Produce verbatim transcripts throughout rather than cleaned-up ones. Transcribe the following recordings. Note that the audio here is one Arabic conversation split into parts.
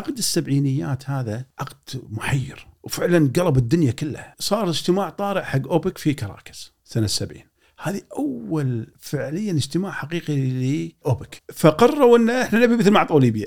عقد السبعينيات هذا عقد محير، وفعلا قلب الدنيا كلها. صار اجتماع طارئ حق أوبك في كراكس سنة السبعين، هذه أول فعليا اجتماع حقيقي لأوبك. فقرروا أن إحنا نبي مثل ما عطوا ليبيا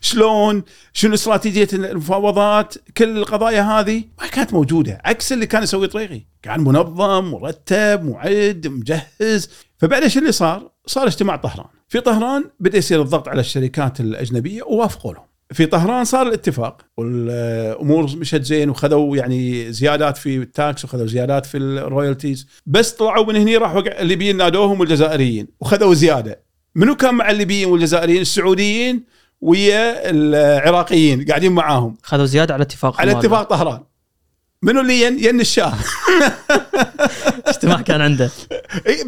شلون، شنو استراتيجية المفاوضات، كل القضايا هذه ما كانت موجودة، عكس اللي كان يسوي طريقي، كان منظم مرتب معد مجهز. فبعد ايش اللي صار؟ صار اجتماع طهران. في طهران بدأ يصير الضغط على الشركات الأجنبية ووافقوا لهم. في طهران صار الاتفاق والأمور مشت زين، وخذوا يعني زيادات في التاكس وخذوا زيادات في الرويالتيز، بس طلعوا من هنا راحوا الليبيين نادوهم والجزائريين وخذوا زيادة. منو كان مع الليبيين والجزائريين؟ السعوديين ويا العراقيين قاعدين معاهم، خذوا زيادة على اتفاق على اتفاق طهران. منو اللي ين, ين الشاه اجتماع كان عنده،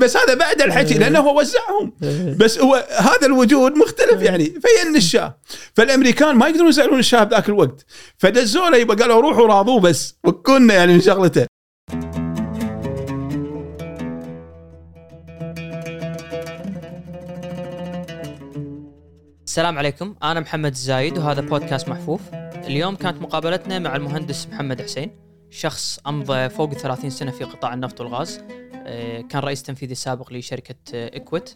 بس هذا بعد الحكي لأنه هو وزعهم، بس هو هذا الوجود مختلف يعني. فين الشاه، فالأمريكان ما يقدرون يزعلون الشاه بذاك الوقت، فدزوله يبقى قالوا روحوا راضوه بس وكنا يعني من شغلته. السلام عليكم، أنا محمد زايد وهذا بودكاست محفوف. اليوم كانت مقابلتنا مع المهندس محمد حسين، شخص أمضى فوق ثلاثين سنة في قطاع النفط والغاز، كان رئيس تنفيذي سابق لشركة أكوت.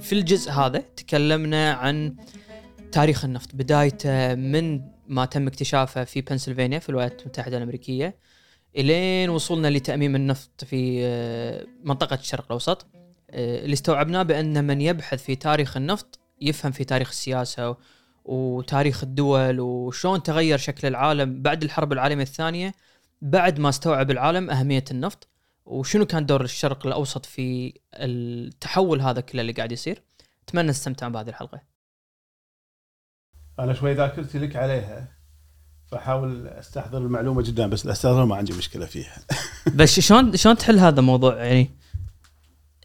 في الجزء هذا تكلمنا عن تاريخ النفط، بدايته من ما تم اكتشافه في بنسلفانيا في الولايات المتحدة الأمريكية إلين وصولنا لتأميم النفط في منطقة الشرق الأوسط. اللي استوعبناه بأن من يبحث في تاريخ النفط يفهم في تاريخ السياسة وتاريخ الدول وشون تغير شكل العالم بعد الحرب العالمية الثانية، بعد ما استوعب العالم أهمية النفط وشنو كان دور الشرق الأوسط في التحول هذا كله اللي قاعد يصير. أتمنى استمتع بهذه الحلقة. أنا شوي ذاكرتي لك عليها، فحاول أستحضر المعلومة جدا، بس الأستاذة ما عندي مشكلة فيها بس شون شون تحل هذا الموضوع؟ يعني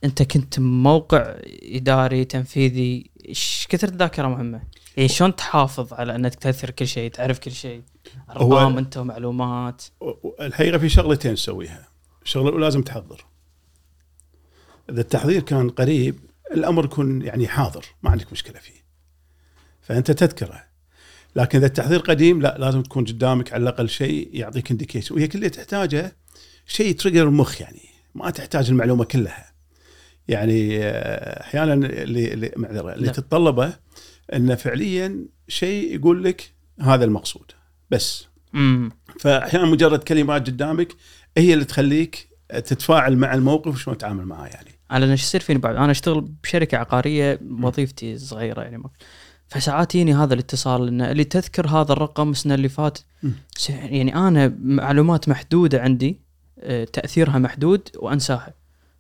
أنت كنت موقع إداري تنفيذي، إيش كثر الذاكرة مهمة؟ يعني شلون تحافظ على أنك تأثر كل شيء، تعرف كل شيء، أرقام أنت ومعلومات؟ الحقيقة في شغلتين نسويها. الشغلة الأولى لازم تحضر، إذا التحضير كان قريب الأمر كن يعني حاضر ما عندك مشكلة فيه فأنت تذكره، لكن إذا التحضير قديم لا، لازم تكون قدامك على الأقل شيء يعطيك إنديكيشن، وهي كلها تحتاجه شيء تريجر المخ، يعني ما تحتاج المعلومة كلها. يعني أحيانا اللي معذرة اللي تتطلبه أنه فعليا شيء يقول لك هذا المقصود بس. مم. فأحيانا مجرد كلمات قدامك هي اللي تخليك تتفاعل مع الموقف وشلون تتعامل معاه. يعني على إيش يصير فيني بعد، أنا أشتغل بشركة عقارية وظيفتي صغيرة يعني، فساعات يجيني هذا الاتصال إن اللي تذكر هذا الرقم السنة اللي فات. يعني أنا معلومات محدودة عندي، تأثيرها محدود وأنساها،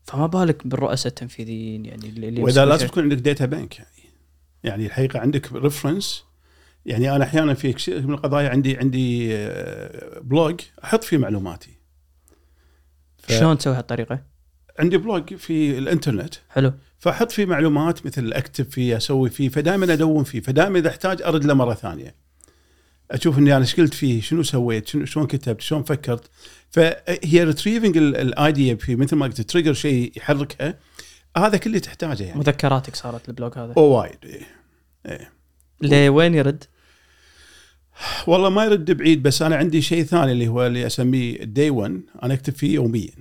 فما بالك بالرؤساء التنفيذيين يعني اللي وإذا لازم تكون عندك داتا بانك. يعني يعني الحقيقة عندك ريفرنس. يعني أنا أحيانا في كثير من القضايا عندي عندي بلوج أحط فيه معلوماتي. ف... شلون تسوي هالطريقة؟ عندي بلوج في الإنترنت. حلو. فأحط فيه معلومات مثل أكتب فيه أسوي فيه، فدائما أدون فيه، فدائما إذا أحتاج أرد له مرة ثانية، أشوف إني أنا شكلت فيه شنو سويت، شنو شلون كتبت، شلون فكرت. فهي ريتريفينج الآيديا في مثل ما قلت تريجر شيء يحركها، هذا كله تحتاجه. يعني مذكراتك صارت البلوك هذا وايد. إيه. إيه. ليه وين يرد؟ والله ما يرد بعيد، بس أنا عندي شيء ثاني اللي هو اللي أسميه day one، أنا أكتب فيه يوميا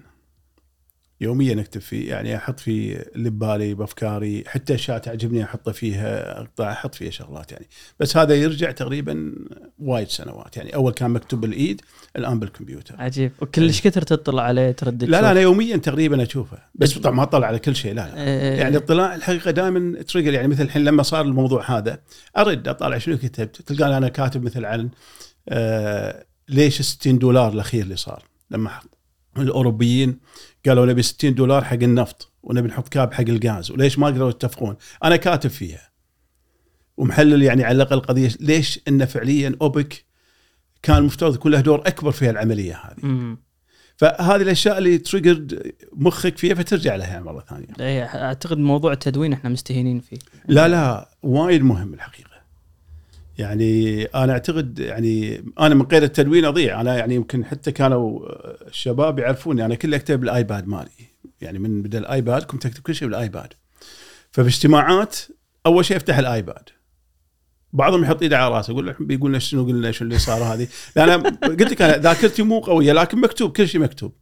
يوميا أكتب فيه، يعني أحط فيه اللي ببالي بأفكاري، حتى أشياء تعجبني أحط فيها أقطع أحط فيها شغلات يعني. بس هذا يرجع تقريبا وايد سنوات، يعني أول كان مكتوب بالإيد، الآن بالكمبيوتر. عجيب. وكلش كثر تطلع عليه تردد؟ لا لا أنا يوميا تقريبا أشوفه، بس طبعا ما أطلع على كل شيء لا, لا. إيه. يعني الاطلاع الحقيقة دائما تريجر، يعني مثل الحين لما صار الموضوع هذا أرد أطلع شنو كتبت، تلقاني أنا كاتب مثل عن آه ليش ستين دولار الأخير اللي صار، لما الأوروبيين قالوا نبي ستين دولار حق النفط ونبي نحط كاب حق الغاز وليش ما قدروا يتفقون، أنا كاتب فيها ومحلل يعني على الأقل قضية ليش إن فعليا أوبك كان مفترض يكون له دور أكبر في العملية هذه. م- فهذه الأشياء اللي تريجرد مخك فيها فترجع لها مرة ثانية. أعتقد موضوع التدوين إحنا مستهينين فيه. لا لا وايد مهم الحقيقة. يعني أنا أعتقد يعني أنا من غير التدوين أضيع. أنا يعني يمكن حتى كانوا الشباب يعرفوني أنا كله أكتب بالآيباد مالي، يعني من بدل الآيباد كنت أكتب كل شيء بالآيباد. فباجتماعات اول شيء افتح الايباد. بعضهم يحط ايده على راسه يقول لك بيقول لنا شنو قلنا شو اللي صار هذه. انا قلت لك انا ذاكرتي مو قويه لكن مكتوب كل شيء مكتوب.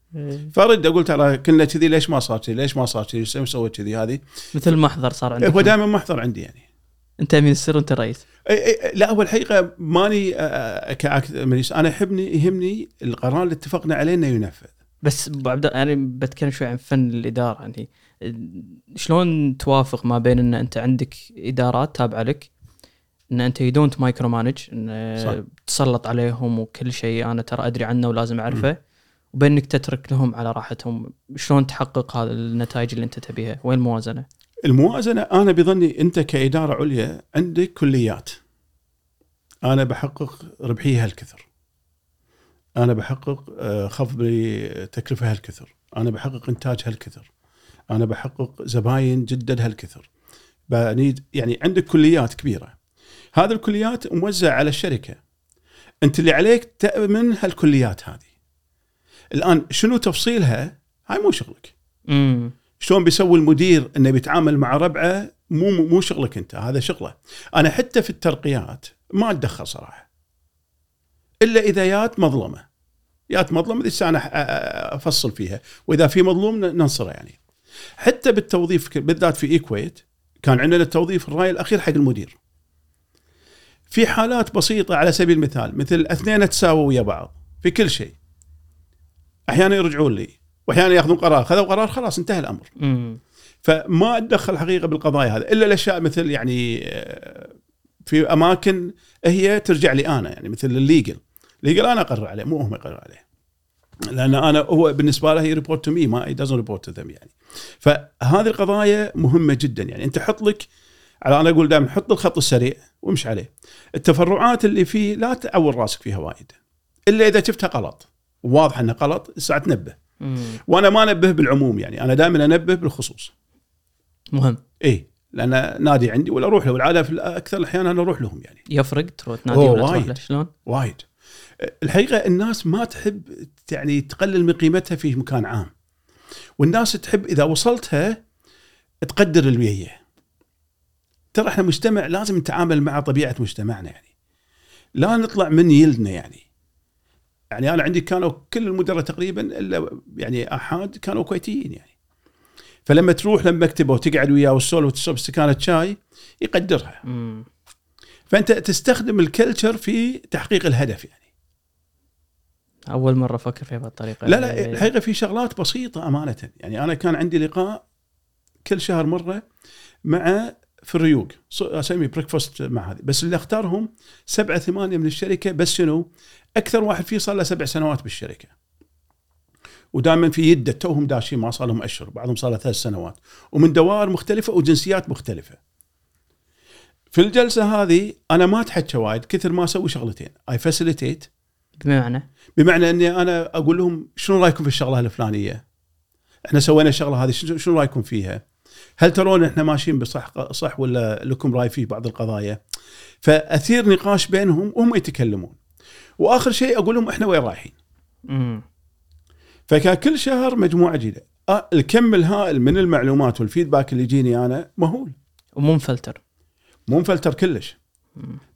فرد اقول ترى كنا كذي ليش ما صار كذي ليش ما صار كذي ليش سويت كذي. هذه مثل محضر صار عندك. هو دائما محضر عندي يعني. انت من السر وانت الرئيس. لا اول حقيقه ماني كاكتر انا يحبني يهمني القرار اللي اتفقنا عليه انه ينفذ. بس عبد يعني بتكلم شوي عن فن الاداره يعني شلون توافق ما بين ان انت عندك ادارات تابعه لك ان انت دونت مايكرو مانج ان تسلط عليهم وكل شيء انا ترى ادري عنه ولازم اعرفه وبين انك تترك لهم على راحتهم. شلون تحقق هذه النتائج اللي انت تبيها؟ وين الموازنه؟ الموازنه انا بظني انت كاداره عليا عندك كليات. انا بحقق ربحيه هالكثر، انا بحقق خفض لتكلفه هالكثر، انا بحقق انتاج هالكثر، انا بحقق زباين جدد هالكثر. يعني عندك كليات كبيره، هذه الكليات موزعه على الشركه، انت اللي عليك تامن هالكليات هذه. الان شنو تفصيلها هاي مو شغلك. امم شلون بيسوي المدير انه بيتعامل مع ربعه مو مو شغلك انت، هذا شغله. انا حتى في الترقيات ما اتدخل صراحه الا اذا جات مظلمه جات مظلمه لسه انا افصل فيها، واذا في مظلوم ننصره. يعني حتى بالتوظيف بالذات في إكويت كان عندنا التوظيف الراي الاخير حق المدير في حالات بسيطه. على سبيل المثال مثل اثنين تساووا ويا بعض في كل شيء، احيانا يرجعون لي واحيانا ياخذون قرار، خذوا قرار خلاص انتهى الامر. م- فما اتدخل حقيقه بالقضايا هذا الا الاشياء مثل يعني في اماكن هي ترجع لي انا، يعني مثل الليجل الليجل انا اقرر عليه مو هم يقرر عليه، لان انا هو بالنسبه له هي ريبورت تو مي ما اي دازنت ريبورت تو ذم. يعني فهذه القضايا مهمه جدا. يعني انت حط لك على انا اقول دائما حط الخط السريع وامشي عليه. التفرعات اللي فيه لا تعور راسك فيها وايد الا اذا شفتها غلط وواضح انها غلط الساعه تنبه. مم. وانا ما انبه بالعموم، يعني انا دائما انبه بالخصوص. مهم اي لان نادي عندي ولا اروح له، والعاده في اكثر الاحيان انا اروح لهم. يعني يفرق تروح نادي ولا تروح له شلون؟ وايد الحقيقه الناس ما تحب يعني تقلل من قيمتها في مكان عام، والناس تحب اذا وصلتها تقدر اللي وياه. ترى احنا مجتمع لازم نتعامل مع طبيعه مجتمعنا، يعني لا نطلع من يلدنا. يعني يعني انا عندي كانوا كل المدراء تقريبا الا يعني احد كانوا كويتيين. يعني فلما تروح لما مكتبه وتقعد وياه والسولف وتشرب استكانه شاي يقدرها. مم. فانت تستخدم الكلتشر في تحقيق الهدف. يعني اول مره افكر فيها بهالطريقه. لا لا الحقيقه في شغلات بسيطه امانه. يعني انا كان عندي لقاء كل شهر مره مع في الريوق اسمي بريكفاست مع هذه، بس اللي اختارهم سبعة ثمانية من الشركه، بس شنو اكثر واحد فيه صار له سبع سنوات بالشركه ودائما في يده توهم داشين ما صار لهم اشهر، بعضهم صار له ثلاث سنوات ومن دوائر مختلفه وجنسيات مختلفه. في الجلسه هذه انا ما اتحكى وايد كثر ما اسوي شغلتين، اي فاسيليتيت بمعنى بمعنى اني انا اقول لهم شنو رايكم في الشغله الفلانيه، احنا سوينا الشغله هذه شنو رايكم فيها، هل ترون احنا ماشيين بصح صح ولا لكم راي في بعض القضايا. فاثير نقاش بينهم وهم يتكلمون، واخر شيء اقول لهم احنا وين رايحين. امم فكان كل شهر مجموعه جديده. الكم الهائل من المعلومات والفيدباك اللي يجيني انا مهول ومو مفلتر مو مفلتر كلش،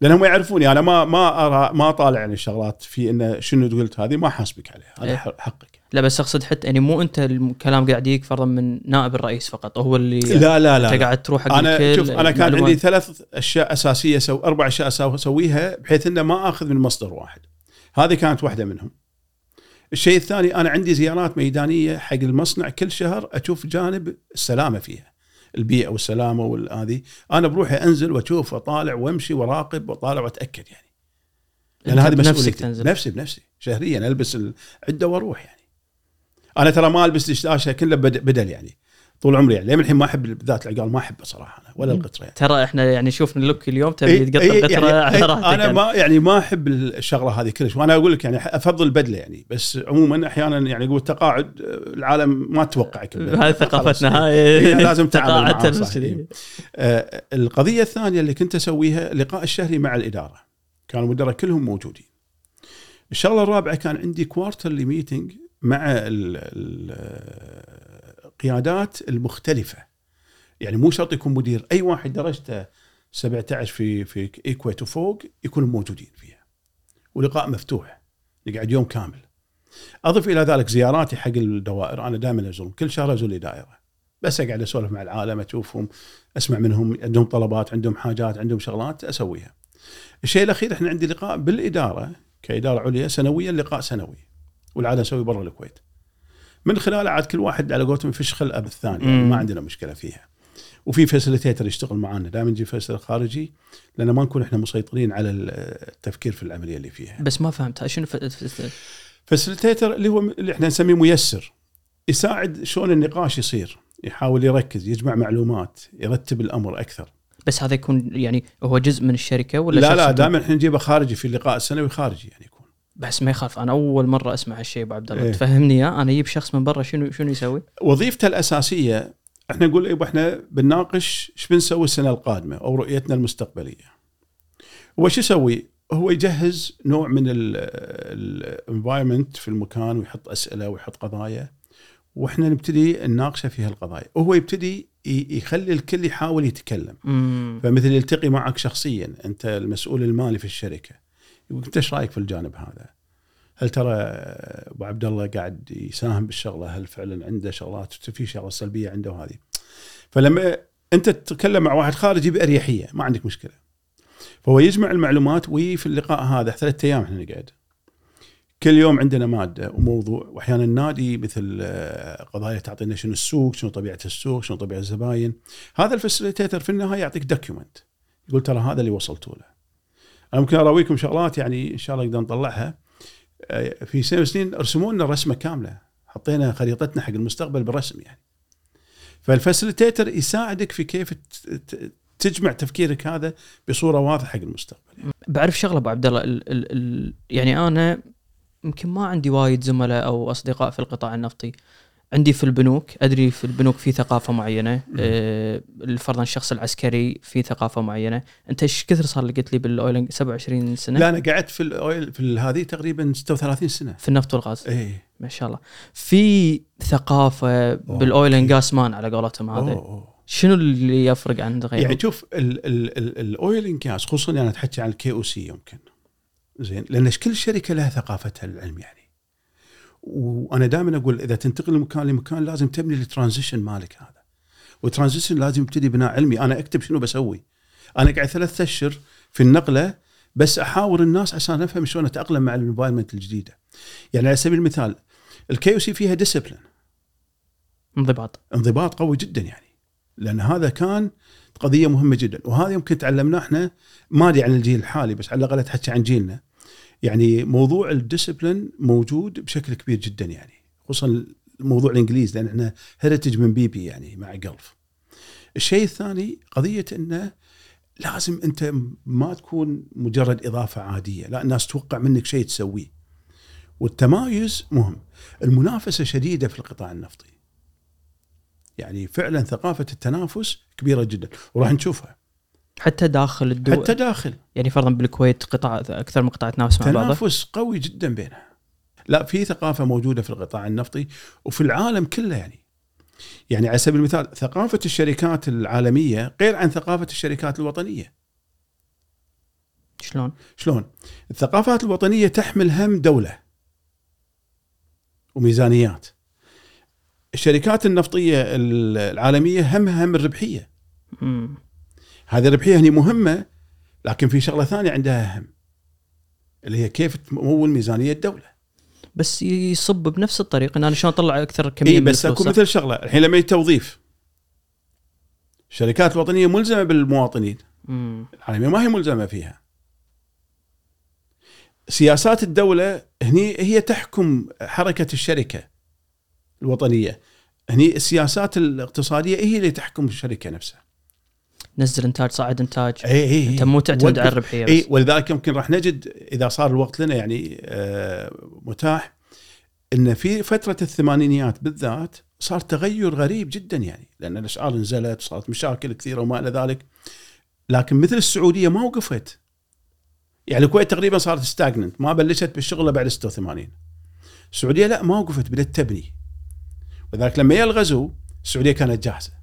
لانهم يعرفوني انا ما ما أرى ما طالع عن الشغلات في انه شنو قلت هذه ما حاسبك عليها، هذا حقك. لا بس اقصد حتى يعني مو انت الكلام قاعد يجيك فرضا من نائب الرئيس فقط هو اللي لا لا لا قاعد تروح حق الكل. انا شوف انا كان عندي ثلاث اشياء اساسيه سو اربع اشياء اسويها بحيث انه ما اخذ من مصدر واحد، هذه كانت واحده منهم. الشيء الثاني انا عندي زيارات ميدانيه حق المصنع كل شهر اشوف جانب السلامه فيها، البيئه والسلامه والهذه انا بروحي انزل واشوف وطالع وامشي وراقب وطالع واتاكد. يعني لان هذه مسؤوليتي نفسي بنفسي شهريا البس العده واروح. يعني انا ترى ما البس الشاشه كلها بدل يعني طول عمري، يعني لين الحين ما احب بالذات العقال ما احبه صراحه انا ولا القطره. يعني ترى احنا يعني شوفنا اللوك اليوم تبي تقطع قطره على راحتك. انا يعني. ما يعني ما احب الشغله هذه كلش، وانا اقول لك يعني افضل بدله يعني. بس عموما احيانا يعني يقول التقاعد العالم ما توقعك هذه ثقافتنا هاي لازم تعامل معها. آه القضيه الثانيه اللي كنت اسويها اللقاء الشهري مع الاداره، كانوا المدراء كلهم موجودين. الشغله الرابعه كان عندي كوارترلي ميتنج مع ال ال القيادات المختلفة يعني مو شرط يكون مدير، أي واحد درجته سبعة عشر في في إكويت وفوق يكونوا موجودين فيها، ولقاء مفتوح نقعد يوم كامل. أضف إلى ذلك زياراتي حق الدوائر، أنا دائما أزورهم، كل شهر أزور لي دائرة، بس أقعد أسولف مع العالم، أشوفهم، أسمع منهم، عندهم طلبات، عندهم حاجات، عندهم شغلات أسويها. الشيء الأخير إحنا عندي لقاء بالإدارة كإدارة عليا سنويا، لقاء سنوي، والعادة أسوي برا الكويت، من خلال عاد كل واحد على قولتهم يفش خل أب الثاني، يعني ما عندنا مشكلة فيها. وفي فاسيليتيتر يشتغل معانا دائما، يجي فاسيليتيتر خارجي، لأن ما نكون إحنا مسيطرين على التفكير في العملية اللي فيها. بس ما فهمت شنو فاسيليتيتر؟ فاسيليتيتر اللي هو اللي إحنا نسميه ميسر، يساعد شلون النقاش يصير، يحاول يركز، يجمع معلومات، يرتب الأمر أكثر. بس هذا يكون يعني هو جزء من الشركة ولا؟ لا لا، دائما إحنا نجيبه خارجي في اللقاء السنوي، خارجي يعني يكون. بس ما يخاف، أنا أول مرة أسمع هالشيء أبو عبد الله. إيه. تفهمني يا أنا يجيب شخص من برا شنو شنو يسوي؟ وظيفته الأساسية إحنا نقول إيه، إحنا بنناقش إيش بنسوي السنة القادمة أو رؤيتنا المستقبلية. وش يسوي؟ هو يجهز نوع من الانفايرمنت في المكان، ويحط أسئلة ويحط قضايا، وإحنا نبتدي نناقش فيها القضايا، وهو يبتدي يخلي الكل يحاول يتكلم. مم. فمثل يلتقي معك شخصيا، أنت المسؤول المالي في الشركة، يقول أنت إيش رأيك في الجانب هذا؟ هل ترى أبو عبد الله قاعد يساهم بالشغلة؟ هل فعلا عنده شغلات في شغلة سلبية عنده هذه؟ فلما أنت تتكلم مع واحد خارجي بأريحية ما عندك مشكلة، فهو يجمع المعلومات. وفي اللقاء هذا ثلاثة أيام إحنا نقعد، كل يوم عندنا مادة وموضوع، وأحيانا النادي مثل قضايا تعطينا شنو السوق، شنو طبيعة السوق، شنو طبيعة الزباين. هذا الفاسيليتيتر في النهاية يعطيك دوكيومنت، يقول ترى هذا اللي وصلتوا له. أنا ممكن أراويكم شغلات يعني إن شاء الله نقدر نطلعها في سنة وسنين، رسموا لنا رسمة كاملة، حطينا خريطتنا حق المستقبل بالرسم يعني. فالفاسيليتيتر يساعدك في كيف تجمع تفكيرك هذا بصورة واضحة حق المستقبل يعني. بعرف شغلة أبو عبد الله، يعني أنا يمكن ما عندي وايد زملاء أو أصدقاء في القطاع النفطي، عندي في البنوك، أدري في البنوك في ثقافة معينة، أه فرضاً الشخص العسكري في ثقافة معينة. أنت إيش كثر صار اللي قلت لي بالأويل؟ سبعة وعشرين سنة. لا أنا قعدت في الأويل في هذه تقريباً ستة وثلاثين سنة في النفط والغاز. إيه ما شاء الله، في ثقافة بالأويل غاز مان على قولتهم. هذا أوه. شنو اللي يفرق عن غيره؟ يعني شوف الأويل غاز، خصوصاً أنا أتحكي عن الكي أو سي يمكن زين، لأن كل شركة لها ثقافتها العلم يعني. وأنا دائما أقول إذا تنتقل من مكان لمكان لازم تبني الترانزيشن مالك هذا، والترانزيشن لازم يبتدي بناء علمي. أنا أكتب شنو بسوي، أنا قاعد ثلاثة أشهر في النقلة بس أحاور الناس عشان أفهم شلون أتأقلم مع الانفايرمنت الجديدة. يعني على سبيل المثال الكيو سي فيها ديسبلين، انضباط، انضباط قوي جدا يعني، لأن هذا كان قضية مهمة جدا. وهذا يمكن تعلمناه إحنا، ما أدري عن الجيل الحالي بس على الأقل أتحكي عن جيلنا، يعني موضوع الديسبلين موجود بشكل كبير جدا يعني، خصوصا موضوع الإنجليز لأن إحنا هيريتج من بي بي يعني مع جولف. الشيء الثاني قضية إنه لازم أنت ما تكون مجرد إضافة عادية، لا الناس توقع منك شيء تسويه، والتمايز مهم. المنافسة شديدة في القطاع النفطي يعني، فعلا ثقافة التنافس كبيرة جدا وراح نشوفها حتى داخل الدول، حتى داخل يعني فرضا بالكويت قطاع أكثر من قطاع تنافس مع بعضها، تنافس قوي جدا بينها. لا في ثقافة موجودة في القطاع النفطي وفي العالم كله يعني. يعني على سبيل المثال ثقافة الشركات العالمية غير عن ثقافة الشركات الوطنية. شلون؟ شلون؟ الثقافات الوطنية تحمل هم دولة وميزانيات، الشركات النفطية العالمية همها هم الربحية. م. هذه الربحية هني مهمة، لكن في شغلة ثانية عندها أهم اللي هي كيف تمول ميزانية الدولة. بس يصب بنفس الطريق إن أنا شلون أطلع أكثر كمية. إيه بس أكون مثل شغلة الحين لما يتوظيف الشركات الوطنية ملزمة بالمواطنين، العالمية ما هي ملزمة فيها. سياسات الدولة هني هي تحكم حركة الشركة الوطنية، هني السياسات الاقتصادية هي اللي تحكم الشركة نفسها. نزل إنتاج، صعد إنتاج، أي أي أنت مو تعتمد على الربحية. أي ولذلك يمكن راح نجد إذا صار الوقت لنا يعني آه متاح، إن في فترة الثمانينيات بالذات صار تغير غريب جدا يعني، لأن الأسعار نزلت وصارت مشاكل كثيرة وما إلى ذلك. لكن مثل السعودية ما وقفت يعني، الكويت تقريبا صارت ستاجننت ما بلشت بالشغلة بعد ستة وثمانين، السعودية لا ما وقفت بدأت تبني. وذلك لما يلغزو السعودية كانت جاهزة.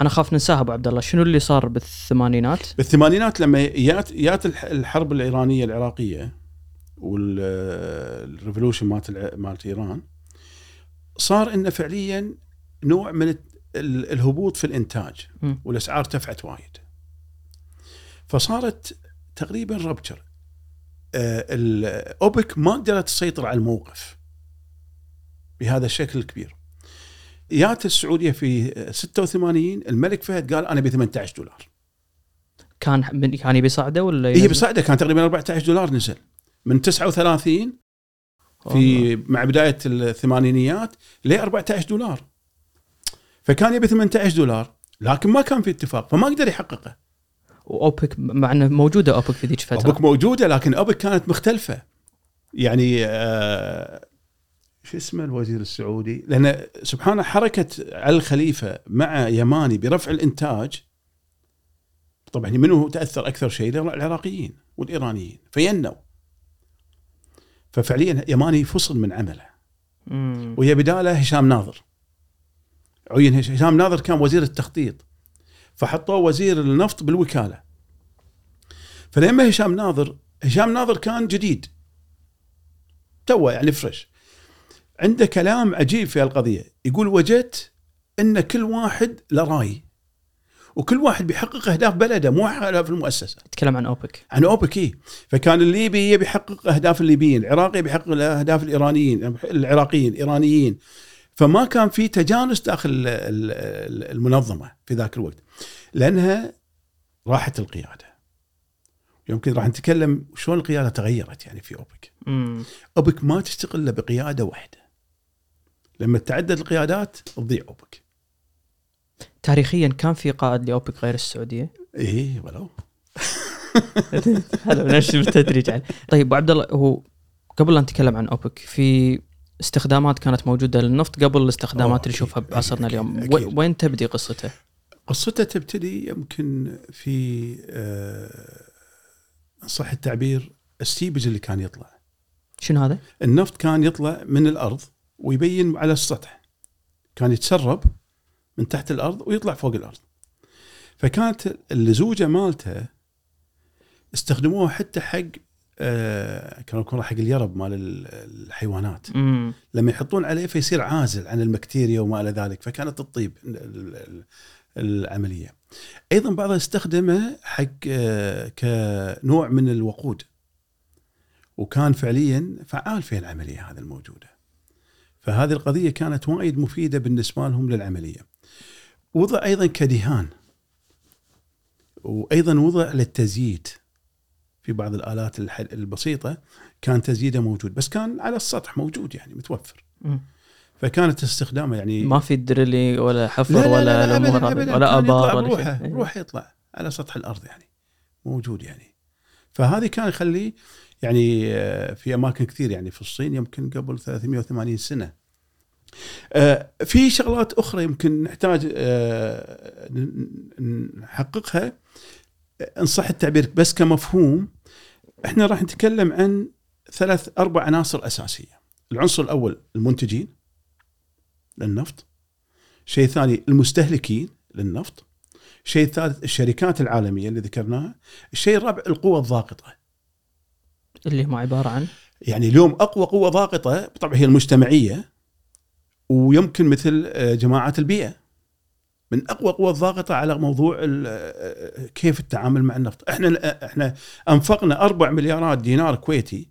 انا خاف ننساها ابو عبد الله. شنو اللي صار بالثمانينات؟ بالثمانينات لما يات يات الحرب الايرانيه العراقيه والريفولوشن مالت مالت ايران، صار انه فعليا نوع من الهبوط في الانتاج والاسعار ارتفعت وايد، فصارت تقريبا ربتشر. أوبك ما قدرت تسيطر على الموقف بهذا الشكل الكبير. جات السعودية في ستة وثمانين الملك فهد قال أنا ب ثمانية عشر دولار. كان يعني بيصعده ولا إيه؟ بيصعده، كان تقريبا أربعة عشر دولار، نزل من تسعة وثلاثين في مع بداية الثمانينيات ليه أربعة عشر دولار، فكان يبي ثمانية عشر دولار لكن ما كان في اتفاق فما قدر يحققه. وأوبك مع أنه موجودة أوبك في ذيك الفترة، أوبك موجودة لكن أوبك كانت مختلفة. يعني آه شو اسمه الوزير السعودي، لأن سبحانه حركة على الخليفة مع يماني برفع الإنتاج طبعا منه تأثر أكثر شيء العراقيين والإيرانيين فينوا، ففعليا يماني فصل من عمله مم. ويا بداله هشام ناظر عين. هشام ناظر كان وزير التخطيط، فحطوه وزير النفط بالوكالة. فلما هشام ناظر هشام ناظر كان جديد توه يعني فريش، عنده كلام عجيب في القضية. يقول وجدت ان كل واحد له راي وكل واحد بيحقق اهداف بلده مو اهداف المؤسسة. يتكلم عن اوبك، عن اوبك إيه؟ فكان الليبي بيحقق اهداف الليبيين، العراقي بيحقق اهداف الايرانيين العراقيين الايرانيين، فما كان في تجانس داخل المنظمة في ذاك الوقت لأنها راحت القيادة. يمكن راح نتكلم شلون القيادة تغيرت يعني في أوبك. مم. أوبك ما تستقل بقيادة واحدة، لما تعدد القيادات تضيع أوبك. تاريخيا كان في قائد لأوبك غير السعودية؟ إيه ولو هذا بنمشي بالتدريج عليه. طيب أبو عبد الله، هو قبل أن نتكلم عن أوبك في استخدامات كانت موجودة للنفط قبل الاستخدامات اللي نشوفها بعصرنا اليوم. أكيد. وين تبدي قصته؟ قصته تبتدي يمكن في آه صح التعبير السيبج اللي كان يطلع. شنو هذا؟ النفط كان يطلع من الأرض ويبين على السطح، كان يتسرب من تحت الأرض ويطلع فوق الأرض. فكانت اللزوجة مالته استخدموها حتى حق آه كانوا يكون حق اليرب مال الحيوانات. مم. لما يحطون عليه فيصير عازل عن البكتيريا وما إلى ذلك، فكانت تطيب العملية. أيضا بعضها استخدمه حق آه كنوع من الوقود، وكان فعليا فعال في العملية هذا الموجودة. فهذه القضية كانت وايد مفيدة بالنسبة لهم للعملية. وضع أيضا كدهان، وأيضا وضع للتزييت في بعض الآلات البسيطة كان تزييده موجود، بس كان على السطح موجود يعني متوفر. م. فكانت استخدامه يعني ما في درلي ولا حفر لا لا ولا لا لا لا ولا أبار ولا روحه يعني. روح يطلع على سطح الأرض يعني موجود يعني. فهذه كان يخلي يعني في أماكن كثير يعني في الصين يمكن قبل ثلاثمائة وثمانين سنة. في شغلات أخرى يمكن نحتاج نحققها إن صح التعبير، بس كمفهوم احنا راح نتكلم عن ثلاث أربع عناصر أساسية. العنصر الأول المنتجين للنفط، شيء ثاني المستهلكين للنفط، شيء ثالث الشركات العالمية اللي ذكرناها، الشيء الرابع القوة الضاغطة اللي هم عبارة عن يعني اليوم أقوى قوة ضاغطة طبعا هي المجتمعية، ويمكن مثل جماعات البيئة من أقوى قوى الضاغطة على موضوع كيف التعامل مع النفط. إحنا إحنا أنفقنا أربع مليارات دينار كويتي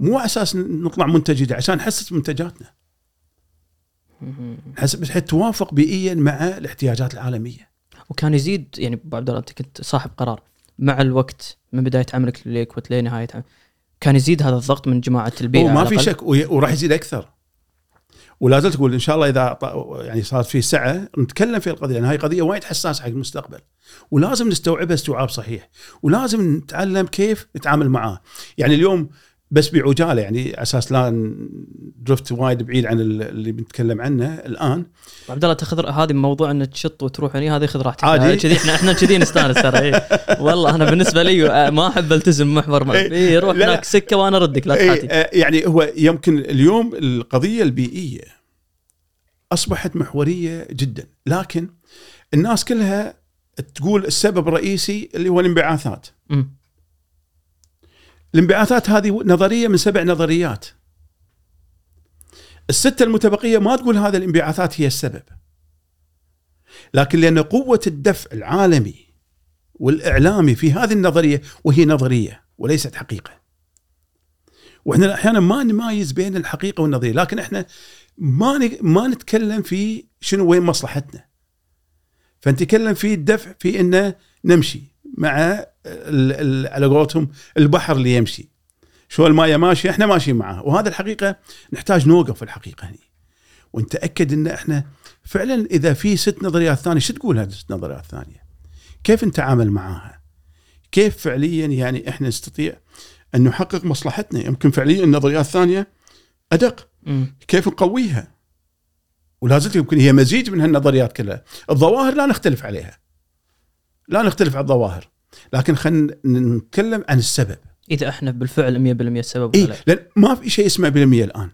مو أساس نطلع منتجات، عشان نحسس منتجاتنا حسب توافق بيئيا مع الاحتياجات العالمية. وكان يزيد يعني أبو عبد الله أنت كنت صاحب قرار مع الوقت من بداية عملك للكويت لنهاية عملك. كان يزيد هذا الضغط من جماعة البيئة وما في شك، وراح يزيد أكثر. ولا زلت أقول إن شاء الله إذا يعني صارت في ساعة نتكلم في القضية، لأن هاي قضية وايد حساسة حق المستقبل ولازم نستوعبها استوعاب صحيح، ولازم نتعلم كيف نتعامل معاه. يعني اليوم بس بعجالة يعني أساس لا درفت وايد بعيد عن اللي بنتكلم عنه الآن. عبد الله تاخذ هذه موضوع إن تشط وتروح هني، هذه خذ راحتك عادي كذي. إحنا إحنا كذي نستانس ترى. إيه والله أنا بالنسبة لي ما أحب التزم محور ما إيه روح هناك سكة وأنا ردك لا تحاتي. إيه يعني هو يمكن اليوم القضية البيئية أصبحت محورية جدا، لكن الناس كلها تقول السبب الرئيسي اللي هو الانبعاثات. م. الانبعاثات هذه نظرية من سبع نظريات، الستة المتبقية ما تقول هذا الانبعاثات هي السبب، لكن لأن قوة الدفع العالمي والإعلامي في هذه النظرية، وهي نظرية وليست حقيقة، وإحنا أحيانا ما نميز بين الحقيقة والنظرية، لكن إحنا ما ما نتكلم في شنو وين مصلحتنا، فنتكلم في الدفع في إنه نمشي مع على قولتهم البحر اللي يمشي، شو المايه ماشي احنا ماشيين معاه، وهذا الحقيقه نحتاج نوقف الحقيقه هني ونتاكد ان احنا فعلا اذا في ست نظريات ثانيه شو تقول هذه الست نظريات الثانيه، كيف نتعامل معاها، كيف فعليا يعني احنا نستطيع ان نحقق مصلحتنا. يمكن فعليا النظريات الثانيه ادق، كيف نقويها، ولازلت يمكن هي مزيج من هالنظريات كلها. الظواهر لا نختلف عليها، لا نختلف على الظواهر، لكن خلينا نتكلم عن السبب. إذا إحنا بالفعل مية بالمية السبب إيه؟ لأن ما في شيء اسمه بالمية الآن،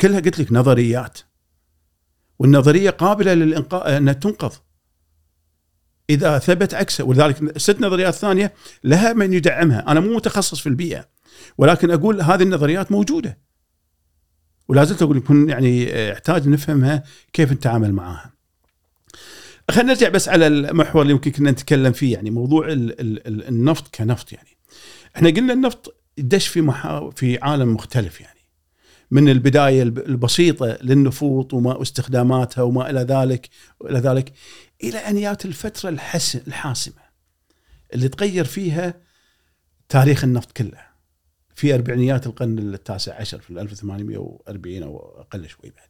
كلها قلت لك نظريات، والنظرية قابلة للإنقاذ أنها تنقذ إذا ثبت عكسه، ولذلك ست نظريات ثانية لها من يدعمها. أنا مو متخصص في البيئة، ولكن أقول هذه النظريات موجودة، ولازلت أقول يكون يعني احتاج نفهمها كيف نتعامل معها. خلينا نرجع بس على المحور اللي يمكن كنا نتكلم فيه، يعني موضوع ال ال النفط كنفط. يعني احنا قلنا النفط دش في محا... في عالم مختلف، يعني من البداية البسيطة للنفوط وما استخداماتها وما إلى ذلك إلى ذلك إلى أن يأتي الفترة الحس... الحاسمة اللي تغير فيها تاريخ النفط كله في أربعينيات القرن التاسع عشر، في ألف وثمانمائة وأربعين أو أقل شوي بعد،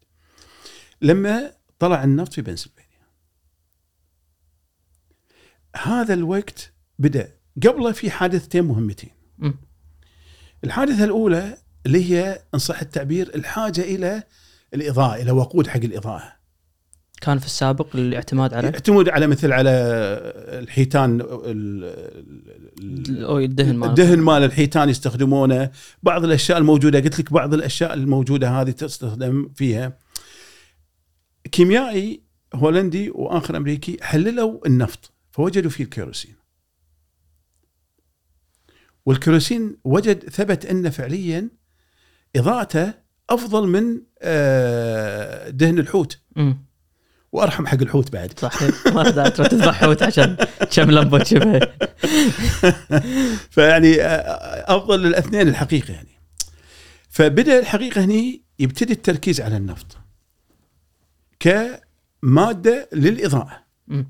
لما طلع النفط في بنسلفانيا. هذا الوقت بدأ قبله في حادثتين مهمتين. م. الحادثة الأولى اللي هي إن صح التعبير الحاجة إلى الإضاءة، إلى وقود حق الإضاءة. كان في السابق الاعتماد على الاعتماد على مثل على الحيتان، الدهن الدهن مال الحيتان يستخدمونه، بعض الأشياء الموجودة، قلت لك بعض الأشياء الموجودة هذه تستخدم فيها. كيميائي هولندي وآخر أمريكي حللوا النفط، فوجدوا فيه الكيروسين، والكيروسين وجد ثبت أن فعليا إضاءته أفضل من دهن الحوت، م. وأرحم حق الحوت بعد، صحيح ما رضعت تذبح حوت عشان كم لمبة شبه فيعني أفضل للأثنين الحقيقة يعني. فبدأ الحقيقة هني يبتدي التركيز على النفط كمادة للإضاءة، م.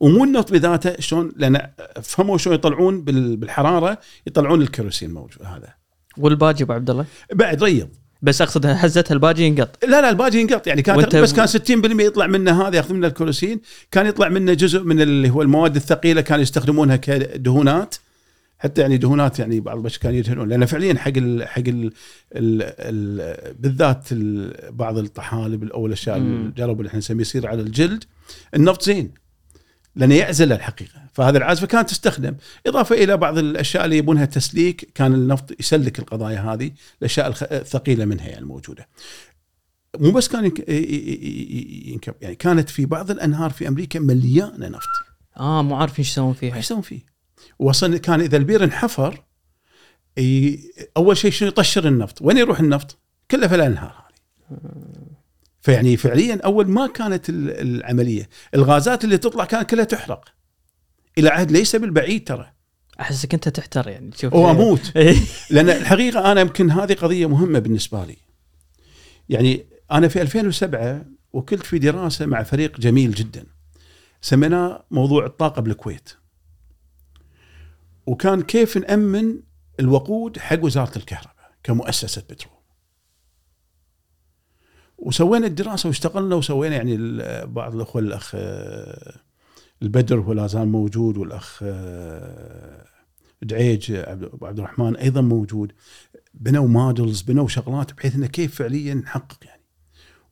ومو النفط بذاته، شلون لان فهموا شلون يطلعون بالحراره، يطلعون الكيروسين موجود هذا، والباجي ابو عبد الله بعد ريض، بس اقصد حزتها الباجي ينقط. لا لا الباجي ينقط يعني، كان بس كان ستين بالمئة يطلع منه هذا، ياخذ منه الكيروسين، كان يطلع منه جزء من اللي هو المواد الثقيله كانوا يستخدمونها كدهونات، حتى يعني دهونات يعني بعض البش كانوا يدهنون، لان فعليا حق ال حق ال ال بالذات ال بعض الطحالب او الاشياء الجرب اللي احنا نسميه يصير على الجلد، النفط زين لأن يعزل الحقيقة، فهذا العازفة كانت تستخدم إضافة إلى بعض الأشياء اللي يبونها تسليك، كان النفط يسلك القضايا هذه، الأشياء الثقيلة منها الموجودة. مو بس كان ينكب يعني، كانت في بعض الأنهار في أمريكا مليانة نفط، آه مو عارفين إيش يسوون فيها، إيش يسوون فيه. وصل كان إذا البير انحفر أول شيء شنو يطشر النفط، وين يروح النفط كله في الأنهار هذه. فيعني فعليا أول ما كانت العملية الغازات اللي تطلع كانت كلها تحرق، إلى عهد ليس بالبعيد ترى أحسك أنت تحتر يعني وأموت لأن الحقيقة أنا يمكن هذه قضية مهمة بالنسبة لي. يعني أنا في ألفين وسبعة وكلت في دراسة مع فريق جميل جدا سميناه موضوع الطاقة بالكويت، وكان كيف نأمن الوقود حق وزارة الكهرباء كمؤسسة بترول، وسوينا الدراسة واشتغلنا وسوينا يعني بعض الأخوة، الأخ البدر هو لازال موجود، والأخ دعيج عبد الرحمن أيضا موجود، بنوا مودلز، بنوا شغلات بحيث أنه كيف فعليا نحقق يعني،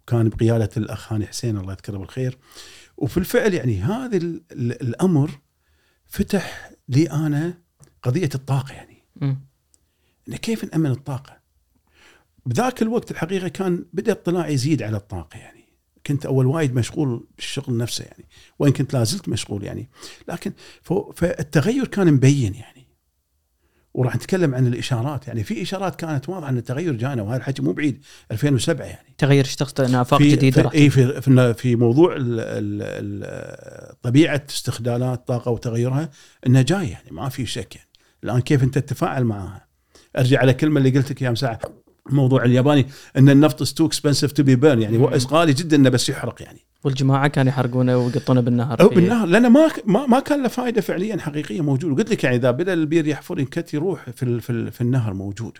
وكان بقيادة الأخ هاني حسين الله يذكره بالخير. وفي الفعل يعني هذا الأمر فتح لي أنا قضية الطاقة، يعني أنه كيف نأمن الطاقة. بذاك الوقت الحقيقة كان بدأ الطلاع يزيد على الطاقة، يعني كنت أول وايد مشغول بالشغل نفسه يعني، وإن كنت لازلت مشغول يعني، لكن فالتغير كان مبين يعني. وراح نتكلم عن الإشارات يعني، في إشارات كانت واضحة أن التغير جانا، وهذا الحكي مو بعيد ألفين وسبعة يعني. تغير اشتقت أن آفاق جديدة في, في, في, في موضوع ال ال طبيعة استخدالات الطاقة وتغيرها إنها جاي يعني، ما في شك يعني. الآن كيف أنت تتفاعل معها؟ أرجع على كلمة اللي قلتك يا مساعة، موضوع الياباني ان النفط is too expensive to be burned يعني، هو غالي جدا انه بس يحرق يعني. والجماعه كانوا يحرقونه ويقطونه بالنهر، او بالنهر، لانه ما ما كان له فائده فعليا حقيقيه موجوده. قلت لك يعني اذا بدا البير يحفر ينكت يروح في في, في النهر موجود.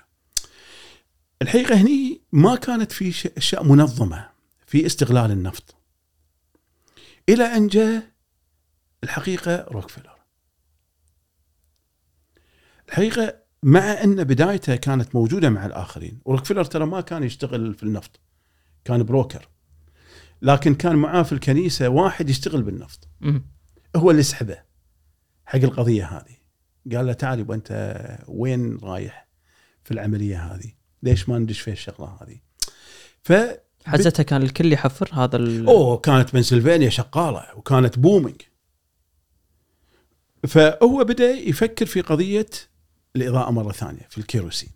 الحقيقه هني ما كانت في اشياء منظمه في استغلال النفط، الى ان جاء الحقيقه روكفلر. الحقيقه مع أن بدايتها كانت موجودة مع الآخرين، وروكفلر ترى ما كان يشتغل في النفط، كان بروكر، لكن كان معاه في الكنيسة واحد يشتغل بالنفط. هو اللي سحبه حق القضية هذه، قال له تعالي وأنت وين رايح في العملية هذه؟ ليش ما ندش فيه الشغلة هذه؟ فحزتها كان الكل يحفر هذا ال... أوه كانت بنسلفانيا شقالة وكانت بومينج. فهو بدأ يفكر في قضية الإضاءة مرة ثانية في الكيروسين.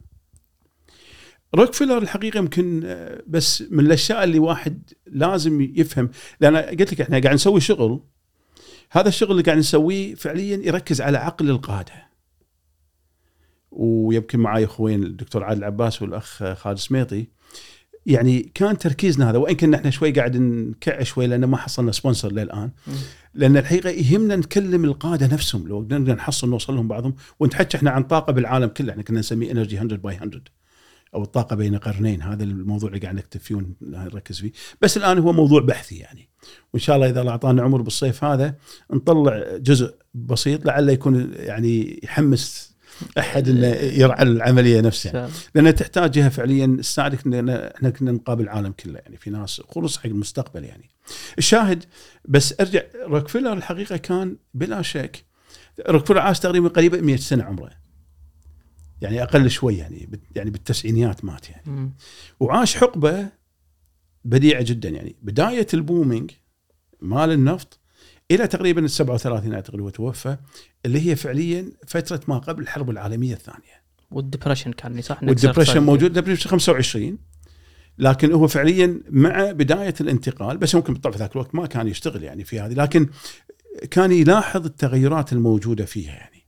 روكفلر الحقيقة يمكن بس من الأشياء اللي واحد لازم يفهم، لأن قلت لك إحنا قاعد نسوي شغل، هذا الشغل اللي قاعد نسويه فعليا يركز على عقل القادة. ويمكن معاي أخوين الدكتور عادل عباس والأخ خالد سميطي، يعني كان تركيزنا هذا، وإن كنا إحنا شوي قاعد نكع شوي لأن ما حصلنا سبونسر للآن، لأن الحقيقة يهمنا نكلم القادة نفسهم، لو قدرنا نحصل نوصل لهم بعضهم. ونتحكي إحنا عن طاقة بالعالم كله، إحنا كنا نسميه إنرجي هندرد باي هندرد، أو الطاقة بين قرنين. هذا الموضوع اللي قاعد نكتب فيه ونركز فيه، بس الآن هو موضوع بحثي يعني. وإن شاء الله إذا الله أعطانا عمر بالصيف هذا نطلع جزء بسيط، لعله يكون يعني يحمس أحد إنه يرعى العملية نفسها، لأنها تحتاج جهة فعلياً تساعدك. إحنا كنا نقابل العالم كله يعني، في ناس خلص حق المستقبل يعني. الشاهد بس أرجع، روكفلر الحقيقة كان بلا شك، روكفلر عاش تقريباً قريباً مئة سنة عمره يعني، أقل شوي يعني، يعني بالتسعينيات مات يعني. م- وعاش حقبة بديعة جداً يعني، بداية البومينج مال النفط إلى تقريباً السبعة وثلاثين أعتقد وتوفى، اللي هي فعلياً فترة ما قبل الحرب العالمية الثانية. والدبريشن كان صح، والدبريشن موجود، دبريشن خمسة وعشرين، لكن هو فعلياً مع بداية الانتقال، بس ممكن بالطبع ذاك الوقت ما كان يشتغل يعني في هذه، لكن كان يلاحظ التغيرات الموجودة فيها يعني.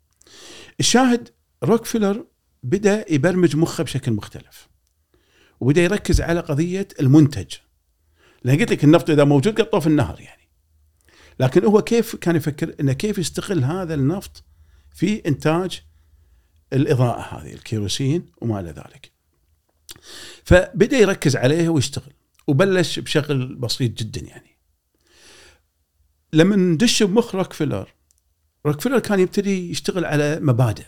الشاهد روكفلر بدأ يبرمج مخه بشكل مختلف، وبدأ يركز على قضية المنتج، لأن قلت لك النفط إذا موجود قطوه في النهر يعني، لكن هو كيف كان يفكر إنه كيف يستغل هذا النفط في إنتاج الإضاءة هذه الكيروسين وما إلى ذلك. فبدأ يركز عليه ويشتغل، وبلش بشغل بسيط جدا يعني. لما ندش بمخ روكفلر، روكفلر كان يبتدي يشتغل على مبادئ.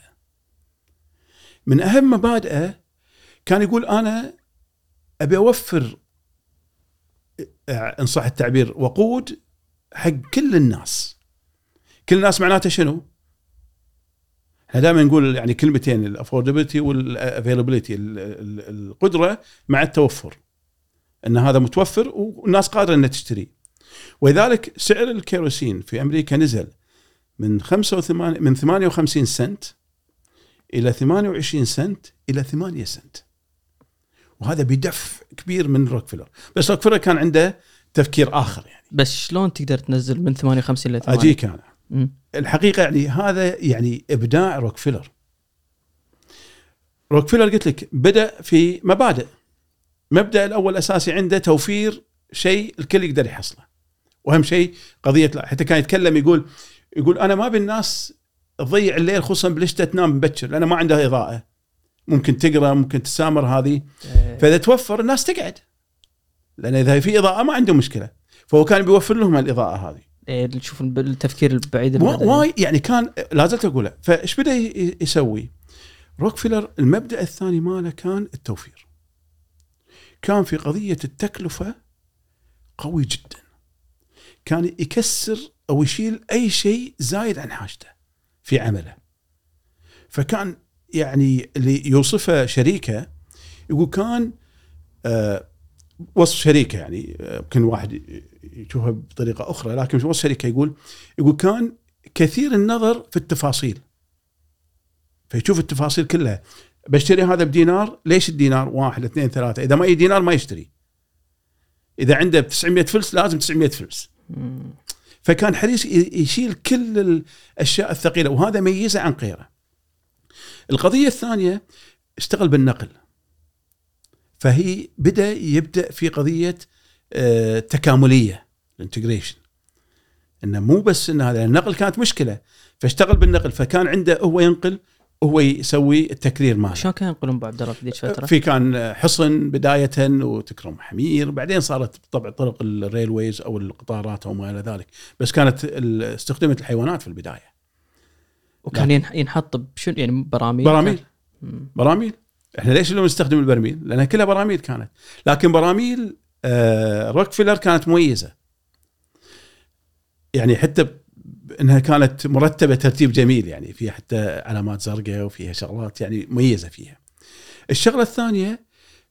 من أهم مبادئه كان يقول أنا أبي أوفر، إن صح التعبير، وقود حق كل الناس. كل الناس معناته شنو؟ احنا دائما نقول يعني كلمتين، الافوردابيلتي والافيلابيلتي، القدره مع التوفر، ان هذا متوفر والناس قادره انها تشتري. ولذلك سعر الكيروسين في امريكا نزل من خمسة وثمانين من ثمانية وخمسين سنت الى ثمانية وعشرين سنت الى ثمانية سنت، وهذا بدفع كبير من روكفلر. بس روكفلر كان عنده تفكير آخر يعني. بس شلون تقدر تنزل من ثمانية وخمسين إلى ثمانية؟ أجيك أنا. م. الحقيقة يعني هذا يعني إبداع روكفلر. روكفلر قلت لك بدأ في مبادئ. مبدأ الأول أساسي عنده توفير شيء الكل يقدر يحصله، وأهم شيء قضية لا. حتى كان يتكلم يقول يقول أنا ما بالناس تضيع الليل، خصوصا بالشتاء تنام مبكر، لأن ما عندها إضاءة، ممكن تقرأ، ممكن تسامر هذه. فإذا توفر الناس تقعد، لأن إذا في إضاءة ما عنده مشكلة. فهو كان بيوفر لهم الإضاءة هذه. إيه نشوف بالتفكير البعيد المدى و... يعني كان لازلت أقوله. فإيش بدأ يسوي روكفلر؟ المبدأ الثاني ماله كان التوفير. كان في قضية التكلفة قوي جدا، كان يكسر أو يشيل أي شيء زايد عن حاجته في عمله. فكان يعني اللي يوصفه شريكه يقول كان آه وصف شريكه يعني يمكن واحد يشوفها بطريقه اخرى، لكن وصف شريكه يقول يقول كان كثير النظر في التفاصيل، فيشوف التفاصيل كلها. بشتري هذا بدينار، ليش الدينار؟ واحد اثنين ثلاثه، اذا ما اي دينار ما يشتري، اذا عنده تسعمية فلس لازم تسعمية فلس. فكان حريص يشيل كل الاشياء الثقيله، وهذا ميزه عن غيره. القضيه الثانيه اشتغل بالنقل، فهي بدا يبدا في قضيه تكامليه الانتجريشن، انه مو بس ان هذا النقل كانت مشكله، فاشتغل بالنقل، فكان عنده هو ينقل وهو يسوي التكرير ماله. شلون كان ينقلون بعد درب ذيك الفتره؟ في كان حصن بدايه وتكرم حمير، بعدين صارت طبعا طرق الريلويز او القطارات او ما الى ذلك، بس كانت استخدمت الحيوانات في البدايه، وكان ينحط بشنو يعني براميل براميل براميل احنا ليش اللي نستخدم البرميل؟ لانها كلها براميل كانت، لكن براميل آه روكفلر كانت مميزه، يعني حتى انها كانت مرتبه ترتيب جميل، يعني فيها حتى علامات زرقاء وفيها شغلات يعني مميزه فيها. الشغله الثانيه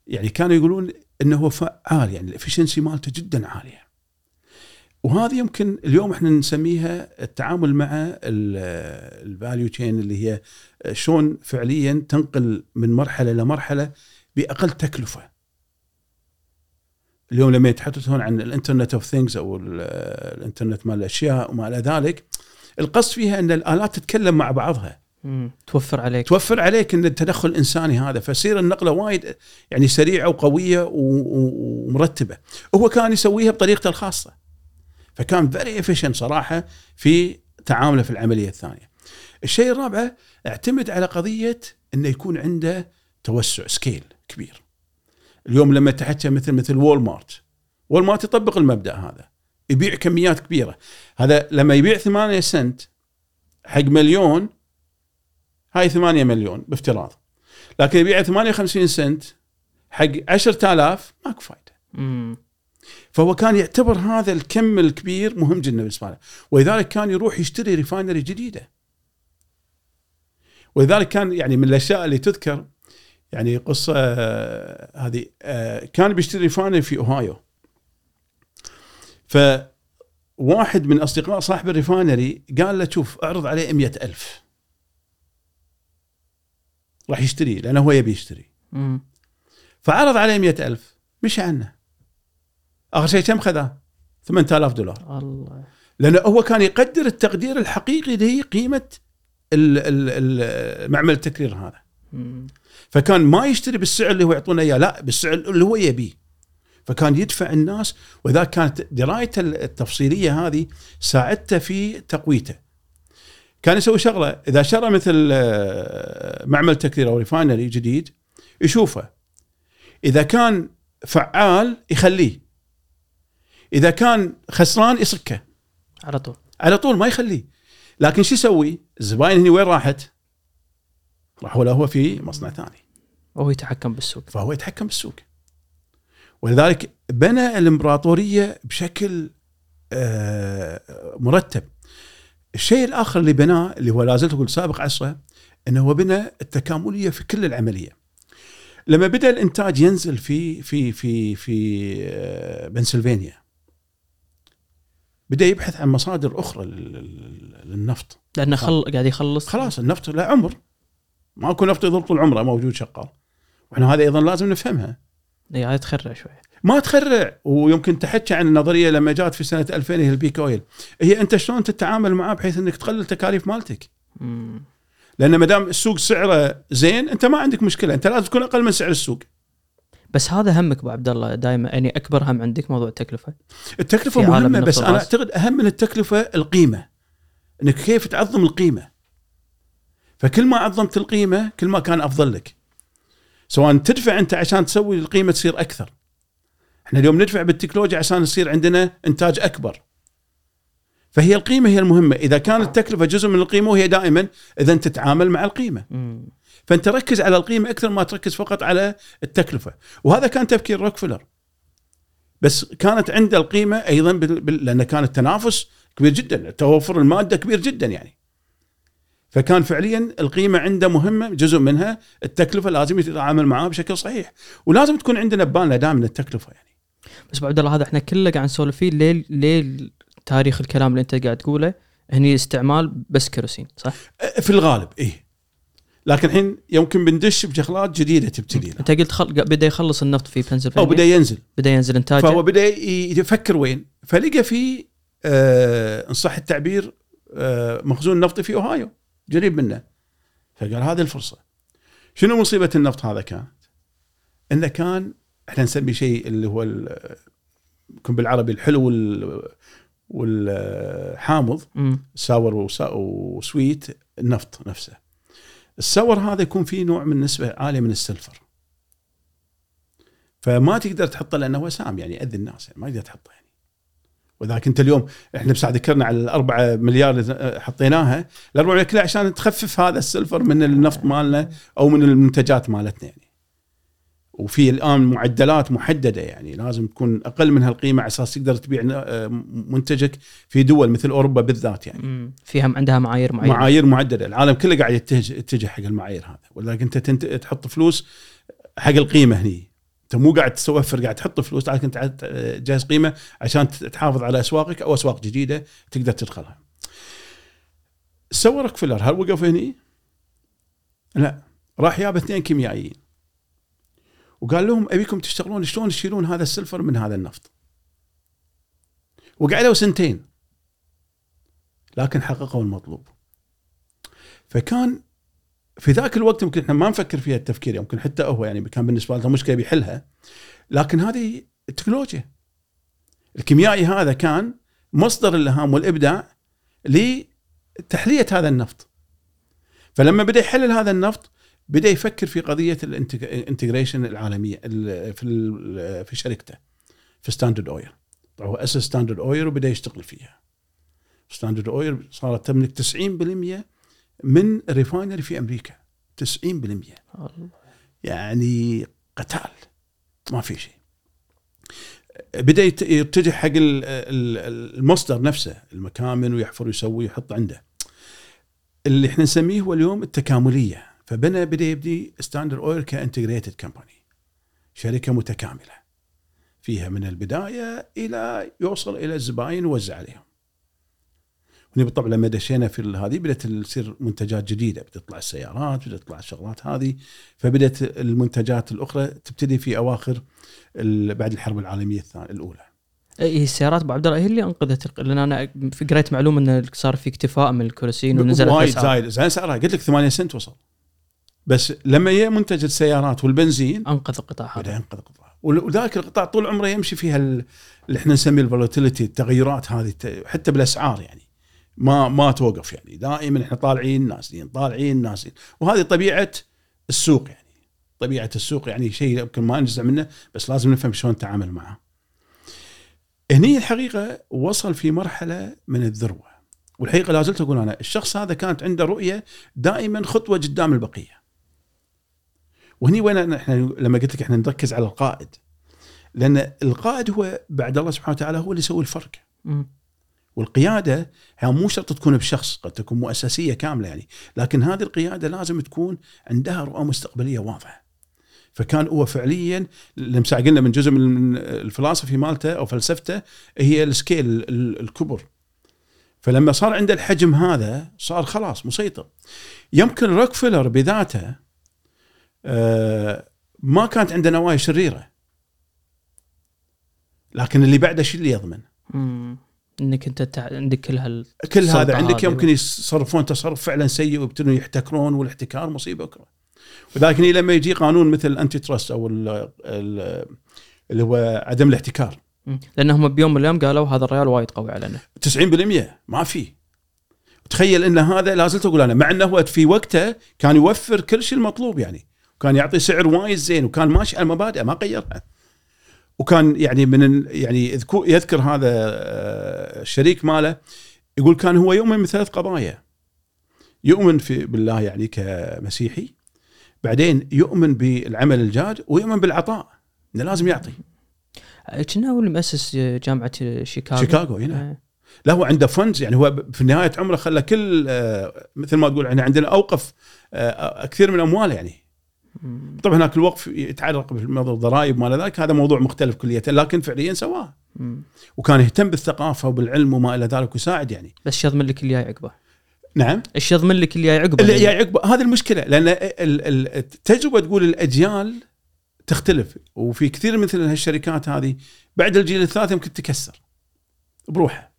يعني كانوا يقولون انه فعال، يعني الافشنسي مالته جدا عاليه، وهذه يمكن اليوم احنا نسميها التعامل مع الفاليو تشين، اللي هي شلون فعليا تنقل من مرحله لمرحله باقل تكلفه. اليوم لما يتحدثون عن الانترنت اوف ثينجز او الانترنت مال الاشياء وما الى ذلك، القصد فيها ان الالات تتكلم مع بعضها، مم. توفر عليك توفر عليك ان التدخل الانساني هذا، فصير النقله وايد يعني سريعه وقويه ومرتبه. هو كان يسويها بطريقته الخاصه، فكان very efficient صراحه في تعامله في العمليه الثانيه. الشيء الرابع اعتمد على قضيه انه يكون عنده توسع سكيل كبير. اليوم لما تحكي مثل مثل وول مارت، وول مارت يطبق المبدأ هذا، يبيع كميات كبيرة. هذا لما يبيع ثمانية سنت حق مليون، هاي ثمانية مليون بافتراض، لكن يبيع ثمانية وخمسين سنت حق عشرة آلاف ماكو فايدة. فهو كان يعتبر هذا الكم الكبير مهم جدا بالنسبة له، ولذلك كان يروح يشتري ريفاينري جديدة. ولذلك كان يعني من الأشياء اللي تذكر يعني قصة هذه، كان بيشتري ريفاينري في أوهايو، فواحد من أصدقاء صاحب الريفاينري قال له شوف أعرض عليه مئة ألف راح يشتري، لأنه هو يبي يشتري. مم. فعرض عليه مئة ألف مش عنه، آخر شيء كم خذه؟ ثمانية آلاف دولار. الله. لأنه هو كان يقدر التقدير الحقيقي لهي قيمة معمل التكرير هذا. مم. فكان ما يشتري بالسعر اللي هو يعطونه اياه، لا بالسعر اللي هو يبيه، فكان يدفع الناس. وإذا كانت درايته التفصيليه هذه ساعدته في تقويته. كان يسوي شغله، اذا شرى مثل معمل تكرير او ريفاينري جديد يشوفه، اذا كان فعال يخليه، اذا كان خسران يسكه على طول على طول ما يخليه. لكن شو يسوي الزباين هنا؟ وين راحت؟ راحوا له هو في مصنع ثاني، وهو يتحكم بالسوق، فهو يتحكم بالسوق. ولذلك بنى الإمبراطورية بشكل مرتب. الشيء الآخر اللي بناه اللي هو لازلت أقول سابق عصره، أنه هو بنى التكاملية في كل العملية. لما بدأ الإنتاج ينزل في في في في بنسلفانيا، بدأ يبحث عن مصادر أخرى للنفط، لأنه خل... قاعد يخلص خلاص النفط لا عمر، ما كنا نفط يضل طول عمره موجود شغال، واحنا هذا ايضا لازم نفهمها. يعني تخرع شويه ما تخرع. ويمكن تحكي عن النظريه لما جات في سنه ألفين هي البيك اويل، هي انت شلون تتعامل معاه بحيث انك تقلل تكاليف مالتك. امم لان ما دام السوق سعره زين انت ما عندك مشكله، انت لازم تكون اقل من سعر السوق. بس هذا همك ابو عبد الله دائما، يعني اكبر هم عندك موضوع التكلفه. التكلفه مهمه، بس انا اعتقد اهم من التكلفه القيمه، انك كيف تعظم القيمه. فكل ما عظمت القيمة كل ما كان أفضل لك، سواء تدفع أنت عشان تسوي القيمة تصير أكثر. إحنا اليوم ندفع بالتكنولوجيا عشان يصير عندنا إنتاج أكبر، فهي القيمة هي المهمة. إذا كانت التكلفة جزء من القيمة وهي دائما، إذا أنت تتعامل مع القيمة، فأنت ركز على القيمة أكثر ما تركز فقط على التكلفة. وهذا كان تفكير روكفلر، بس كانت عنده القيمة أيضا بال... بال... لأن كان التنافس كبير جدا، توفر المادة كبير جدا يعني، فكان فعليا القيمة عنده مهمة، جزء منها التكلفة لازم يتعامل معها بشكل صحيح، ولازم تكون عندنا ببالنا دائما التكلفة يعني. بس عبد الله هذا احنا كله قاعد نسولف فيه ليل ليل تاريخ الكلام اللي انت قاعد تقوله هني استعمال بس كيروسين صح في الغالب ايه، لكن الحين يمكن بندش بشغلات جديده تبتدي. انت قلت خل... بدا يخلص النفط في بنسلفانيا او بدا ينزل بدا ينزل انتاجه، فهو بدا يفكر وين، فلقى في آه... ان صح التعبير آه... مخزون نفطي في اوهايو قريب منه، فقال هذه الفرصه. شنو مصيبه النفط هذا كانت انه كان احنا نسمي شيء اللي هو يكون بالعربي الحلو والحامض ساور وسويت، النفط نفسه الساور هذا يكون فيه نوع من نسبة عالية من السلفر، فما تقدر تحطه لأنه هو سام يعني يأذي الناس يعني ما تقدر تحطه يعني. وذاك أنت اليوم إحنا بساعة ذكرنا على الأربعة مليار حطيناها الأربعة مليار كلها عشان تخفف هذا السلفر من النفط مالنا أو من المنتجات مالتنا يعني. وفي الآن معدلات محددة يعني لازم تكون أقل من هالقيمة على أساس تقدر تبيع منتجك في دول مثل أوروبا بالذات يعني فيها عندها معايير معينة معايير معدلة، العالم كله قاعد يتجه حق المعايير هذا، ولكن أنت تنت... تحط فلوس حق القيمة هني، أنت مو قاعد تسوفر قاعد تحط فلوس، لكن أنت جاهز قيمة عشان تحافظ على أسواقك أو أسواق جديدة تقدر تدخلها. سوى روكفلر هل وقف هني؟ لا، راح ياب اثنين كيميائيين وقال لهم أبيكم تشتغلون شلون تشيلون هذا السلفر من هذا النفط، وقعدوا سنتين لكن حققوا المطلوب. فكان في ذاك الوقت يمكن إحنا ما نفكر فيها التفكير، يمكن حتى هو يعني كان بالنسبة له مشكلة بيحلها، لكن هذه التكنولوجيا الكيميائي هذا كان مصدر الإلهام والإبداع لتحلية هذا النفط. فلما بدأ يحلل هذا النفط بدأ يفكر في قضية الانتجريشن العالمية في في شركته في ستاندرد أويل. طبعا هو أسس ستاندرد أويل وبدأ يشتغل فيها. ستاندرد أويل صارت تملك تسعين بالمئة من ريفاينري في أمريكا، تسعين بالمئة يعني قتال ما في شيء. بدأ يتجه حق المصدر نفسه المكامن ويحفر ويسوي ويحط عنده اللي إحنا نسميه هو اليوم التكاملية. فبنا بدأ يبدي ستاندرد أويل كإنتجريتد كمباني، شركة متكاملة فيها من البداية إلى يوصل إلى الزبائن ووزع عليهم. وبالطبع لما دشينا في هذه بدأت تصير منتجات جديدة، بدأت تطلع السيارات، بدأت تطلع الشغلات هذه، فبدأت المنتجات الأخرى تبتدي في أواخر بعد الحرب العالمية الثانية الأولى. اي السيارات ابو عبد الله هي اللي انقذت، لان انا قريت معلومه ان صار في اكتفاء من الكيروسين ونزلت الاسعار، قلت لك ثمانية سنت وصل، بس لما يجي منتج السيارات والبنزين انقذ القطاع هذا، انقذ القطاع. وذاك القطاع طول عمره يمشي فيها اللي احنا نسميه الفولاتيليتي، التغيرات هذه حتى بالاسعار يعني ما ما توقف يعني، دائما احنا طالعين نازلين طالعين نازلين، وهذه طبيعه السوق يعني طبيعه السوق يعني شيء يمكن ما نجزع منه، بس لازم نفهم شلون نتعامل معه. هني الحقيقه وصل في مرحله من الذروه، والحقيقه لازلت اقول انا الشخص هذا كانت عنده رؤيه دائما خطوه قدام البقيه. وهني وين احنا لما قلت لك احنا نركز على القائد، لان القائد هو بعد الله سبحانه وتعالى هو اللي يسوي الفرق. م. والقياده هي مو شرط تكون بشخص، قد تكون مؤسسيه كامله يعني، لكن هذه القياده لازم تكون عندها رؤى مستقبليه واضحه. فكان هو فعليا لمسا قلنا من جزء من الفلسفه مالته او فلسفته هي السكيل الكبر، فلما صار عنده الحجم هذا صار خلاص مسيطر. يمكن روكفلر بذاته آه ما كانت عنده نوايا شريرة، لكن اللي بعده شو اللي يضمن مم. انك انت تع... عندك كل هال كل هذا عندك يمكن يصرفون تصرف فعلا سيء ويبتنوا يحتكرون، والاحتكار مصيبة أكبر. ولكن لما يجي قانون مثل الانتي تراست او ال... ال... اللي هو عدم الاحتكار، لانهم بيوم من الايام قالوا هذا الريال وايد قوي علينا تسعين بالمئة ما فيه. تخيل ان هذا لازلت اقول انا مع انه هو في وقته كان يوفر كل شيء المطلوب يعني، كان يعطي سعر وايد زين، وكان ماشي على المبادئ ما غيرها، وكان يعني من يعني يذكر هذا الشريك ماله يقول كان هو يؤمن بثلاث قضايا، يؤمن في بالله يعني كمسيحي، بعدين يؤمن بالعمل الجاد، ويؤمن بالعطاء انه لازم يعطي. كنا هو اللي مؤسس جامعة شيكاغو شيكاغو هنا آه. لا هو عنده فندز يعني، هو في نهاية عمره خلى كل مثل ما تقول عندنا اوقف كثير من امواله يعني طبعا هناك الوقف يتعلق بموضوع الضرائب وما ذلك، هذا موضوع مختلف كلية، لكن فعليا سواه وكان يهتم بالثقافة وبالعلم وما إلى ذلك ويساعد يعني. بس يضمن لك اللي عقبه. نعم. إيش يضمن لك اللي عقبه؟ اللي عقبه هذه المشكلة، لأن التجربة تقول الأجيال تختلف، وفي كثير مثل هالشركات هذه بعد الجيل الثالث يمكن تكسر بروحه،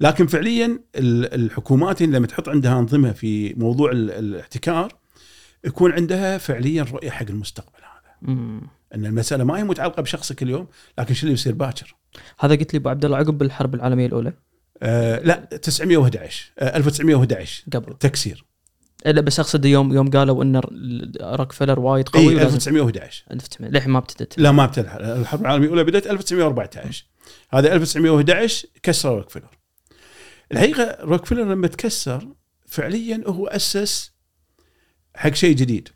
لكن فعليا الحكومات لما تحط عندها أنظمة في موضوع الاحتكار يكون عندها فعليا رؤية حق المستقبل هذا. مم. أن المسألة ما هي متعلقة بشخصك اليوم، لكن شو اللي يصير باكر. هذا قلت لي أبو عبد الله عقب الحرب العالمية الأولى. آه لا تسعمية وأحد عشر آه ألف وتسعمية وأحد عشر قبل تكسير. لا بس أقصد يوم يوم قالوا إن روكفلر وايد قوي. إيه ألف وتسعمية وأحد عشر. ألف وتسعمية ليه ما ابتدت؟ لا ما ابتدت، الحرب العالمية الأولى بدأت ألف وتسعمية وأربعة عشر. هذا ألف وتسعمية وأحد عشر كسر روكفلر. الحقيقة روكفلر لما تكسر فعليا هو أسس حق شيء جديد.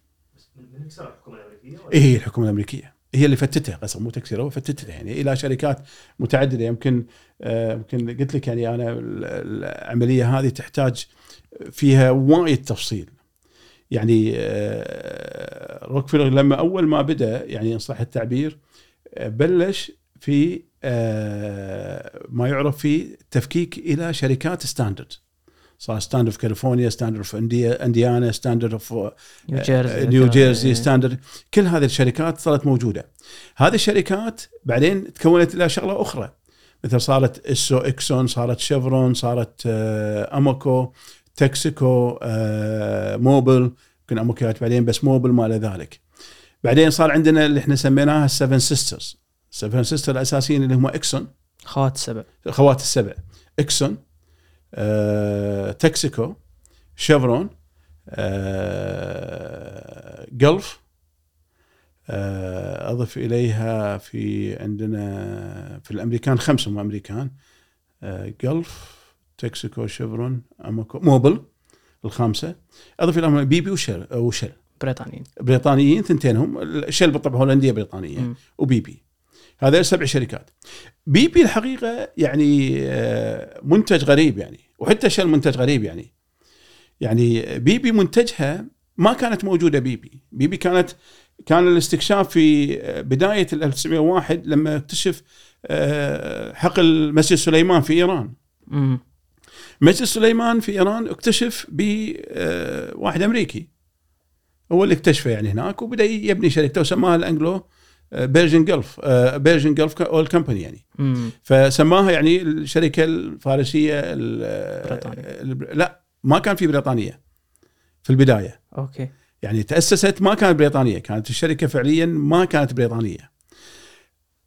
من كسر الحكومة الأمريكية؟ إيه الحكومة الأمريكية هي اللي فتتها، قصر مو تكسيره وفتتها يعني إلى شركات متعددة. يمكن آه يمكن قلت لك يعني أنا العملية هذه تحتاج فيها وايد تفصيل يعني. آه روكفلر لما أول ما بدأ يعني إن صح التعبير آه بلش في آه ما يعرف في تفكيك إلى شركات ستاندرد، صار ستاندرد في كاليفورنيا، ستاندرد في انديا انديانا، ستاندرد في نيو جيرسي، ستاندرد كل هذه الشركات صارت موجوده. هذه الشركات بعدين تكونت الى شغله اخرى، مثل صارت اسو اكسون، صارت شيفرون، صارت اموكو، تيكسيكو، موبل، يمكن اموكو بعدين بس موبل ما الى ذلك. بعدين صار عندنا اللي احنا سميناها السفن سيسترز. السفن سيستر الاساسيين اللي هم اكسون، خوات السبع، خوات السبع، اكسون، أه، تكسيكو، شيفرون، أه، جولف، أه، أضف إليها في عندنا في الأمريكان خمسة من أمريكان، أه، جولف، تكسيكو، شيفرون، أموكو، موبل الخامسة، أضف إليها بي بي وشل وشل بريطانيين بريطانيين ثنتينهم، شل بالطبع هولندية بريطانية م. وبي بي. هذه سبع شركات. بي بي الحقيقة يعني منتج غريب يعني، وحتى شل منتج غريب يعني. يعني بي بي منتجها ما كانت موجودة. بي بي بي بي كانت كان الاستكشاف في بداية ألف وتسعمية وواحد لما اكتشف حقل مسجد سليمان في إيران. م- مسجد سليمان في إيران اكتشف بواحد أمريكي هو اللي اكتشفه يعني هناك، وبدأ يبني شركته وسماها الأنجلو بيرجن جلف بيرجن جلف اول كمباني يعني. مم. فسماها يعني الشركه الفارسيه البريطانيه، لا ما كان في بريطانيه في البدايه. اوكي يعني تاسست، ما كانت بريطانيه، كانت الشركه فعليا ما كانت بريطانيه.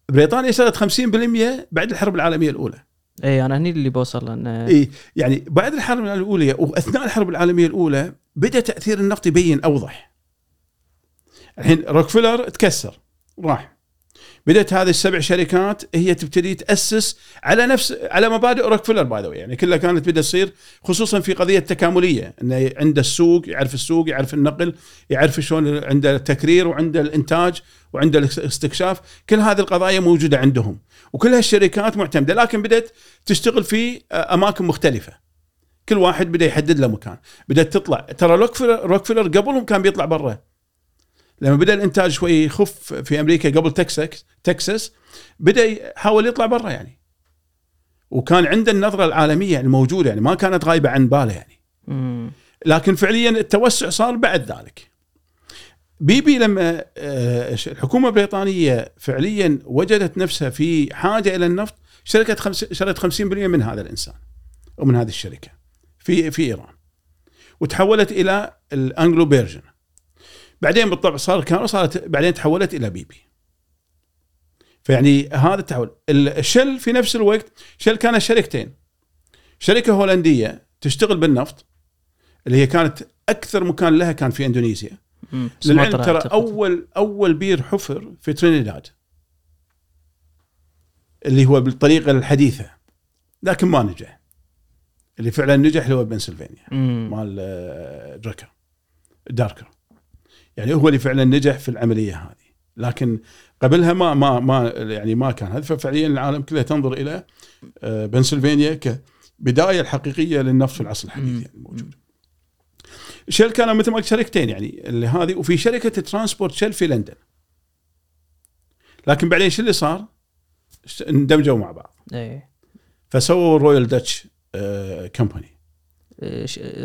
بريطانيا صارت خمسين بالمية بعد الحرب العالميه الاولى. اي انا هني اللي بوصل ان اي يعني بعد الحرب العالميه الاولى واثناء الحرب العالميه الاولى بدا تاثير النفط يبين اوضح. الحين روكفلر تكسر راح، بدأت هذه السبع شركات هي تبتدي تأسس على نفس على مبادئ روكفلر باي ذا يعني. كلها كانت بدأت تصير خصوصا في قضية التكاملية، انه عنده السوق، يعرف السوق، يعرف النقل، يعرف شلون، عنده التكرير وعنده الانتاج وعنده الاستكشاف، كل هذه القضايا موجودة عندهم، وكل هالشركات معتمدة، لكن بدأت تشتغل في اماكن مختلفة، كل واحد بدأ يحدد له مكان، بدأت تطلع. ترى روكفلر روكفلر قبلهم كان بيطلع برا، لما بدأ الإنتاج شوي يخف في أمريكا قبل تكساس تكساس بدأ يحاول يطلع برا يعني، وكان عنده النظرة العالمية الموجودة يعني، ما كانت غايبة عن باله يعني. مم. لكن فعليا التوسع صار بعد ذلك. بي بي لما الحكومة البريطانية فعليا وجدت نفسها في حاجة إلى النفط، شركة شرت خمسين بالمية من هذا الإنسان ومن هذه الشركة في في إيران، وتحولت إلى الأنجلو بيرجن. بعدين بالطبع صار كانوا صارت بعدين تحولت إلى بي بي. فيعني هذا التحول. الشل في نفس الوقت، شل كانت شركتين، شركة هولندية تشتغل بالنفط اللي هي كانت أكثر مكان لها كان في إندونيسيا. للعلم ترى أول أول بير حفر في ترينيداد اللي هو بالطريقة الحديثة، لكن ما نجح. اللي فعلا نجح اللي هو بنسلفانيا مال دركر داركر يعني، هو اللي فعلا نجح في العملية هذه، لكن قبلها ما ما ما يعني ما كان هذا. ففعليا العالم كله تنظر إلى بنسلفانيا كبداية الحقيقية للنفط في العصر الحديث يعني موجود. شل كانوا مثل ما قلت شركتين يعني اللي هذه، وفي شركه ترانسبورت شل في لندن، لكن بعدين شو اللي صار؟ اندمجوا مع بعض. اي فسووا رويال داتش كمباني،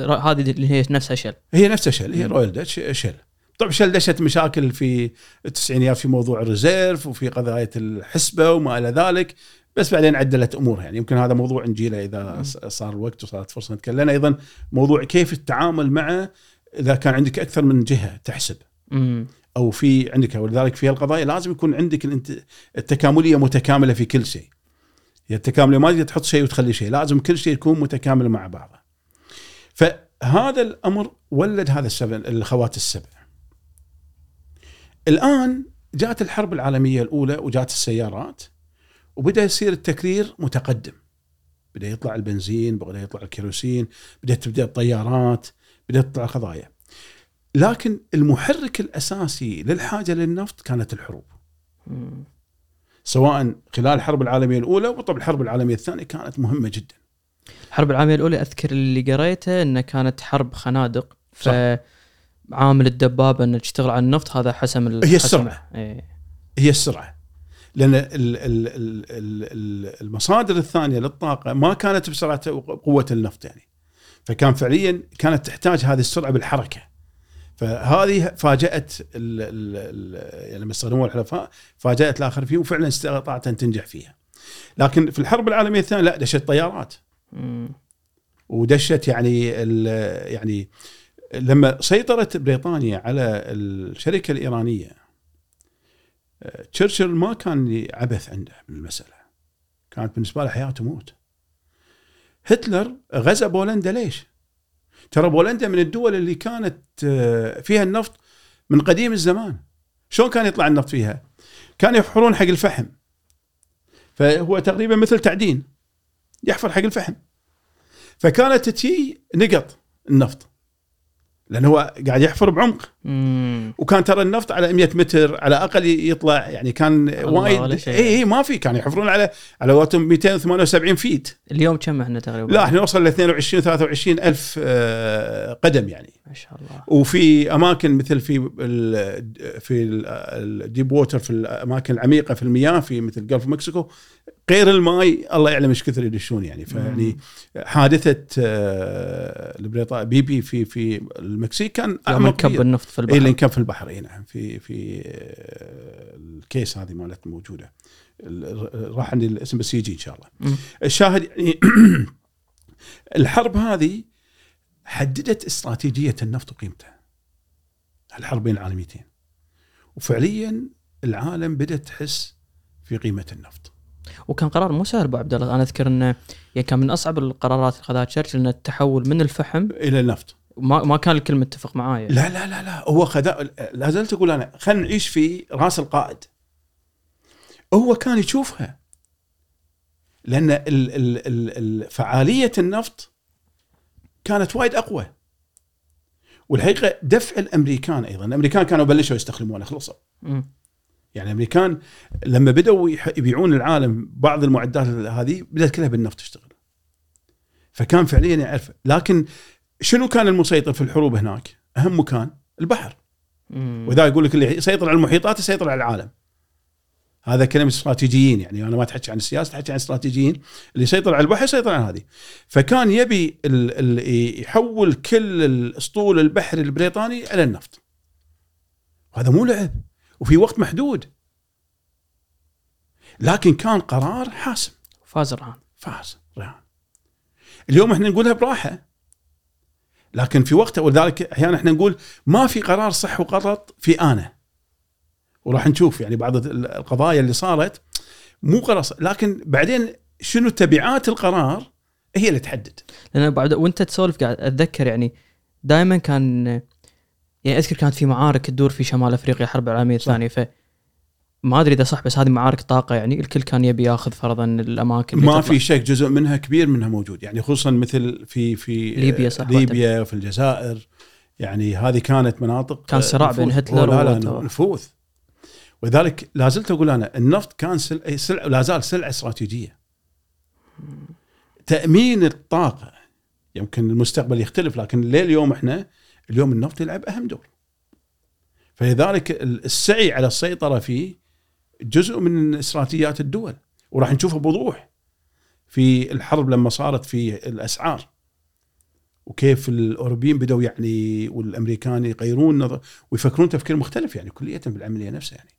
هذه اللي هي نفسها شل، هي نفسها شل، هي رويال داتش شل. طبعا شل دشت مشاكل في التسعينيات في موضوع الريزيرف وفي قضايا الحسبه وما الى ذلك، بس بعدين عدلت امورها. يعني يمكن هذا موضوع نجيله اذا صار الوقت وصارت فرصه نتكلم. ايضا موضوع كيف التعامل معه اذا كان عندك اكثر من جهه تحسب او في عندك، ولذلك في هالقضايا لازم يكون عندك التكامليه متكامله في كل شيء. هي التكامليه ما تقدر تحط شيء وتخلي شيء، لازم كل شيء يكون متكامل مع بعضه. فهذا الامر ولد هذا السبع الخوات السبع. الان جاءت الحرب العالميه الاولى وجاءت السيارات، وبدأ يصير التكرير متقدم، بدأ يطلع البنزين، بدأ يطلع الكيروسين، بدأ تبدأ الطيارات، بدأ تطلع قضايا. لكن المحرك الأساسي للحاجة للنفط كانت الحروب، سواء خلال الحرب العالمية الأولى، وطبعا الحرب العالمية الثانية كانت مهمة جدا. الحرب العالمية الأولى أذكر اللي قريته أنها كانت حرب خنادق، فعامل الدبابة أن تشتغل على النفط هذا حسم الحسم. هي السرعة، إيه. هي السرعة، لأن المصادر الثانية للطاقة ما كانت بسرعة قوة النفط يعني، فكان فعليا كانت تحتاج هذه السرعة بالحركة. فهذه فاجأت لما استخدموها الحلفاء، فاجأت الآخر فيه وفعلا استطاعت أن تنجح فيها. لكن في الحرب العالمية الثانية لا، دشت طيارات ودشت يعني يعني لما سيطرت بريطانيا على الشركة الإيرانية، تشرشل ما كان عبث عنده من المسألة، كانت بالنسبة له حياة وموت. هتلر غزا بولندا ليش؟ ترى بولندا من الدول اللي كانت فيها النفط من قديم الزمان. شلون كان يطلع النفط فيها؟ كان يحفرون حق الفحم، فهو تقريبا مثل تعدين يحفر حق الفحم، فكانت تتي نقط النفط لأنه هو قاعد يحفر بعمق. مم. وكان ترى النفط على مئة متر على أقل يطلع، يعني كان وايد. إيه ما في، كان يحفرون على على وقتهم مئتين وثمانية وسبعين فيت. اليوم كم إحنا تقريبا؟ لا إحنا نوصل ل اثنين وعشرين ثلاثة وعشرين ألف قدم يعني، ما شاء الله. وفي أماكن مثل في ال في الديب ووتر، في الأماكن العميقة في المياه، في مثل جولف مكسيكو، غير الماي الله يعلم ايش كثر يدشون يعني. فيعني حادثه البريطاني بي بي في في المكسيك كان اعمق كب النفط في البحر، اللي كان في البحر هنا يعني في في الكيس هذه مالت موجوده، راح عندي الاسم بس يجي ان شاء الله. مم. الشاهد يعني الحرب هذه حددت استراتيجيه النفط وقيمته، الحربين العالميتين، وفعليا العالم بدات تحس في قيمه النفط. وكان قرار مو سهل ابو عبد الله، انا اذكر انه يعني كان من اصعب القرارات اللي خذها تشرشل انه التحول من الفحم الى النفط. ما ما كان الكل متفق معايا يعني. لا لا لا لا هو خذا، لا زلت اقول انا خلينا نعيش في راس القائد. هو كان يشوفها، لان ال ال ال فعاليه النفط كانت وايد اقوى، والحقيقه دفع الامريكان ايضا. الامريكان كانوا بلشوا يستخدمونه خلصوا. امم يعني الامريكان لما بدأوا يبيعون العالم بعض المعدات هذه بدأت كلها بالنفط تشتغل، فكان فعليا يعرف. لكن شنو كان المسيطر في الحروب هناك؟ أهم مكان البحر. مم. وإذا يقول لك اللي يسيطر على المحيطات يسيطر على العالم، هذا كلام استراتيجيين يعني، أنا ما أتحكي عن السياسة، أتحكي عن استراتيجيين. اللي يسيطر على البحر يسيطر على هذه، فكان يبي اللي يحول كل الأسطول البحري البريطاني على النفط، وهذا مو لعب وفي وقت محدود. لكن كان قرار حاسم، فاز رهان، فاز رهان. اليوم احنا نقولها براحة، لكن في وقتها. ولذلك احيانا احنا نقول ما في قرار صح وغلط في آنه، وراح نشوف يعني بعض القضايا اللي صارت مو قرار، لكن بعدين شنو تبعات القرار هي اللي تحدد. لأن بعد وانت تسولف قاعد اتذكر يعني دائما كان يعني أذكر كانت في معارك تدور في شمال أفريقيا الحرب العالمية الثانية، فما أدري إذا صح بس هذه معارك طاقة يعني الكل كان يبي يأخذ فرضاً الأماكن. ما في شك جزء منها كبير منها موجود يعني، خصوصاً مثل في في ليبيا، ليبيا وفي الجزائر يعني، هذه كانت مناطق كان صراع بين هتلر ونفوذ. ولذلك لازلت أقول أنا النفط كان سلع سلع لازال سلعة استراتيجية. تأمين الطاقة يمكن المستقبل يختلف، لكن ليه اليوم احنا اليوم النفط يلعب اهم دور. فلذلك السعي على السيطرة فيه جزء من استراتيجيات الدول، وراح نشوفه بوضوح في الحرب لما صارت في الأسعار، وكيف الأوروبيين بدوا يعني والأمريكان يغيرون نظر ويفكرون تفكير مختلف يعني كلية بالعملية نفسها يعني،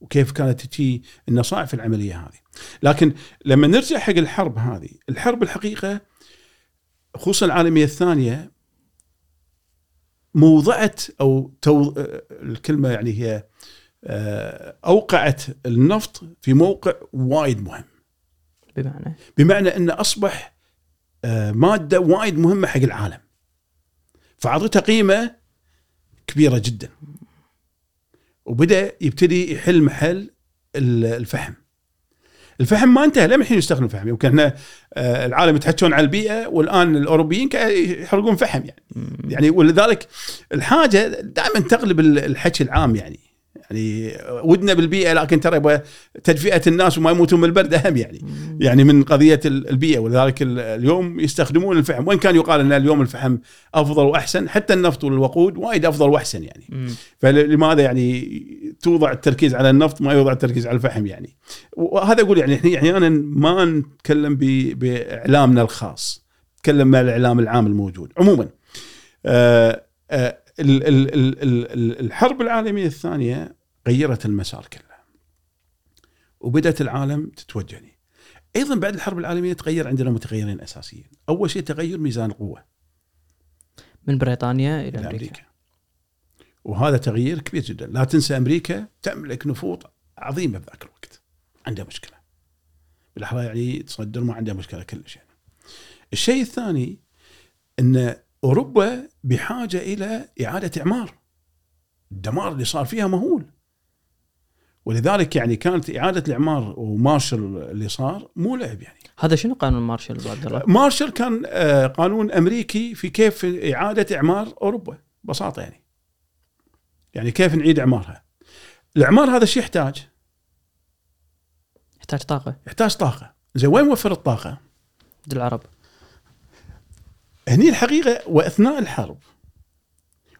وكيف كانت تجي النصائح في العملية هذه. لكن لما نرجع حق الحرب هذه، الحرب الحقيقة خصوصا العالمية الثانية موضعت أو تو... الكلمة يعني هي أوقعت النفط في موقع وايد مهم، بمعنى بمعنى أنه أصبح مادة وايد مهمة حق العالم، فعطتها قيمة كبيرة جدا، وبدأ يبتدي يحل محل الفحم. الفحم ما انتهى، لما الحين يستخدم الفحم، يمكن احنا العالم يتحكون على البيئة والآن الأوروبيين يحرقون فحم يعني م- يعني ولذلك الحاجة دائما تغلب الحكي العام يعني يعني ودنا بالبيئة، لكن ترى يبغى تدفئة الناس وما يموتون من البرد أهم يعني م- يعني من قضية البيئة. ولذلك اليوم يستخدمون الفحم، وإن كان يقال أن اليوم الفحم أفضل وأحسن، حتى النفط والوقود وايد أفضل وأحسن يعني م- فلماذا يعني توضع التركيز على النفط ما يوضع التركيز على الفحم يعني. وهذا أقول يعني إحنا أحيانا ما نتكلم بإعلامنا الخاص، نتكلم مع الإعلام العام الموجود عموما. آه آه الحرب العالمية الثانية غيرت المسار كله، وبدأت العالم تتوجه لي. أيضا بعد الحرب العالمية تغير عندنا متغيرين أساسيين. أول شيء تغير ميزان القوة من بريطانيا إلى أمريكا. أمريكا، وهذا تغيير كبير جدا. لا تنسى أمريكا تملك نفوذ عظيمة بذاك الوقت، عندها مشكلة بالأحرى يعني تصدر، ما عندها مشكلة كلش يعني. الشيء الثاني أن أوروبا بحاجة إلى إعادة إعمار، الدمار اللي صار فيها مهول، ولذلك يعني كانت إعادة الإعمار ومارشل اللي صار مو لعب يعني. هذا شنو قانون مارشل؟ مارشل كان قانون أمريكي في كيف إعادة إعمار أوروبا ببساطة يعني يعني كيف نعيد إعمارها. الإعمار هذا الشيء يحتاج يحتاج طاقة يحتاج طاقة زين، وين وفر الطاقة؟ العرب هني الحقيقة. وأثناء الحرب،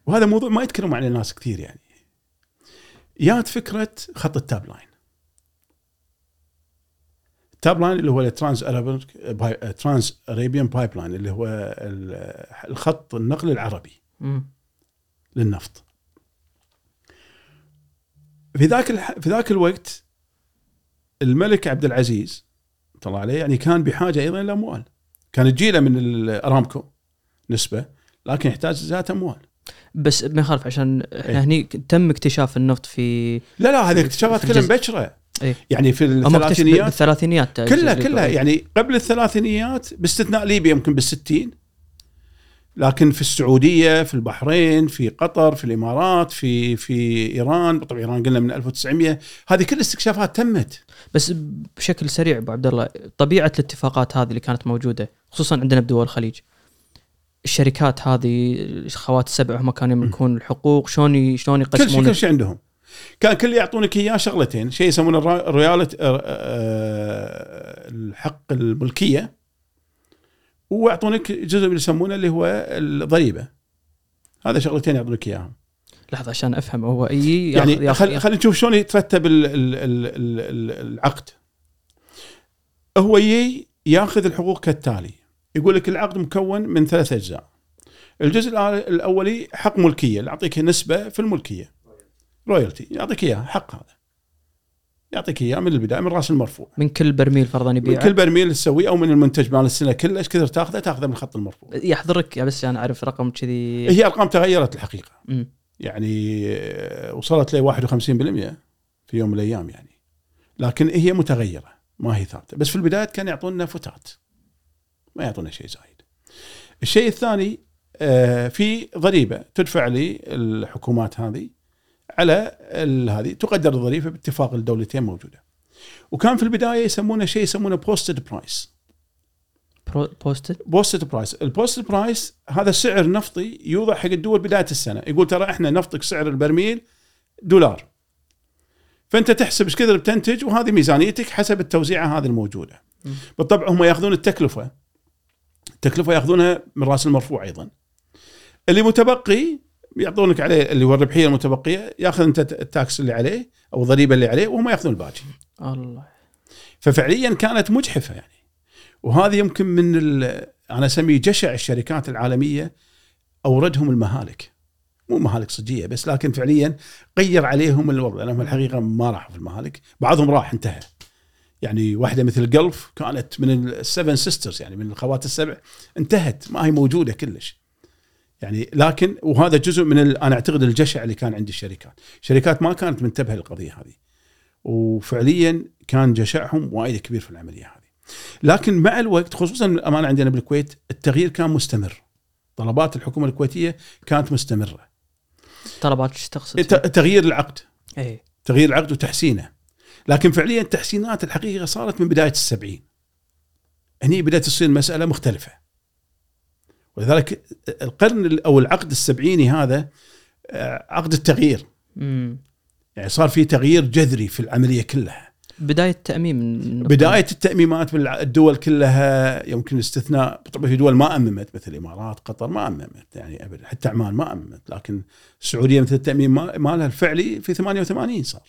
وهذا موضوع ما يتكلم عنه ناس كثير يعني، جاءت فكرة خط التاب لاين. التاب لاين اللي هو الترانس ترانس أرابيان بايب لاين، اللي هو الخط النقل العربي م. للنفط. في ذاك الح... في ذاك الوقت الملك عبد العزيز طلع عليه يعني كان بحاجة أيضا إلى أموال، كان تجيله من الأرامكو نسبة، لكن يحتاج ذات أموال. بس ما يخالف عشان إحنا هني تم اكتشاف النفط في لا لا هذه اكتشافات كلها مبكرة يعني في الثلاثينيات بالثلاثينيات كلها كلها يعني قبل الثلاثينيات، باستثناء ليبيا يمكن بالستين، لكن في السعودية، في البحرين، في قطر، في الإمارات، في في إيران. طبعا إيران قلنا من ألف وتسعمية، هذه كل الاستكشافات تمت. بس بشكل سريع أبو عبد الله، طبيعة الاتفاقات هذه اللي كانت موجودة خصوصا عندنا بدول الخليج، الشركات هذه الخوات السبع هم كانوا يملكون الحقوق، شلون شلون يقسمون كل شيء عندهم؟ كان كل يعطونك إياه شغلتين، شيء يسمونه الريالة الحق الملكية، ويعطونك جزء من يسمونه اللي هو الضريبة. هذا شغلتين يعطونك إياهم. لحظة عشان أفهم هو أي يعني خل خلينا نشوف شلون يترتب ال ال ال العقد. هو يي يأخذ الحقوق كالتالي، يقول لك العقد مكون من ثلاث أجزاء. الجزء الأولي حق ملكية، اللي يعطيك نسبة في الملكية، رويالتي، يعطيك إياه حق، هذا يعطيك إياه من البداية من رأس المرفوع، من كل برميل فرضاً يبيعه، من كل برميل تسويه أو من المنتج مال السنة كلها، إيش كثر تأخذه تأخذه من خط المرفوع. يحضرك بس أنا أعرف رقم كذي، هي أرقام تغيرت الحقيقة م. يعني وصلت لي واحد وخمسين بالمئة في يوم من الأيام يعني، لكن هي متغيرة ما هي ثابتة. بس في البداية كان يعطوننا فتات، ما يعطونا شيء زايد. الشيء الثاني في ضريبة تدفع لي الحكومات هذه على هذه، تقدر الضريبة باتفاق الدولتين موجودة. وكان في البداية يسمونه شيء يسمونه بوستد برايس. بوستد بوستد برايس البوستد برايس هذا سعر نفطي يوضع حق الدول بداية السنة، يقول ترى احنا نفطك سعر البرميل دولار، فانت تحسب ايش كثر بتنتج، وهذه ميزانيتك حسب التوزيعة هذه الموجودة م. بالطبع هم ياخذون التكلفة تكلفه ياخذونها من راس المرفوع. ايضا اللي متبقي يعطونك عليه اللي هو الربحيه المتبقيه، ياخذ انت التاكس اللي عليه او الضريبه اللي عليه وهم ياخذون الباقي. الله. ففعليا كانت مجحفه يعني، وهذه يمكن من انا اسميه جشع الشركات العالميه، اوردهم المهالك، مو مهالك صجيه بس، لكن فعليا غير عليهم الوضع لانهم الحقيقه ما راحوا في المهالك، بعضهم راح انتهى. يعني واحده مثل جولف كانت من السفن سيسترز يعني من الخوات السبع، انتهت ما هي موجوده كلش يعني. لكن وهذا جزء من انا اعتقد الجشع اللي كان عند الشركات، شركات ما كانت منتبهه للقضيه هذه، وفعليا كان جشعهم وايد كبير في العمليه هذه. لكن مع الوقت خصوصا الامانه عندنا بالكويت التغيير كان مستمر، طلبات الحكومه الكويتيه كانت مستمره. طلبات ايش تقصد؟ تغيير العقد، اي تغيير العقد وتحسينه. لكن فعليا التحسينات الحقيقه صارت من بدايه السبعين، هني بدات تصير مساله مختلفه. ولذلك القرن او العقد السبعيني هذا عقد التغيير، امم يعني صار في تغيير جذري في العمليه كلها. بدايه التاميم، بدايه التاميمات بالدول كلها، يمكن استثناء طبعا في دول ما اممت مثل الامارات، قطر ما اممت يعني ابدا، حتى عمان ما اممت. لكن السعوديه مثل التاميم مالها الفعلي في ثمانية وثمانين صار،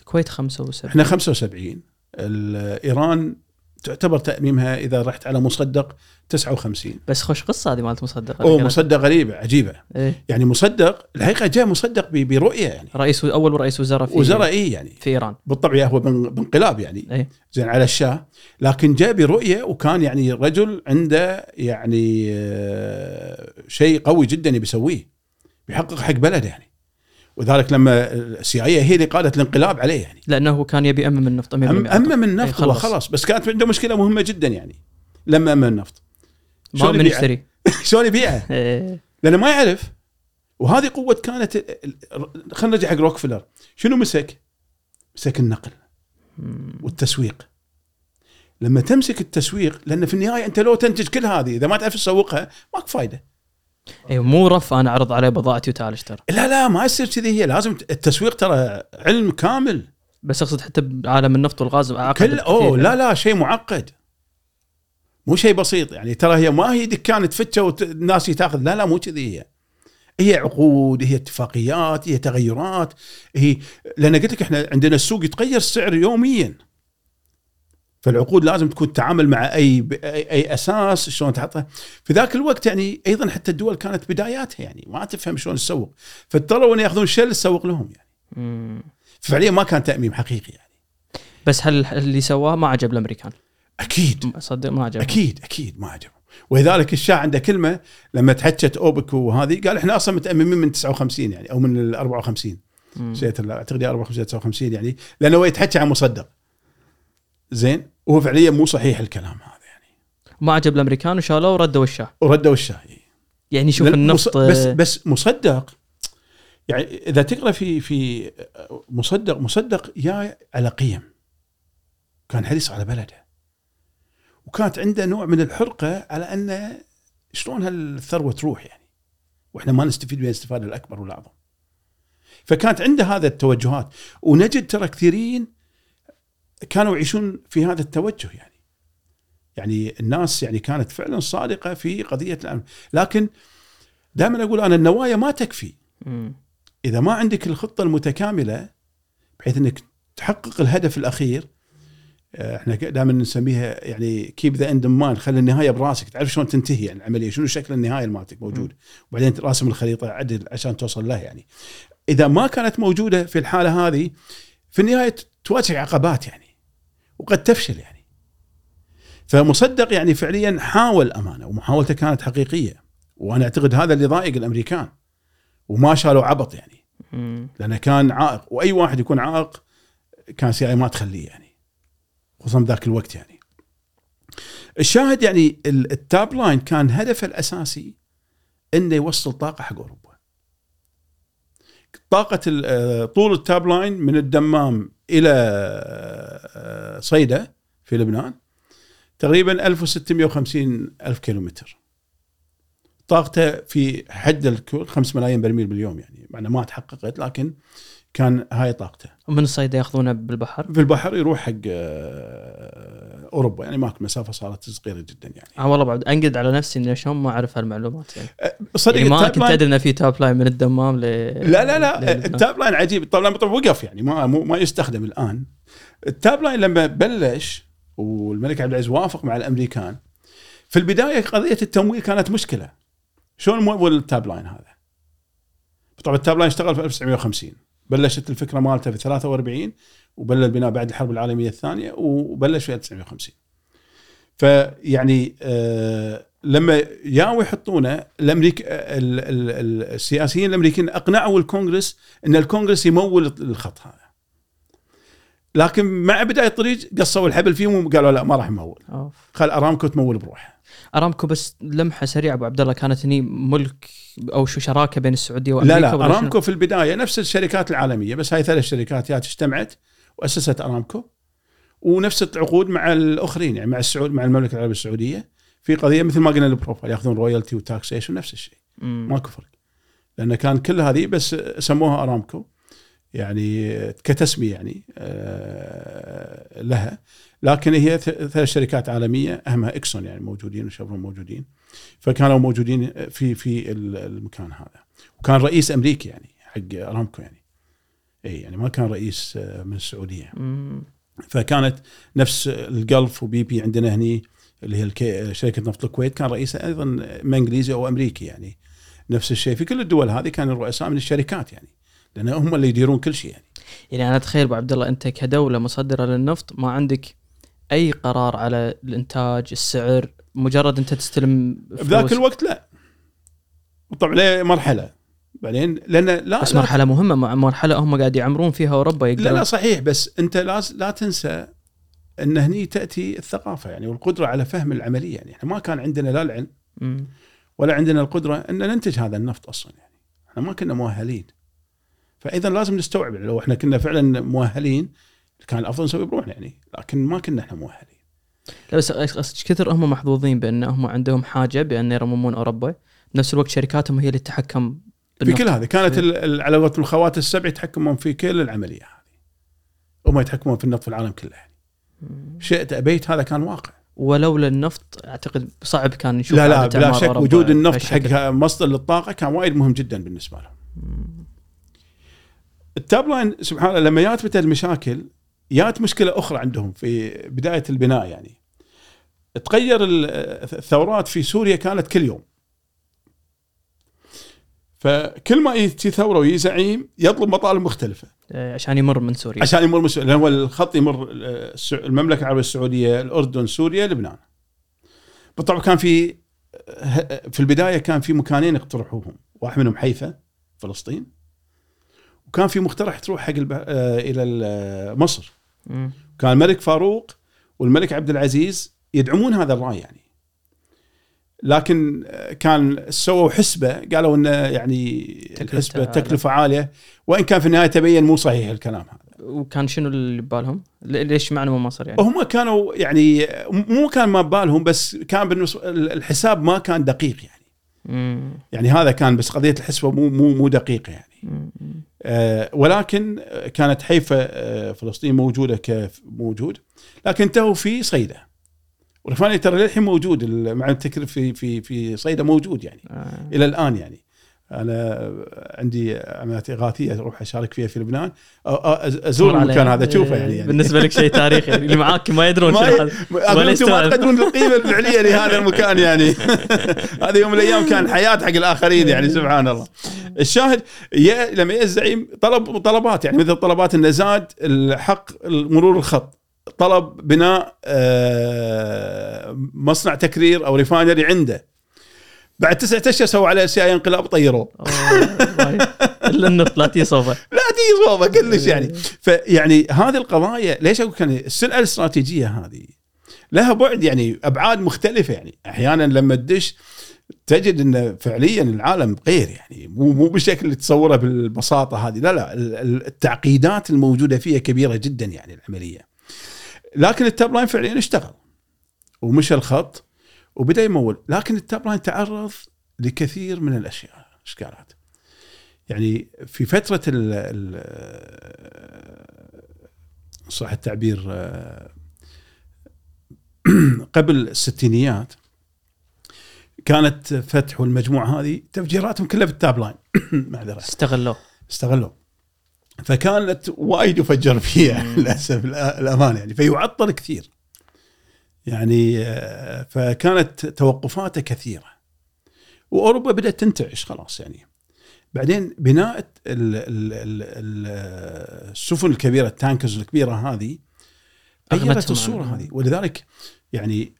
الكويت خمسة وسبعين، احنا خمسة وسبعين. ايران تعتبر تاميمها اذا رحت على مصدق تسعة وخمسين. بس خوش قصه هذه مالت مصدق، او مصدق غريبه عجيبه إيه؟ يعني مصدق الحقيقه جاء مصدق برؤيه يعني، رئيس اول رئيس وزراء في وزراء إيه يعني في ايران، بالطبع هو بانقلاب يعني إيه؟ زين على الشاه، لكن جاء برؤيه، وكان يعني رجل عنده يعني شيء قوي جدا بيسويه، بيحقق حق بلده يعني. وذلك لما السي آي هي اللي قادت الانقلاب عليه يعني، لأنه كان يبي أمم النفط. أمم أمم النفط خلاص. خلاص بس كانت عنده مشكلة مهمة جدا يعني، لما أمم النفط ما من يشتري شلون يبيعه لأنه ما يعرف. وهذه قوة كانت، خلينا نرجع حق روكفلر، شنو مسك؟ مسك النقل والتسويق. لما تمسك التسويق، لأن في النهاية أنت لو تنتج كل هذه إذا ما تعرف تسوقها ماك فايدة. ايوه مو رف انا اعرض عليه بضاعتي وتعال اشتري، لا لا ما يصير كذي. هي لازم التسويق ترى علم كامل، بس اقصد حتى بعالم النفط والغاز معقد. اوه لا لا شيء معقد، مو شيء بسيط يعني. ترى هي ما هي دكانة فتشة والناس تاخذ، لا لا مو كذي. هي هي عقود، هي اتفاقيات، هي تغيرات، هي لان قلت لك احنا عندنا السوق يتغير السعر يوميا، فالعقود لازم تكون تتعامل مع أي أي أساس شلون تحطها في ذاك الوقت يعني. أيضا حتى الدول كانت بداياتها يعني ما تفهم شلون تسوق، فاضطروا أن يأخذون شل تسوق لهم يعني. مم. فعليا ما كان تأميم حقيقي يعني. بس هل اللي سواه ما عجب الأمريكان؟ أكيد صدق ما عجب، أكيد أكيد ما عجب. ولذلك الشاه عنده كلمة لما تحكت أوبك وهذه، قال إحنا أصلا متأممين من تسعة وخمسين يعني، أو من أربعة وخمسين سيت الله أعتقد أربعة وخمسين تسعة وخمسين يعني، لأنه هو يتحكى عن مصدق زين، وهو فعليا مو صحيح الكلام هذا يعني. ما عجب الامريكان وشالوه وردوا الشاه، وردوا الشاه يعني. شوف النفط بس بس مصدق يعني، اذا تقرا في في مصدق، مصدق يا على قيم، كان حريص على بلده، وكانت عنده نوع من الحرقه على ان شلون هالثروه تروح يعني، واحنا ما نستفيد بها الاستفاده الاكبر والاعظم. فكانت عنده هذا التوجهات، ونجد ترى كثيرين كانوا يعيشون في هذا التوجه يعني. يعني الناس يعني كانت فعلا صادقة في قضية الأمن. لكن دائما أقول أنا النوايا ما تكفي، إذا ما عندك الخطة المتكاملة بحيث أنك تحقق الهدف الأخير. احنا دائما نسميها يعني keep the end in mind، خلي النهاية براسك، تعرف شلون تنتهي يعني العملية، شنو شكل النهاية الماتك موجود، وبعدين تراسم الخريطة عدل عشان توصل له يعني. إذا ما كانت موجودة في الحالة هذه، في النهاية تواجه عقبات يعني، وقد تفشل يعني. فمصدق يعني فعليا حاول أمانة، ومحاولته كانت حقيقية، وأنا أعتقد هذا اللي ضايق الأمريكان، وما شالوا عبط يعني، لأنه كان عائق، وأي واحد يكون عائق كان سياي ما تخليه يعني، خصوصا ذاك الوقت يعني. الشاهد يعني التاب لاين كان هدفه الأساسي إنه يوصل طاقة حق أوروبا. طاقة طول التاب لاين من الدمام إلى صيدا في لبنان تقريبا ألف وستمائة وخمسين ألف كيلومتر، طاقته في حد الكل خمس ملايين برميل باليوم يعني، معناه ما تحققت، لكن كان هاي طاقته. ومن الصيدا يأخذونه بالبحر، في البحر يروح حق اوروبا يعني ماك مسافه صارت صغيره جدا يعني. اه والله بعد انقد على نفسي اني شلون ما اعرف هالمعلومات يعني صدق يعني ما كنت ادري ان في تاب لاين من الدمام ل لا لا لا التاب لاين عجيب. التاب لاين وقف يعني ما ما يستخدم الان. التاب لاين لما بلش والملك عبد العزيز وافق مع الامريكان في البدايه قضيه التمويل كانت مشكله. شلون مول التاب لاين هذا؟ طبعا التاب لاين اشتغل في ألف وتسعمية وخمسين بلشت الفكره مالته في ثلاثة وأربعين وبلش البناء بعد الحرب العالميه الثانيه وبلش في ألف وتسعمية وخمسين. فيعني آه لما جاوا يحطونه الامريك السياسيين الامريكيين اقنعوا الكونغرس ان الكونغرس يمول الخط هذا، لكن مع بدايه الطريق قصوا الحبل فيهم وقالوا لا ما راح يمول، خل ارامكو تمول بروحه. ارامكو بس لمحه سريعه ابو عبد الله، كانت هني ملك او شو شراكه بين السعوديه وامريكا؟ لا لا ارامكو في البدايه نفس الشركات العالميه، بس هاي ثلاث شركات هي اجتمعت واسست ارامكو، ونفس العقود مع الاخرين يعني مع السعود مع المملكه العربيه السعوديه في قضيه مثل ما قلنا البروفايل ياخذون رويالتي وتاكسيشن نفس الشيء ماكو فرق، لان كان كل هذه بس سموها ارامكو يعني كتسميه يعني لها، لكن هي ثلاث شركات عالميه اهمها إكسون يعني موجودين وشيفرون موجودين، فكانوا موجودين في في المكان هذا، وكان رئيس امريكي يعني حق ارامكو يعني اي يعني ما كان رئيس من السعوديه. فكانت نفس الجولف وبي بي عندنا هني اللي هي شركه نفط الكويت كان رئيسها ايضا من انجليزي او امريكي يعني نفس الشيء. في كل الدول هذه كان الرؤساء من الشركات يعني لأن هم اللي يديرون كل شيء يعني. يعني أنا أتخيل أبو عبد الله أنت كدولة مصدرة للنفط ما عندك أي قرار على الإنتاج السعر، مجرد أنت تستلم فلوس بذاك الوقت. لا طبعا ليه مرحلة بعدين لأن لا بس لا مرحلة مهمة، مع مرحلة هم قاعد يعمرون فيها أوروبا يقدرون. لا لا صحيح، بس أنت لازم لا تنسى أن هني تأتي الثقافة يعني والقدرة على فهم العملية يعني. إحنا ما كان عندنا لا العلم ولا عندنا القدرة أن ننتج هذا النفط أصلا يعني، إحنا ما كنا مؤهلين، فإذا لازم نستوعب لو إحنا كنا فعلا مؤهلين كان الأفضل نسوي بروحنا يعني، لكن ما كنا إحنا مؤهلين. لا بس كثر هم محظوظين بأن هم عندهم حاجة بأن يرممون أوروبا، نفس الوقت شركاتهم هي اللي تتحكم في كل هذا. كانت على وقت الخوات السبع يتحكمون في كل العملية هذه، وما يتحكمون في النفط في العالم كله يعني. شئت أبيت هذا كان واقع، ولولا النفط أعتقد صعب كان نشوف. لا لا بلا شك وجود النفط حق مصدر للطاقة كان وايد مهم جدا بالنسبة لهم. التاب لاين سبحان الله لما جات بتل المشاكل جات مشكلة أخرى عندهم في بداية البناء يعني. تغير الثورات في سوريا كانت كل يوم، فكل ما يجي ثورة ويجي زعيم يطلب مطالب مختلفة عشان يمر من سوريا، عشان يمر من سوريا لأن هو الخط يمر المملكة العربية السعودية الأردن سوريا لبنان. بالطبع كان في في البداية كان في مكانين اقترحوهم، واحد منهم حيفا فلسطين، كان في مقترح تروح حق إلى مصر. م. كان الملك فاروق والملك عبد العزيز يدعمون هذا الرأي يعني، لكن كان سووا حسبة قالوا إنه يعني الحسبة تكلفة عالية، وإن كان في النهاية تبين مو صحيح الكلام هذا. وكان شنو اللي ببالهم؟ ليش معنى مو مصر يعني؟ هم كانوا يعني مو كان ما ببالهم، بس كان بالنسبة الحساب ما كان دقيق يعني. م. يعني هذا كان بس قضية الحسبة مو مو مو دقيقة يعني. آه ولكن كانت حيفا آه فلسطين موجودة كموجود، لكن انتهوا في صيدا والرفاني ترى للحين موجود مع التكريف في في في صيدا موجود يعني آه. إلى الآن يعني أنا عندي عمليات إغاثية أروح أشارك فيها في لبنان، أزور المكان هذا تشوفه يعني. بالنسبة لك شيء تاريخي اللي معاك ما يدرون شيء ولا يستوعبون القيمة الفعلية لهذا المكان يعني. هذا يوم من الأيام كان حياة حق الآخرين يعني سبحان الله. الشاهد لما الزعيم طلب طلبات يعني مثل طلبات النزاد حق مرور الخط، طلب بناء مصنع تكرير أو ريفاينري عنده، بعد تسعة أشهر سووا على سياي انقلاب طيروا إلا النفط لا تصوبه لا تصوبه كلش يعني. فيعني هذه القضايا ليش أقول كان السلعة الاستراتيجية هذه لها بعد يعني أبعاد مختلفة يعني. أحيانا لما تدش تجد أن فعليا العالم غير يعني مو مو بالشكل اللي تصوره بالبساطة هذه، لا لا التعقيدات الموجودة فيها كبيرة جدا يعني العملية. لكن التاب لاين فعليا اشتغل ومشى الخط وبدأ يمول، لكن التاب لاين تعرض لكثير من الأشياء إشكالات يعني. في فترة صح التعبير قبل الستينيات كانت فتح والمجموعة هذه تفجيراتهم كلها بالتابلاين معذرة استغلوا استغلوا فكانت وايد يفجر فيها للأسف الأمان يعني فيعطل كثير يعني فكانت توقفاته كثيرة وأوروبا بدأت تنتعش خلاص يعني بعدين بناء السفن الكبيرة التانكرز الكبيرة هذه غيرت الصورة هذه ولذلك يعني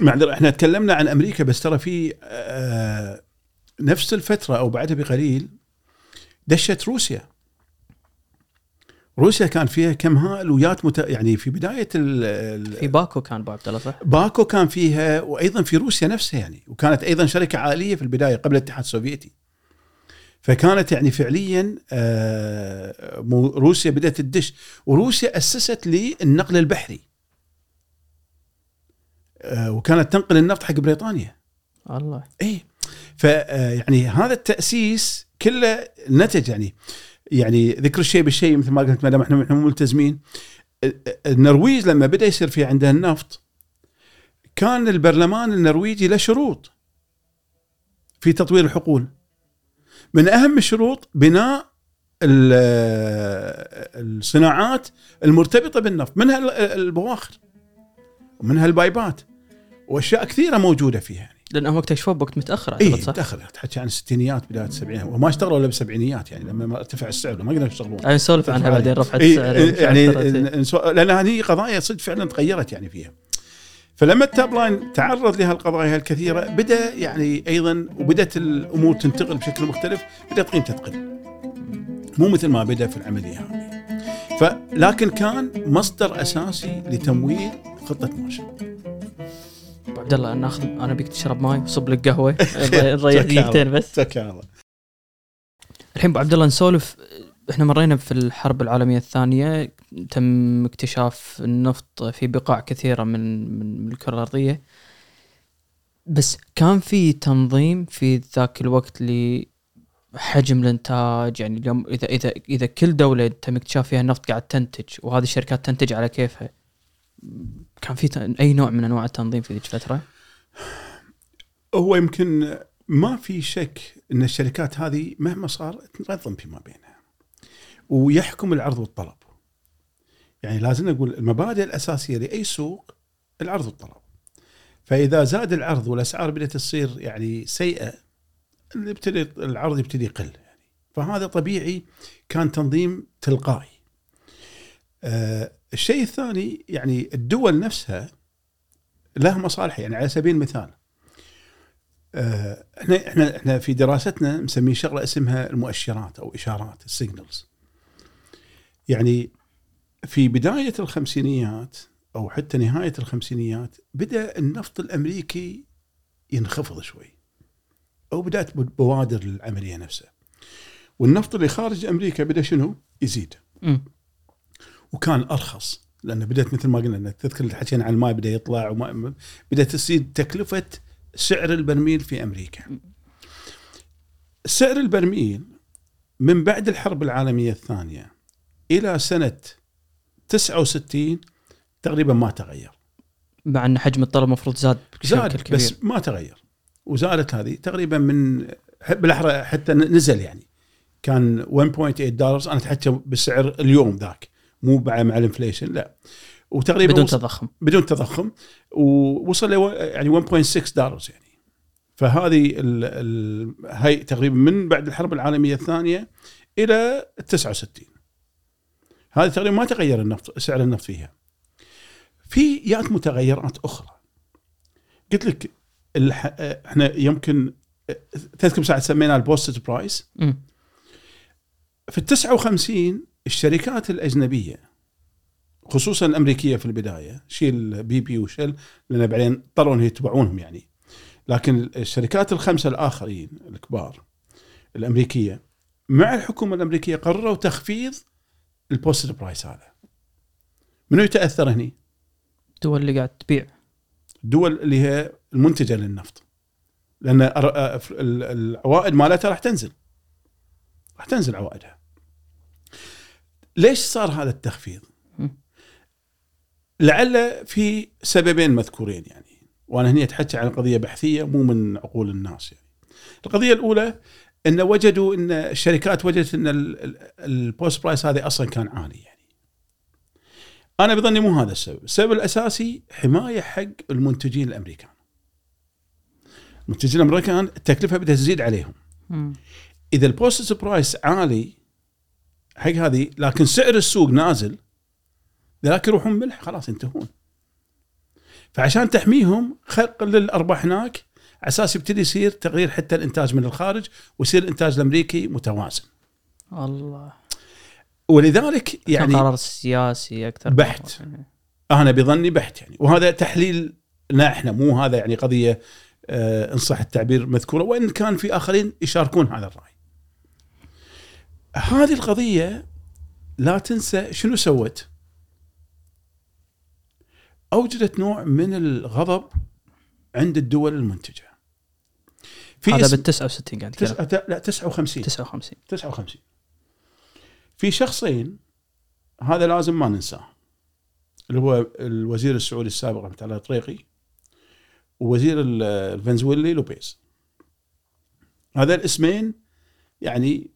معذرة احنا تكلمنا عن أمريكا بس ترى في آه نفس الفترة أو بعدها بقليل دشت روسيا روسيا كان فيها كم هالويات مت... يعني في بداية ال... في باكو كان باكو صح؟ باكو كان فيها وأيضا في روسيا نفسها يعني وكانت أيضا شركة عالية في البداية قبل الاتحاد السوفيتي فكانت يعني فعليا آه روسيا بدأت الدش وروسيا أسست للنقل البحري آه وكانت تنقل النفط حق بريطانيا الله إيه فيعني هذا التأسيس كله نتج يعني يعني ذكر الشيء بالشيء مثل ما قلت مدام احنا ملتزمين النرويج لما بدأ يصير في عندها النفط كان البرلمان النرويجي له شروط في تطوير الحقول من أهم الشروط بناء الصناعات المرتبطة بالنفط منها البواخر ومنها البايبات وأشياء كثيرة موجودة فيها لأنهم اكتشفوه بوقت متأخر إيه متأخر تحكي عن الستينيات بداية السبعينات وما اشتغلوا إلا بالسبعينيات يعني لما ارتفع السعر ما قدروا يشتغلون يعني نسولف عنها بعدين رفعت السعر إيه يعني لأن هذه قضايا صدق فعلا تغيرت يعني فيها فلما التابلاين تعرض لها القضايا الكثيرة بدأ يعني أيضا وبدأت الأمور تنتقل بشكل مختلف بدأت قيمتها تقل مو مثل ما بدأ في العملية هذه فلكن كان مصدر أساسي لتمويل خطة مارشال عبد الله ناخذ انا بيك تشرب ماي وصب لك قهوه نريح دقيقتين بس الله. الحين ابو عبد الله نسولف احنا مرينا في الحرب العالميه الثانيه تم اكتشاف النفط في بقاع كثيره من من الكره الارضيه بس كان في تنظيم في ذاك الوقت لحجم الانتاج يعني اليوم اذا اذا اذا كل دوله تم اكتشاف فيها النفط قاعد تنتج وهذه الشركات تنتج على كيفها كان في أي نوع من أنواع التنظيم في ذيك الفترة؟ هو يمكن ما في شك أن الشركات هذه مهما صار تنظم فيما بينها ويحكم العرض والطلب يعني لازم نقول المبادئ الأساسية لأي سوق العرض والطلب فإذا زاد العرض والأسعار بدأت تصير يعني سيئة العرض يبتدي يقل يعني فهذا طبيعي كان تنظيم تلقائي أه الشيء الثاني يعني الدول نفسها لها مصالح يعني على سبيل المثال احنا احنا احنا في دراستنا مسمين شغله اسمها المؤشرات او اشارات السيجنالز يعني في بدايه الخمسينيات او حتى نهايه الخمسينيات بدا النفط الامريكي ينخفض شوي او بدات بوادر العمليه نفسها والنفط اللي خارج امريكا بدا شنو يزيد م. وكان أرخص لأنه بدأت مثل ما قلنا تذكر اللي حكينا عن الماء بدأ يطلع وما بدأت تزيد تكلفة سعر البرميل في أمريكا سعر البرميل من بعد الحرب العالمية الثانية إلى سنة تسعة وستين تقريبا ما تغير مع أن حجم الطلب مفروض زاد زاد كبير. بس ما تغير وزادت هذه تقريبا من بالأحرى حتى نزل يعني كان واحد فاصلة ثمانية دولار أنا أتحكي بالسعر اليوم ذاك مو مع الانفليشن لا وتقريبا بدون تضخم بدون تضخم ووصل يعني واحد فاصلة ستة دولار يعني فهذه ال هاي تقريبا من بعد الحرب العالميه الثانيه الى تسعة وستين هذه تقريبا ما تغير النفط سعر النفط فيها في جات متغيرات اخرى قلت لك احنا يمكن تذكر ساعه سمينا البوست برايس في تسعة وخمسين الشركات الأجنبية خصوصا الأمريكية في البداية شيل بي بي وشل لأن بعدين طلعون يتبعونهم يعني لكن الشركات الخمسة الآخرين الكبار الأمريكية مع الحكومة الأمريكية قرروا تخفيض البوست برايس هذا منو يتأثر هني؟ الدول اللي قاعد تبيع الدول اللي هي المنتجة للنفط لأن العوائد مالتها راح تنزل راح تنزل عوائدها ليش صار هذا التخفيض؟ لعل في سببين مذكورين يعني، وأنا هنا أتحدث عن قضية بحثية مو من عقول الناس يعني. القضية الأولى إن وجدوا إن الشركات وجدت إن البوست برايس هذا أصلاً كان عالي يعني. أنا بظني مو هذا السبب، السبب الأساسي حماية حق المنتجين الأمريكان. المنتجين الأمريكان التكلفة بدها تزيد عليهم. م. إذا البوست برايس عالي حق هذه لكن سعر السوق نازل، ذلك يروحون ملح خلاص ينتهون. فعشان تحميهم خلق للأرباح هناك أساس يبتدي يصير تغيير حتى الإنتاج من الخارج ويصير الإنتاج الأمريكي متوازن. الله. ولذلك يعني قرار سياسي أكثر بحت. أنا بظني بحت يعني، وهذا تحليلنا إحنا مو هذا يعني قضية آه إن صح التعبير مذكورة، وإن كان في آخرين يشاركون هذا الرأي. هذه القضية لا تنسى شنو سوت؟ أوجدت نوع من الغضب عند الدول المنتجة. في هذا بالتسعة وستين قاعد تسعة لا تسعة وخمسين تسعة وخمسين تسعة وخمسين في شخصين هذا لازم ما ننساه، اللي هو الوزير السعودي السابق رحمة الله طريقي ووزير الفنزويلي لوبيز. هذا الاسمين يعني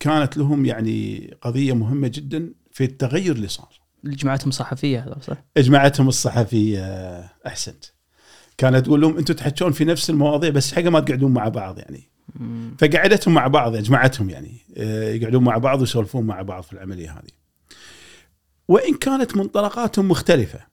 كانت لهم يعني قضية مهمة جدا في التغير اللي صار. جماعتهم الصحفية هذا صح؟ جماعتهم الصحفية أحسنت، كانت تقول لهم أنتم تحكون في نفس المواضيع بس حاجة ما تقعدون مع بعض يعني. مم. فقعدتهم مع بعض جماعتهم يعني يقعدون مع بعض ويسولفون مع بعض في العملية هذه، وإن كانت منطلقاتهم مختلفة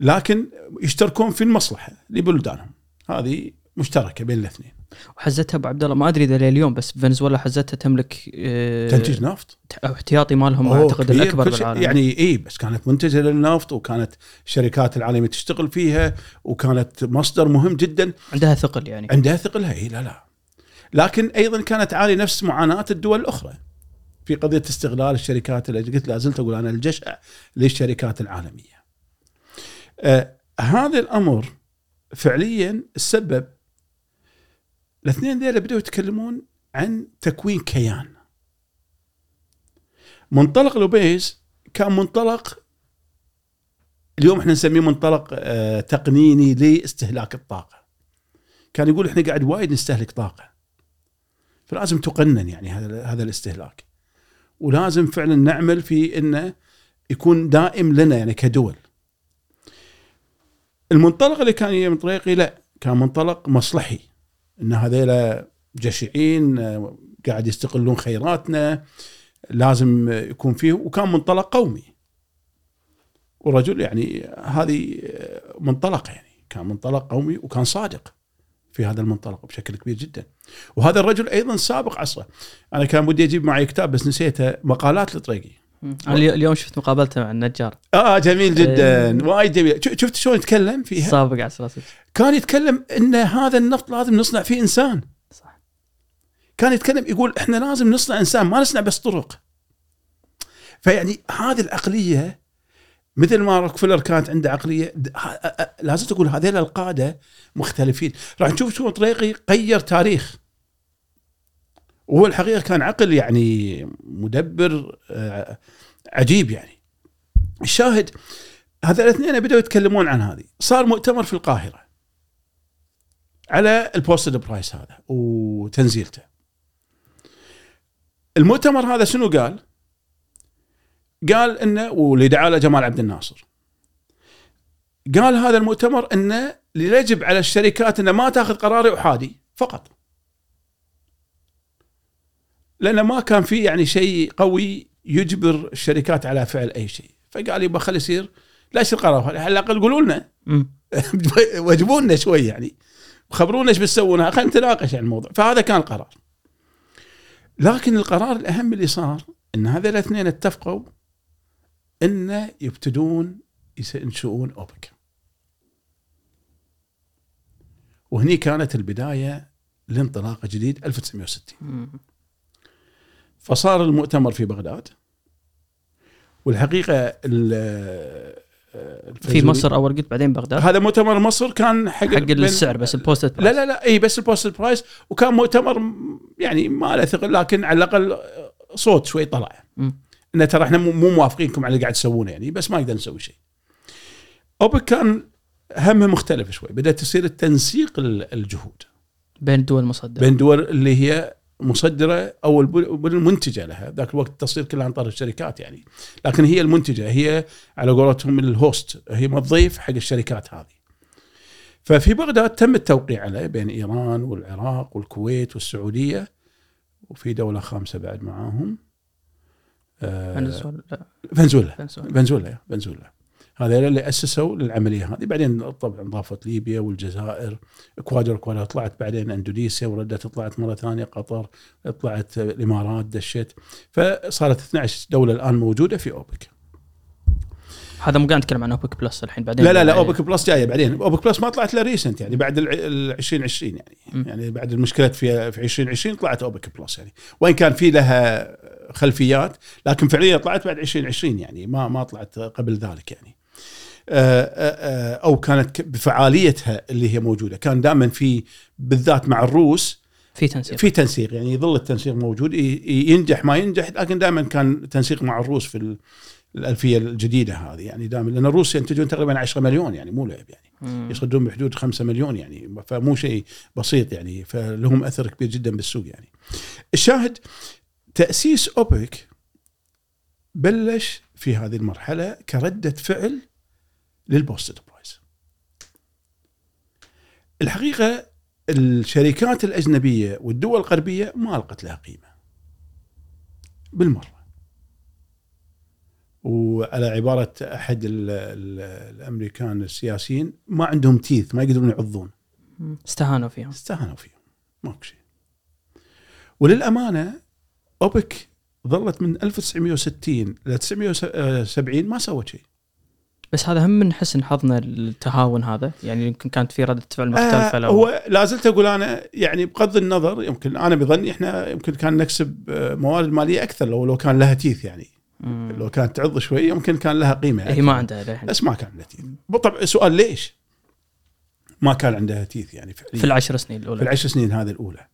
لكن يشتركون في المصلحة لبلدانهم، هذه مشتركة بين الاثنين. وحزتها أبو عبد الله ما أدري إذا لليوم، بس فنزويلا حزتها تملك آه تنتج نفط أو احتياطي مالهم أعتقد الأكبر بالعالم يعني. إيه بس كانت منتجة للنفط وكانت شركات العالمية تشتغل فيها وكانت مصدر مهم جدا، عندها ثقل يعني عندها ثقلها. إيه لا لا لكن أيضا كانت عالي نفس معاناة الدول الأخرى في قضية استغلال الشركات اللي قلت لازلت أقول أنا الجشع للشركات العالمية. آه هذا الأمر فعليا السبب الاثنين ذيلا بدأوا يتكلمون عن تكوين كيان. منطلق لوبيز كان منطلق اليوم احنا نسميه منطلق اه تقنيني لاستهلاك الطاقة. كان يقول احنا قاعد وايد نستهلك طاقة فلازم تقنن يعني هذا هذا الاستهلاك، ولازم فعلا نعمل في انه يكون دائم لنا يعني كدول. المنطلق اللي كان من طريقي لا كان منطلق مصلحي، إن هذيلا جشعين قاعد يستقلون خيراتنا لازم يكون فيه، وكان منطلق قومي والرجل يعني هذه منطلق يعني كان منطلق قومي وكان صادق في هذا المنطلق بشكل كبير جدا. وهذا الرجل أيضا سابق عصره، أنا كان بدي أجيب معي كتاب بس نسيته، مقالات لطريقي. اليوم شفت مقابلته مع النجار آه جميل جدا وايد جميل. شفت شلون يتكلم فيها؟ سابق على راسك. كان يتكلم إن هذا النفط لازم نصنع فيه إنسان. صح. كان يتكلم يقول إحنا لازم نصنع إنسان ما نصنع بس طرق. فيعني هذه العقلية مثل ما روكفلر كانت عنده عقلية، لازم تقول هذيل القادة مختلفين. راح نشوف شو طريقي غير تاريخ، وهو الحقيقة كان عقل يعني مدبر عجيب يعني. الشاهد هذا الاثنين بدأوا يتكلمون عن هذه، صار مؤتمر في القاهرة على البوستد برايس هذا وتنزيلته. المؤتمر هذا شنو قال؟ قال إنه واللي دعا له جمال عبد الناصر قال هذا المؤتمر إنه يجب على الشركات إنه ما تأخذ قرار أحادي فقط، لأن ما كان في يعني شيء قوي يجبر الشركات على فعل أي شيء. فقال يبقى خلي يصير لا يصير قرار، على الأقل قولوا لنا واجبوا لنا شوي يعني وخبرونا إيش بتسوونها خلينا نتناقش عن الموضوع. فهذا كان القرار. لكن القرار الأهم اللي صار إن هذا الاثنين اتفقوا إن يبتدون ينشؤون أوبك، وهني كانت البداية لانطلاق جديد ألف وتسعمائة وستين. فصار المؤتمر في بغداد، والحقيقة في مصر أول قلت بعدين بغداد. هذا مؤتمر مصر كان حق, حق السعر بس البوستد برايس. لا لا لا أي بس البوستد برايس، وكان مؤتمر يعني ما له ثقل لكن على الأقل صوت شوي طلع. م. ان ترى احنا مو موافقينكم على اللي قاعد تسوونه يعني، بس ما نقدر نسوي شيء. أوبك كان همه مختلف شوي، بدأت تصير التنسيق الجهود بين دول مصدرة، بين دول اللي هي مصدرة أو المنتجة لها. ذاك الوقت التصدير كله عن طريق الشركات يعني، لكن هي المنتجة، هي على قولتهم الهوست، هي مضيف حق الشركات هذه. ففي بغداد تم التوقيع عليه بين إيران والعراق والكويت والسعودية، وفي دولة خامسة بعد معاهم فنزويلا. فنزويلا فنزويلا هذا اللي أسسوا للعملية هذه. بعدين طبعا ضافت ليبيا والجزائر، إكوادور إكوادور طلعت، بعدين أندونيسيا وردت، طلعت مرة ثانية قطر، طلعت الإمارات، دشت، فصارت اثنتي عشرة دولة الآن موجودة في أوبك. هذا مو قاعد نتكلم عن أوبك بلس الحين بعدين، لا لا لا أوبك بلس جاية بعدين. أوبك بلس ما طلعت لا ريسنت يعني، بعد ال عشرين عشرين يعني م. يعني بعد المشكلات في في عشرين عشرين طلعت أوبك بلس يعني، وإن كان في لها خلفيات لكن فعليا طلعت بعد عشرين عشرين يعني، ما ما طلعت قبل ذلك يعني، أو كانت بفعاليتها اللي هي موجودة. كان دائما في بالذات مع الروس في تنسيق، في تنسيق يعني، يظل التنسيق موجود، ينجح ما ينجح، لكن دائما كان تنسيق مع الروس في الألفية الجديدة هذه يعني دائما، لأن الروس ينتجون تقريبا عشرة مليون يعني، مو لعب يعني، يصدرون بحدود خمسة مليون يعني، فمو شيء بسيط يعني، فلهم أثر كبير جدا بالسوق يعني. الشاهد تأسيس أوبك بلش في هذه المرحلة كردة فعل للبوست انتربرايز. الحقيقة الشركات الأجنبية والدول الغربية ما لقت لها قيمة بالمرة. وعلى عبارة أحد الأمريكان السياسيين، ما عندهم تيث، ما يقدرون يعضون. استهانوا فيهم. استهانوا فيهم. ماكو شيء. وللأمانة أوبك ظلت من ألف وتسعمية وستين إلى تسعمية وسبعين ما سوت شيء. بس هذا هم من حسن حظنا التهاون هذا يعني، يمكن كانت في ردة فعل مختلفة. آه هو لازلت أقول أنا يعني بغض النظر، يمكن أنا بظني إحنا يمكن كان نكسب موارد مالية أكثر لو لو كان لها تيث يعني، مم. لو كانت تعض شوي يمكن كان لها قيمة. هي ما عندها، بس ما كان لها تيث. بالطبع سؤال ليش ما كان عندها تيث يعني فعليا في العشر سنين الأولى، في العشر سنين هذه الأولى.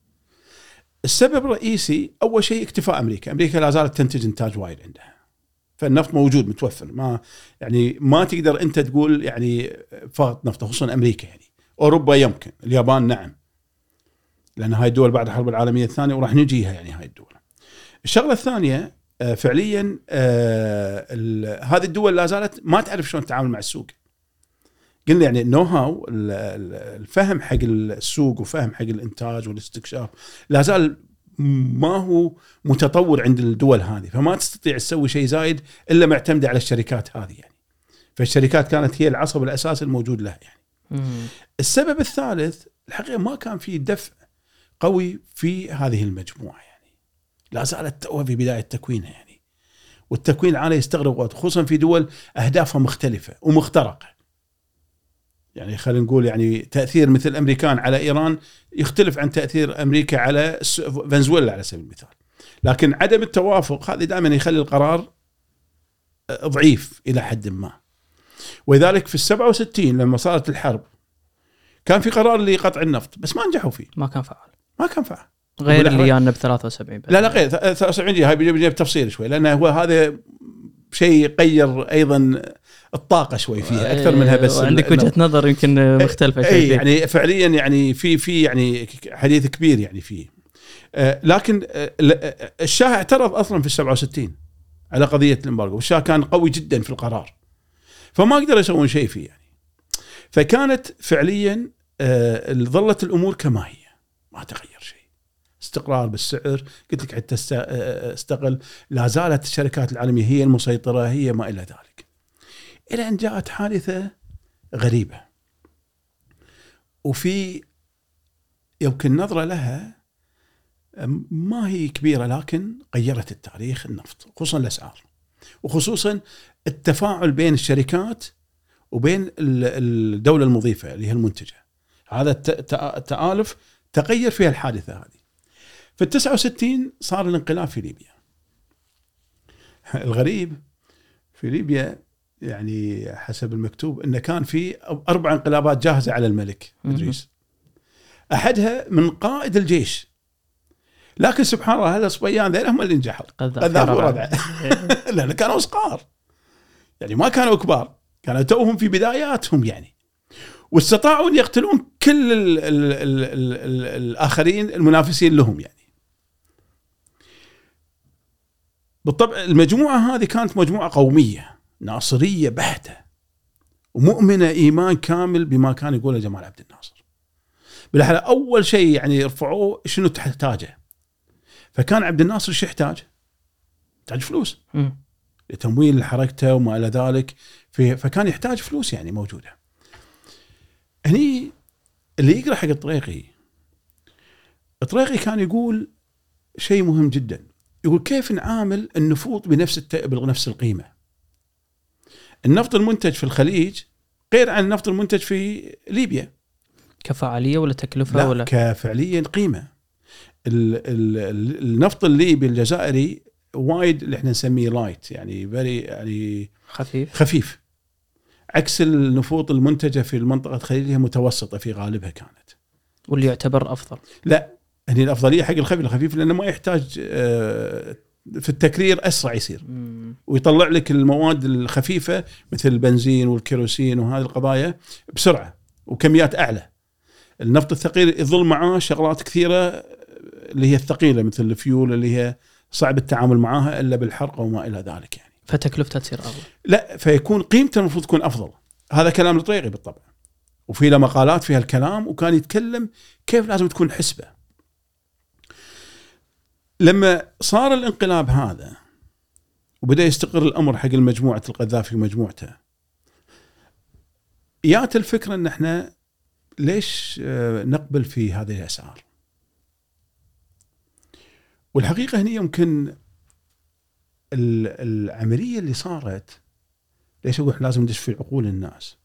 السبب الرئيسي أول شيء اكتفاء أمريكا. أمريكا لا زالت تنتج إنتاج وايد عندها، فالنفط موجود متوفر، ما يعني ما تقدر أنت تقول يعني فات نفط، خصوصا أمريكا يعني. أوروبا يمكن، اليابان نعم، لأن هاي الدول بعد الحرب العالمية الثانية وراح نجيها يعني هاي الدول. الشغلة الثانية فعليا هذه الدول لا زالت ما تعرف شلون تتعامل مع السوق. قلنا يعني النو هاو، الفهم حق السوق وفهم حق الإنتاج والاستكشاف لا زال ما هو متطور عند الدول هذه، فما تستطيع تسوي شيء زايد إلا معتمدة على الشركات هذه يعني. فالشركات كانت هي العصب الأساسي الموجود لها يعني. مم. السبب الثالث الحقيقة ما كان في دفع قوي في هذه المجموعة يعني، لا زالت توها في بداية تكوينها يعني، والتكوين العالي يستغرق وقت، خصوصا في دول أهدافها مختلفة ومخترقة يعني. خلينا نقول يعني تأثير مثل الأمريكان على إيران يختلف عن تأثير أمريكا على فنزويلا على سبيل المثال، لكن عدم التوافق هذا دائما يخلي القرار ضعيف إلى حد ما. ولذلك في السبعة وستين لما صارت الحرب كان في قرار لقطع النفط، بس ما نجحوا فيه، ما كان فعال، ما كان فعال غير اللي جانا بثلاثة وسبعين. لا لا غير ثلاثة وسبعين جي، هاي بيجي بتفصيل شوي، لأنه هو هذا شيء يغير أيضا الطاقة شوي فيها أكثر منها، بس عندك وجهة نظر يمكن مختلفة شوي يعني فعليا يعني في في يعني حديث كبير يعني فيه. آه لكن آه الشاه اعترض أصلا في السبعة وستين على قضية الإمبارجو، والشاه كان قوي جدا في القرار، فما قدروا يسوون شيء فيه يعني. فكانت فعليا آه ظلت الأمور كما هي، ما تغير شيء، استقرار بالسعر، قلت لك حتى استقل، لا زالت الشركات العالمية هي المسيطرة، هي ما إلى ذلك، إلى أن جاءت حادثة غريبة وفي يمكن نظرة لها ما هي كبيرة، لكن غيرت التاريخ النفط، خصوصا الأسعار، وخصوصا التفاعل بين الشركات وبين الدولة المضيفة اللي هي المنتجة. هذا التآلف تغير فيها الحادثة هذه. في التسعة وستين صار الانقلاب في ليبيا. الغريب في ليبيا يعني حسب المكتوب أنه كان في أربع انقلابات جاهزة على الملك إدريس، أحدها من قائد الجيش، لكن سبحان الله هذا صبيان ذيلا هم اللي نجحوا. القذافي ورضعه لأن كانوا صغار يعني ما كانوا كبار، كانوا توهم في بداياتهم يعني، واستطاعوا أن يقتلون كل ال ال ال ال ال الآخرين المنافسين لهم يعني. بالطبع المجموعة هذه كانت مجموعة قومية ناصرية بحتة ومؤمنة إيمان كامل بما كان يقوله جمال عبد الناصر. بالحالة أول شيء يعني يرفعوه شنو تحتاجه، فكان عبد الناصر شو يحتاج؟ يحتاج فلوس م. لتمويل حركته وما إلى ذلك، فكان يحتاج فلوس يعني موجودة. هني اللي يقرأ حق الطريقي، الطريقي كان يقول شيء مهم جدا، يقول كيف نعامل النفوط بنفس بنفس القيمة. النفط المنتج في الخليج غير عن النفط المنتج في ليبيا. كفعالية ولا تكلفة؟ لا ولا كفعالية قيمة. ال ال النفط الليبي الجزائري وايد اللي احنا نسميه لايت يعني بري يعني خفيف خفيف، عكس النفوط المنتجة في المنطقة الخليجية متوسطة في غالبها كانت، واللي يعتبر أفضل. لا هني الأفضلية حق الخفيف، الخفيف لأنه ما يحتاج في التكرير، أسرع يصير ويطلع لك المواد الخفيفة مثل البنزين والكيروسين وهذه القضايا بسرعة وكميات أعلى. النفط الثقيل يظل معاه شغلات كثيرة اللي هي الثقيلة مثل الفيول اللي هي صعب التعامل معاها إلا بالحرق وما إلى ذلك يعني، فتكلفتها تصير أفضل. لا فيكون قيمته المفروض تكون أفضل. هذا كلام لطريقي بالطبع، وفي له مقالات فيها الكلام، وكان يتكلم كيف لازم تكون حسبة. لما صار الانقلاب هذا وبدأ يستقر الأمر حق المجموعة القذافي ومجموعته، جاءت الفكرة أن احنا ليش نقبل في هذه الأسعار. والحقيقة هنا يمكن العملية اللي صارت، ليش أقول لازم ندش في عقول الناس،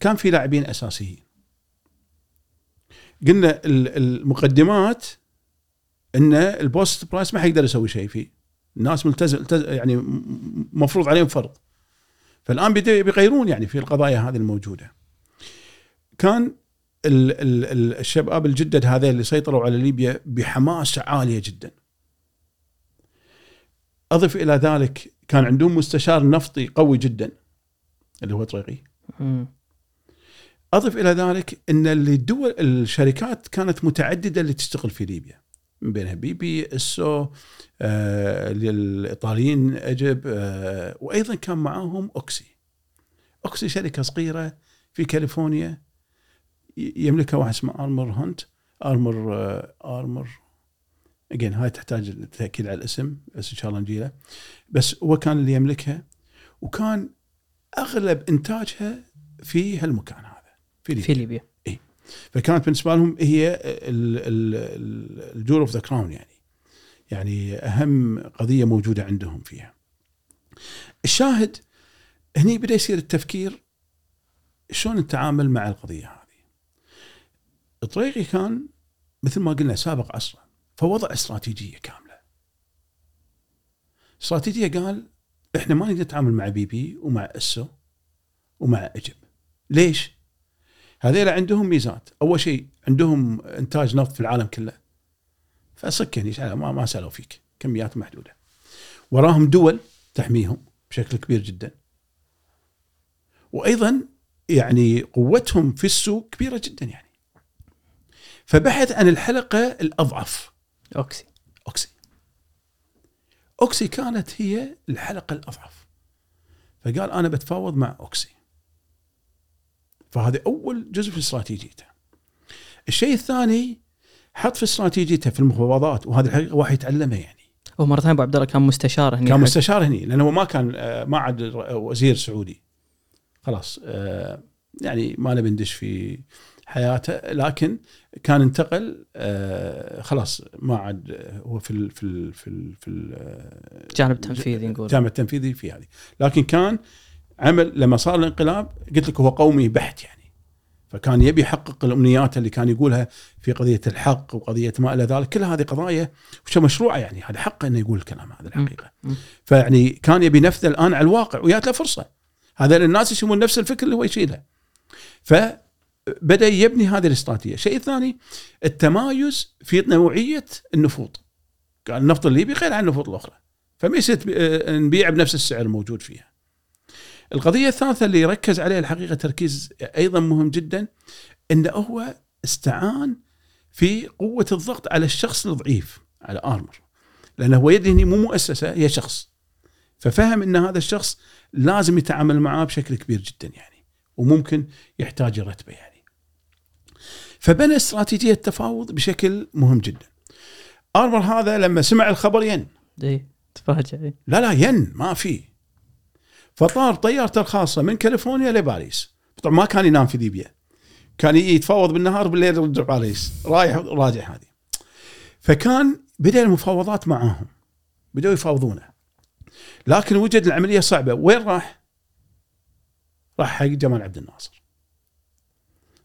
كان في لاعبين أساسيين. قلنا المقدمات ان البوست برايس ما حيقدر يسوي شيء فيه، الناس ملتزم يعني مفروض عليهم فرض، فالان بيغيرون يعني في القضايا هذه الموجوده. كان ال ال الشباب الجدد هذين اللي سيطروا على ليبيا بحماسه عاليه جدا. اضف الى ذلك كان عندهم مستشار نفطي قوي جدا اللي هو طريقي. اضف الى ذلك ان الدول الشركات كانت متعدده اللي تشتغل في ليبيا، من بينها بي بي، السو، آه، الإيطاليين أجب، آه، وأيضا كان معاهم أوكسي. أوكسي شركة صغيرة في كاليفورنيا يملكها واحد اسمه آرمر هانت، آرمر آه، آرمر again هاي تحتاج التأكيد على الاسم بس إن شاء الله نجيله. بس هو كان اللي يملكها، وكان أغلب إنتاجها في هالمكان هذا في ليبيا. في ليبيا. فكانت بالنسبة لهم هي الجول اوف ذا كراون يعني، يعني أهم قضية موجودة عندهم فيها. الشاهد هني بدأ يصير التفكير شلون نتعامل مع القضية هذه. الطريقي كان مثل ما قلنا سابق عصره، فوضع استراتيجية كاملة. استراتيجية قال إحنا ما نقدر نتعامل مع بي بي ومع إسو ومع أجب. ليش؟ هذيلا عندهم ميزات. أول شيء عندهم إنتاج نفط في العالم كله، فسكني يعني ما ما سالوا فيك، كميات محدودة. وراهم دول تحميهم بشكل كبير جدا، وأيضا يعني قوتهم في السوق كبيرة جدا يعني. فبحث عن الحلقة الأضعف. أوكسي أوكسي أوكسي كانت هي الحلقة الأضعف، فقال أنا بتفاوض مع أوكسي. فهذا أول جزء في استراتيجيته. الشيء الثاني حط في استراتيجيته في المفاوضات، وهذا الحقيقة واحد يتعلمه يعني. ومرة ثانية أبو عبد الله كان مستشار هني. كان مستشار هني لأنه ما كان ما عاد وزير سعودي خلاص يعني، ما أنا بندش في حياته، لكن كان انتقل خلاص ما عاد هو في ال في ال في ال في الجانب التنفيذي، نقول الجانب التنفيذي في هذه. لكن كان عمل لما صار الانقلاب قلت لك هو قومي بحت يعني، فكان يبي يحقق الأمنيات اللي كان يقولها في قضية الحق وقضية ما إلى ذلك. كل هذه قضايا وش مشروعة يعني، هذا حقه إنه يقول الكلام هذا الحقيقة. فيعني كان يبي نفذه الآن على الواقع، ويات له فرصة. هذا الناس يشمون نفس الفكر اللي هو يشيله، فبدأ يبني هذه الاستراتيجية. شيء ثاني التمايز في نوعية النفوط. النفط الليبي غير عن النفط الأخرى، فميست نبيع بنفس السعر الموجود فيها. القضية الثالثة اللي يركز عليها الحقيقة تركيز أيضا مهم جدا، إنه هو استعان في قوة الضغط على الشخص الضعيف على آرمر، لأنه هو يدري إنه مو مؤسسة هي شخص، ففهم إن هذا الشخص لازم يتعامل معاه بشكل كبير جدا يعني، وممكن يحتاج رتبة يعني. فبنى استراتيجية التفاوض بشكل مهم جدا. آرمر هذا لما سمع الخبر ين دي تفاجئ، لا لا ين ما في، فطار طيارته الخاصة من كاليفورنيا لباريس. طبعا ما كان ينام في ليبيا، كان يتفاوض بالنهار بالليل يرجع باريس رايح راجع هذه. فكان بدأ المفاوضات معاهم، بدأوا يفاوضونه، لكن وجد العملية صعبة. وين راح؟ راح حق جمال عبد الناصر،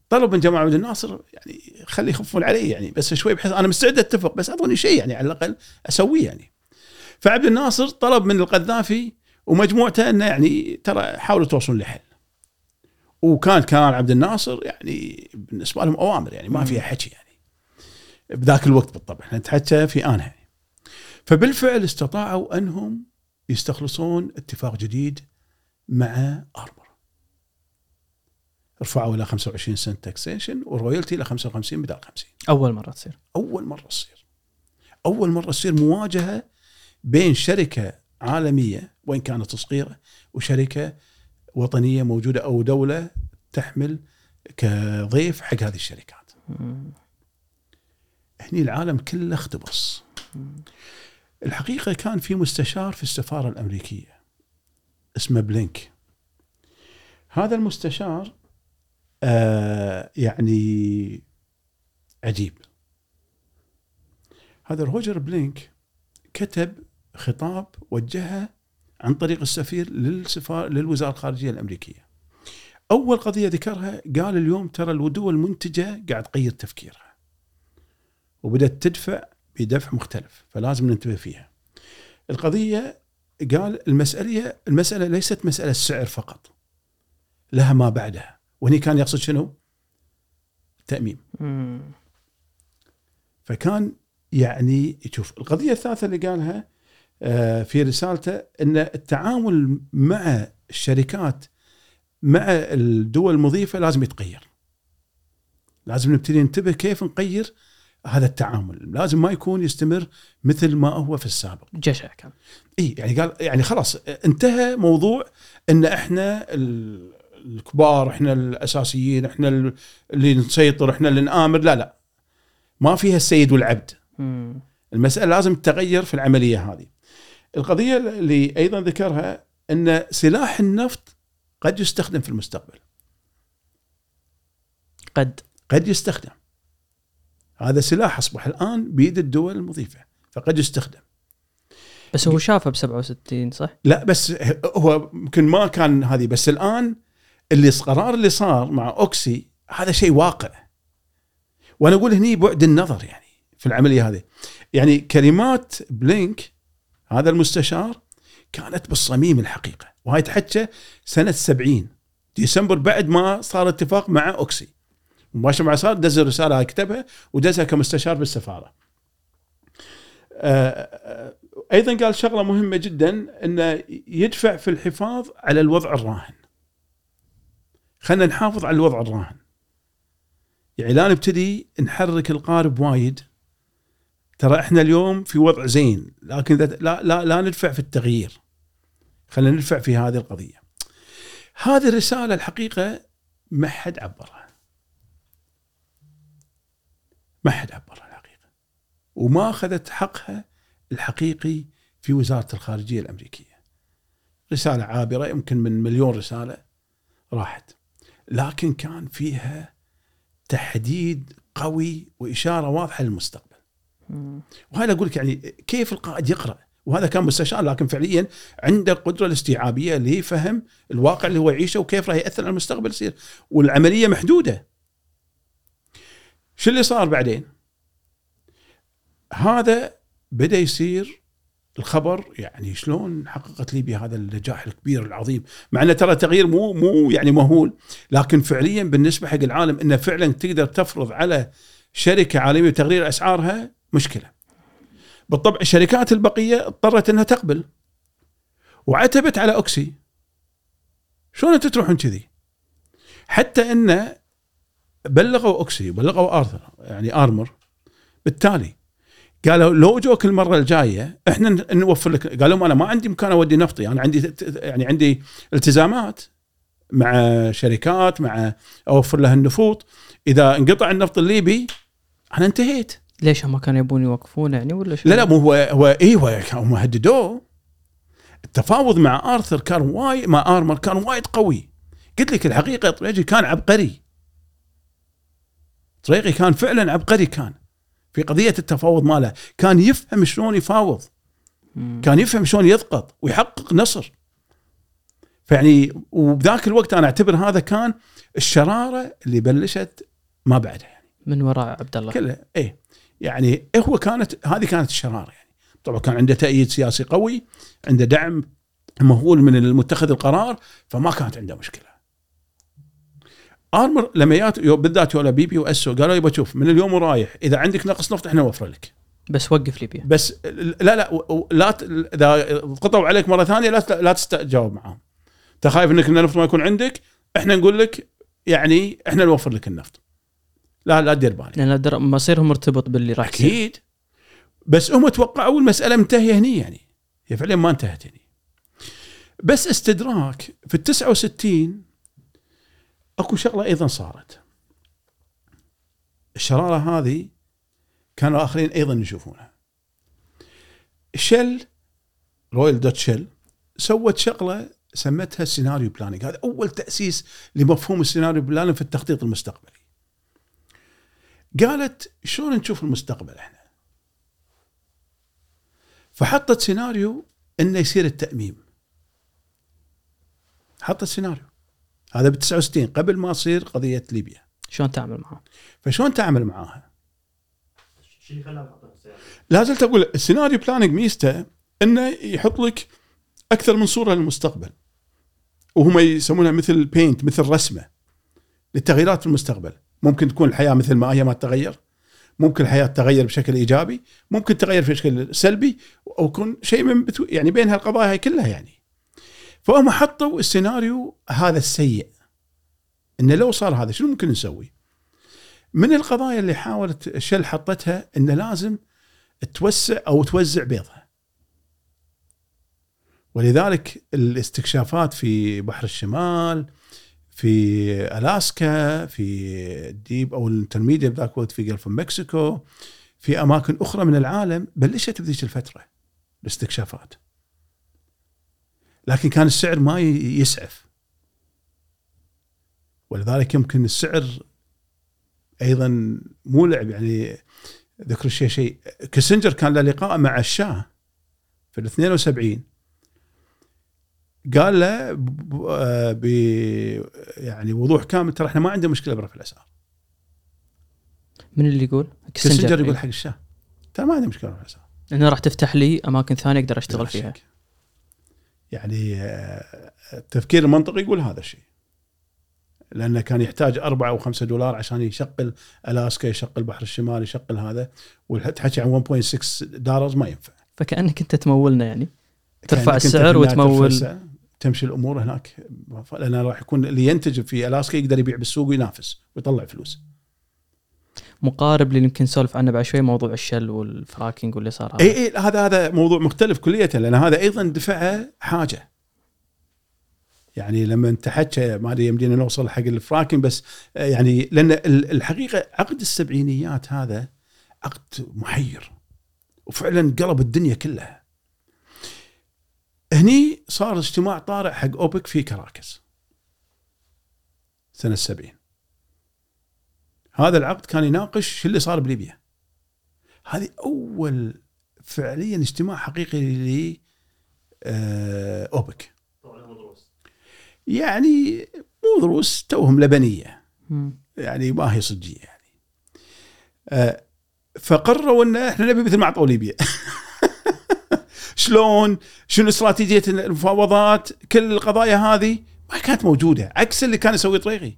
طلب من جمال عبد الناصر يعني خلي يخفون علي يعني بس شوي، بحيث أنا مستعد أتفق بس أعطوني شيء يعني على الأقل أسويه يعني. فعبد الناصر طلب من القذافي ومجموعته أنه يعني ترى حاولوا توصلون لحل، وكان كان عبد الناصر يعني بالنسبة لهم أوامر يعني ما فيها حكي يعني بذاك الوقت بالطبع، احنا نتحكى في آنها يعني. فبالفعل استطاعوا أنهم يستخلصون اتفاق جديد مع آرمر، رفعوا إلى خمسة وعشرين سنت تاكسيشن ورويالتي إلى خمسة وخمسين بدل خمسين. أول مرة تصير أول مرة تصير أول مرة تصير مواجهة بين شركة عالمية وإن كانت صغيرة وشركة وطنية موجودة أو دولة تحمل كضيف حق هذه الشركات. هني العالم كله اختبص. الحقيقة كان في مستشار في السفارة الأمريكية اسمه بلينك. هذا المستشار آه يعني عجيب. هذا روجر بلينك كتب خطاب وجهه عن طريق السفير للسفارة للوزارة الخارجية الأمريكية. أول قضية ذكرها قال اليوم ترى الدول المنتجة قاعد تغير تفكيرها وبدأت تدفع بدفع مختلف، فلازم ننتبه فيها. القضية قال المسألة المسألة ليست مسألة السعر فقط، لها ما بعدها. وهني كان يقصد شنو؟ التأميم. فكان يعني يشوف القضية الثالثة اللي قالها في رسالته أن التعامل مع الشركات مع الدول المضيفة لازم يتغير، لازم نبتدي ننتبه كيف نغير هذا التعامل، لازم ما يكون يستمر مثل ما هو في السابق. جشع كان إيه يعني، قال يعني خلاص انتهى موضوع أن إحنا الكبار، إحنا الأساسيين، إحنا اللي نسيطر، إحنا اللي نآمر، لا لا ما فيها السيد والعبد. م. المسألة لازم تتغير في العملية هذه. القضية اللي أيضا ذكرها أن سلاح النفط قد يستخدم في المستقبل، قد قد يستخدم. هذا سلاح أصبح الآن بيد الدول المضيفة فقد يستخدم. بس هو شافه بسبعة وستين صح؟ لا بس هو ممكن ما كان هذه، بس الآن اللي قرار اللي صار مع أوكسي هذا شيء واقع. وأنا أقول هني بعد النظر يعني في العملية هذه، يعني كلمات بلينك هذا المستشار كانت بالصميم الحقيقة، وهي تحكى سنة سبعين ديسمبر بعد ما صار اتفاق مع أوكسي مباشر مع صار دز الرسالة كتبها ودزها كمستشار بالسفارة. أيضا قال شغلة مهمة جدا أنه يدفع في الحفاظ على الوضع الراهن، خلنا نحافظ على الوضع الراهن يعني لا نبتدي نحرك القارب وايد، ترى إحنا اليوم في وضع زين لكن لا لا لا ندفع في التغيير، خلينا ندفع في هذه القضية. هذه الرسالة الحقيقة ما حد عبرها، ما حد عبرها الحقيقة، وما أخذت حقها الحقيقي في وزارة الخارجية الأمريكية. رسالة عابرة يمكن من مليون رسالة راحت، لكن كان فيها تحديد قوي وإشارة واضحة للمستقبل. وهذا أقولك يعني كيف القائد يقرأ، وهذا كان مستشار لكن فعليا عنده القدرة الاستيعابية لفهم الواقع اللي هو يعيشه وكيف راح يأثر على المستقبل يصير، والعملية محدودة. شو اللي صار بعدين؟ هذا بدأ يصير الخبر يعني شلون حققت ليبيا هذا النجاح الكبير العظيم، مع أنه ترى تغيير مو مو يعني مهول، لكن فعليا بالنسبة حق العالم إنه فعلا تقدر تفرض على شركة عالمية وتغيير أسعارها مشكلة. بالطبع الشركات البقية اضطرت أنها تقبل وعتبت على أوكسي. شلون أنت تروحون كذي؟ حتى أن بلغوا أوكسي بلغوا آرثر يعني آرمر بالتالي قالوا لو جوك المرة الجاية إحنا نوفر لك. قالوا أنا ما عندي مكان أودي نفطي، أنا عندي يعني عندي التزامات مع شركات مع أوفر لها النفط، إذا انقطع النفط الليبي أنا انتهيت. ليش هم كانوا يبون يوقفون يعني ولا شو؟ لا لا مو هو هو إيوه هم هددوه. التفاوض مع آرثر كان وايد مع آرمر كان وايد قوي. قلت لك الحقيقة طريقي كان عبقري، طريقي كان فعلا عبقري، كان في قضية التفاوض ماله كان يفهم شلون يفاوض، كان يفهم شلون يضغط ويحقق نصر. فيعني وبذاك الوقت أنا أعتبر هذا كان الشرارة اللي بلشت ما بعدها يعني من وراء عبد الله كله. إيه يعني إيه هو كانت هذه كانت الشرارة يعني. طبعا كان عنده تأييد سياسي قوي، عنده دعم مهول من المتخذ القرار، فما كانت عنده مشكلة. آرمر لما يات بالذات ولا بي بي وأسو قالوا يبا شوف من اليوم ورايح إذا عندك نقص نفط إحنا نوفر لك، بس وقف ليبيا بس لا لا لا إذا قطعوا عليك مرة ثانية لا لا تستجاوب معهم. تخايف إنك النفط ما يكون عندك، إحنا نقول لك يعني إحنا نوفر لك النفط، لا لا تدير بالك لأن مصيرهم مرتبط باللي راح يصير. أكيد بس هم توقعوا المسألة منتهية هني يعني، هي فعليا ما انتهت هني. بس استدراك في التسعة وستين أكو شغلة أيضا صارت، الشرارة هذه كانوا آخرين أيضا يشوفونها. شل رويال دوت شل سوت شغلة سمتها السيناريو بلانينج، هذا أول تأسيس لمفهوم السيناريو بلانينج في التخطيط المستقبلي. قالت شلون نشوف المستقبل إحنا، فحطت سيناريو إنه يصير التأميم. حطت سيناريو هذا بالتسعة وستين قبل ما تصير قضية ليبيا. شلون تعمل معها؟ فشلون تعمل معها؟ شيء خلاها لازلت أقول السيناريو بلانينج ميزته إنه يحط لك أكثر من صورة للمستقبل، وهم يسمونها مثل بينت مثل رسمة للتغييرات في المستقبل. ممكن تكون الحياة مثل ما هي ما تتغير، ممكن الحياة تتغير بشكل إيجابي، ممكن تتغير في شكل سلبي، أو يكون شيء من بتو... يعني بين هالقضايا هي كلها يعني. فهم حطوا السيناريو هذا السيء إنه لو صار هذا شنو ممكن نسوي. من القضايا اللي حاولت شل حطتها إنه لازم توسع أو توزع بيضها، ولذلك الاستكشافات في بحر الشمال في ألاسكا في الديب أو الانترميديا بذاك في جولف مكسيكو في أماكن أخرى من العالم بلشت بذيك الفترة الاستكشافات، لكن كان السعر ما يسعف، ولذلك يمكن السعر أيضا مو لعب يعني. ذكر شيء شيء كيسنجر كان له لقاء مع الشاه في الاثنين وسبعين، قال له ب يعني وضوح كامل ترى احنا ما عندنا مشكلة برفع الأسعار. من اللي يقول؟ كيسنجر يقول حق الشاه ترى ما عندنا مشكلة برفع الأسعار، أنا راح تفتح لي أماكن ثانية أقدر أشتغل فيها. يعني التفكير المنطقي يقول هذا الشيء، لأنه كان يحتاج أربعة أو خمسة دولار عشان يشقل ألاسكا يشقل بحر الشمال يشقل هذا، وتحكي عن واحد فاصلة ستة دولار ما ينفع. فكأنك أنت تمولنا يعني ترفع السعر وتمول تمشي الأمور هناك، لأنه راح يكون اللي ينتج في ألاسكا يقدر يبيع بالسوق وينافس ويطلع فلوس. مقارب اللي يمكن نسولف عنه بعد شوي موضوع الشل والفراكينج واللي صار هذا. اي هذا هذا موضوع مختلف كلية، لأن هذا أيضا دفعه حاجة يعني لما انت حكى ما ادري يمدينا نوصل حق الفراكينج بس يعني، لأن الحقيقة عقد السبعينيات هذا عقد محير وفعلا قلب الدنيا كلها. هني صار اجتماع طارئ حق أوبك في كراكس سنة السبعين. هذا العقد كان يناقش اللي صار بليبيا، هذه أول فعليا اجتماع حقيقي ل أوبك يعني مو دروس توهم لبنية يعني ما هي صجية يعني. فقرروا أن إحنا نبي مثل ما عطوا ليبيا شلون شنو استراتيجية المفاوضات، كل القضايا هذه ما كانت موجودة عكس اللي كان يسوي طريقي.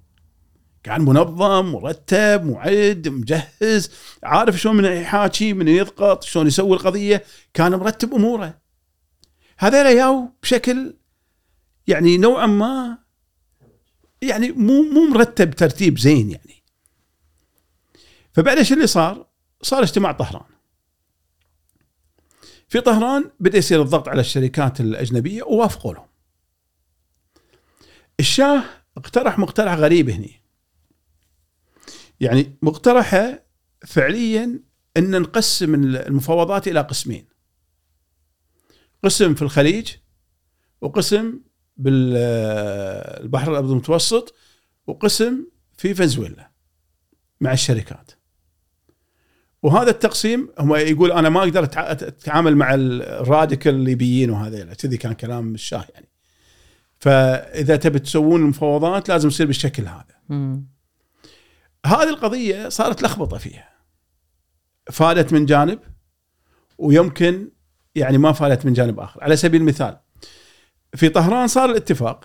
كان منظم مرتب معد مجهز، عارف شلون من يحاكي من يضغط شلون يسوي القضية، كان مرتب أموره. هذا ياو بشكل يعني نوعا ما يعني مو مو مرتب ترتيب زين يعني. فبعد ايش اللي صار؟ صار اجتماع طهران. في طهران بدأ يصير الضغط على الشركات الأجنبية ووافقوا لهم. الشاه اقترح مقترح غريب هني، يعني مقترحه فعليا أن نقسم المفاوضات إلى قسمين، قسم في الخليج وقسم بالبحر الأبيض المتوسط وقسم في فنزويلا مع الشركات. وهذا التقسيم هو يقول أنا ما أقدر أتعامل مع الراديكال الليبيين وهذا كذي كان كلام الشاه يعني، فإذا تبي تسوون المفاوضات لازم يصير بالشكل هذا. هذه القضية صارت لخبطة فيها، فادت من جانب ويمكن يعني ما فادت من جانب آخر. على سبيل المثال في طهران صار الاتفاق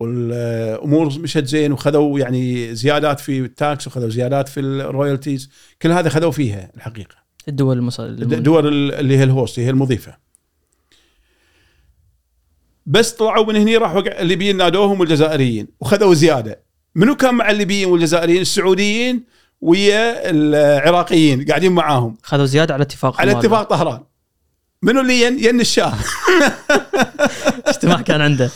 والأمور مشت زين وخذوا يعني زيادات في التاكس وخذوا زيادات في الرويالتيز، كل هذا خذوا فيها الحقيقة الدول المصر الدول اللي هي الهوست هي المضيفة. بس طلعوا من هنا راحوا الليبيين نادوهم والجزائريين وخذوا زيادة. منو كان مع الليبيين والجزائريين؟ السعوديين ويا العراقيين قاعدين معاهم، خذوا زيادة على اتفاق على اتفاق طهران. منو اللي ين, ين الشاه اجتماع كان عنده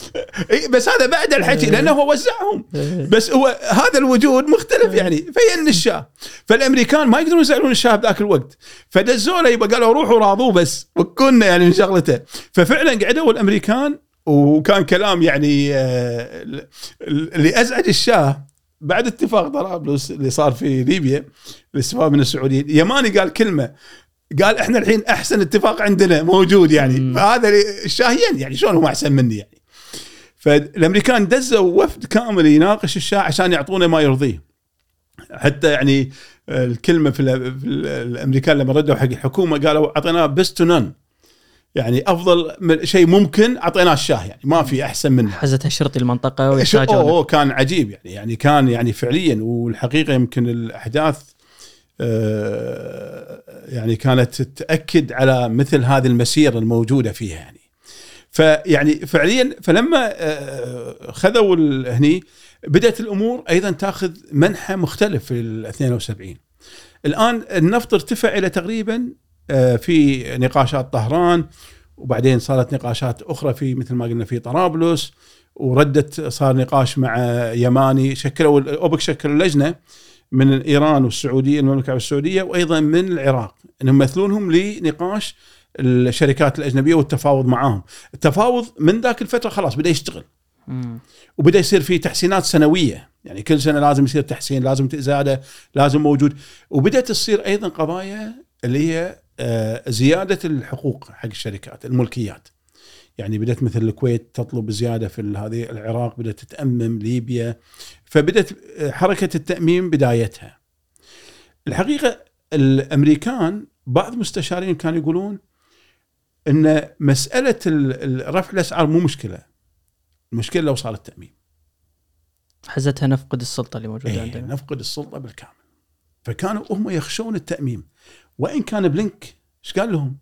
بس هذا بعد الحكي لأنه هو وزعهم، بس هو هذا الوجود مختلف يعني. فين الشاه، فالأمريكان ما يقدرون يزعلون الشاه بذاك الوقت، فدزوله يبقى قالوا روحوا راضوه بس وكنا يعني من شغلته. ففعلا قعدوا الأمريكان وكان كلام يعني اللي أزعج الشاه بعد اتفاق طرابلس اللي صار في ليبيا الاستفاء من السعوديين. يماني قال كلمة، قال احنا الحين احسن اتفاق عندنا موجود يعني مم. فهذا الشاهين يعني شلون هم احسن مني يعني. فالامريكان دزوا وفد كامل يناقش الشاه عشان يعطونه ما يرضيه، حتى يعني الكلمه في الامريكان لما ردوا حق الحكومه قالوا اعطيناه بيست نون، يعني افضل شيء ممكن اعطيناه الشاه يعني ما في احسن منه. حزتها الشرطي المنطقه ويحتاجون اوه كان عجيب يعني يعني كان يعني فعليا. والحقيقه يمكن الاحداث يعني كانت تأكد على مثل هذه المسيرة الموجودة فيها يعني. فيعني فعليا فلما خذوا هني بدأت الأمور أيضا تأخذ منحة مختلف في الاثنين وسبعين. الآن النفط ارتفع إلى تقريبا في نقاشات طهران، وبعدين صارت نقاشات أخرى في مثل ما قلنا في طرابلس، وردت صار نقاش مع يماني. شكلوا الأوبك شكلوا لجنة من إيران والسعودية المملكة العربية السعودية وأيضا من العراق أنهم يمثلونهم لنقاش الشركات الأجنبية والتفاوض معاهم. التفاوض من ذاك الفترة خلاص بدأ يشتغل مم. وبدأ يصير فيه تحسينات سنوية، يعني كل سنة لازم يصير تحسين، لازم إزادة، لازم موجود. وبدأت تصير أيضا قضايا اللي هي زيادة الحقوق حق الشركات الملكيات، يعني بدأت مثل الكويت تطلب زيادة في هذه، العراق بدأت تتأمم، ليبيا، فبدأت حركة التأميم بدايتها. الحقيقة الأمريكان بعض مستشارين كانوا يقولون أن مسألة رفع الأسعار مو مشكلة، المشكلة لو صار التأميم. حزتها نفقد السلطة اللي موجودة ايه عندنا، نفقد السلطة بالكامل. فكانوا هم يخشون التأميم، وإن كان بلينك إيش قال لهم؟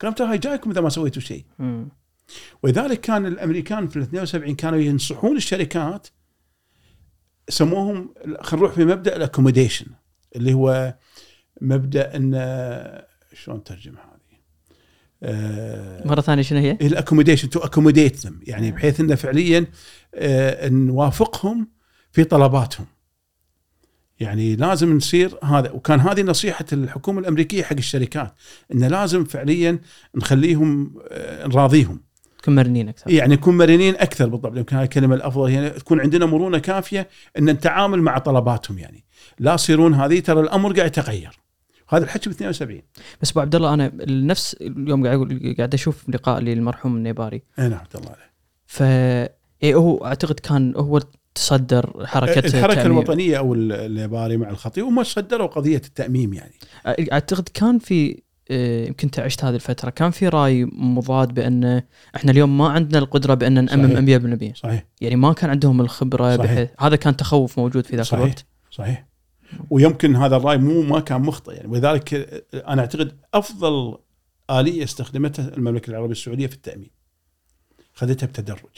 قال ترى هاي جايكم إذا ما سويتوا شيء. وذلك كان الأمريكان في الاثنين وسبعين كانوا ينصحون الشركات، سموهم خلينا نروح في مبدأ الأكوموديشن اللي هو مبدأ إن شلون ترجم هذه آه مرة ثانية شنو هي؟ الأكوموديشن تو أكوموديت ذم، يعني بحيث إنه فعليا آه نوافقهم في طلباتهم، يعني لازم نصير هذا. وكان هذه نصيحة الحكومة الأمريكية حق الشركات إنه لازم فعليا نخليهم آه نراضيهم، كن مرنين أكثر، يعني كن مرنين أكثر بالضبط، يمكن هاي الكلمة الأفضل هنا، يعني تكون عندنا مرونة كافية إن نتعامل مع طلباتهم، يعني لا يصيرون هذه ترى الأمر قاعد يتغير. هذا الحكي ب اثنين وسبعين. بس أبو عبد الله أنا نفس اليوم قاعد قاعد أشوف لقاء للمرحوم النيباري. أنا عبد الله عليه. فا هو أعتقد كان هو تصدر حركة الحركة التأميم الوطنية أو النيباري مع الخطيب، وما صدروا قضية التأميم يعني. أعتقد كان في يمكن انت عشت هذه الفتره، كان في راي مضاد بان احنا اليوم ما عندنا القدره بان نأمم مية بالمية. صحيح. يعني ما كان عندهم الخبره بحيث هذا كان تخوف موجود في ذاك الوقت. صحيح. ويمكن هذا الراي مو ما كان مخطئ يعني، ولذلك انا اعتقد افضل آلية استخدمتها المملكه العربيه السعوديه في التأمين خذتها بتدرج،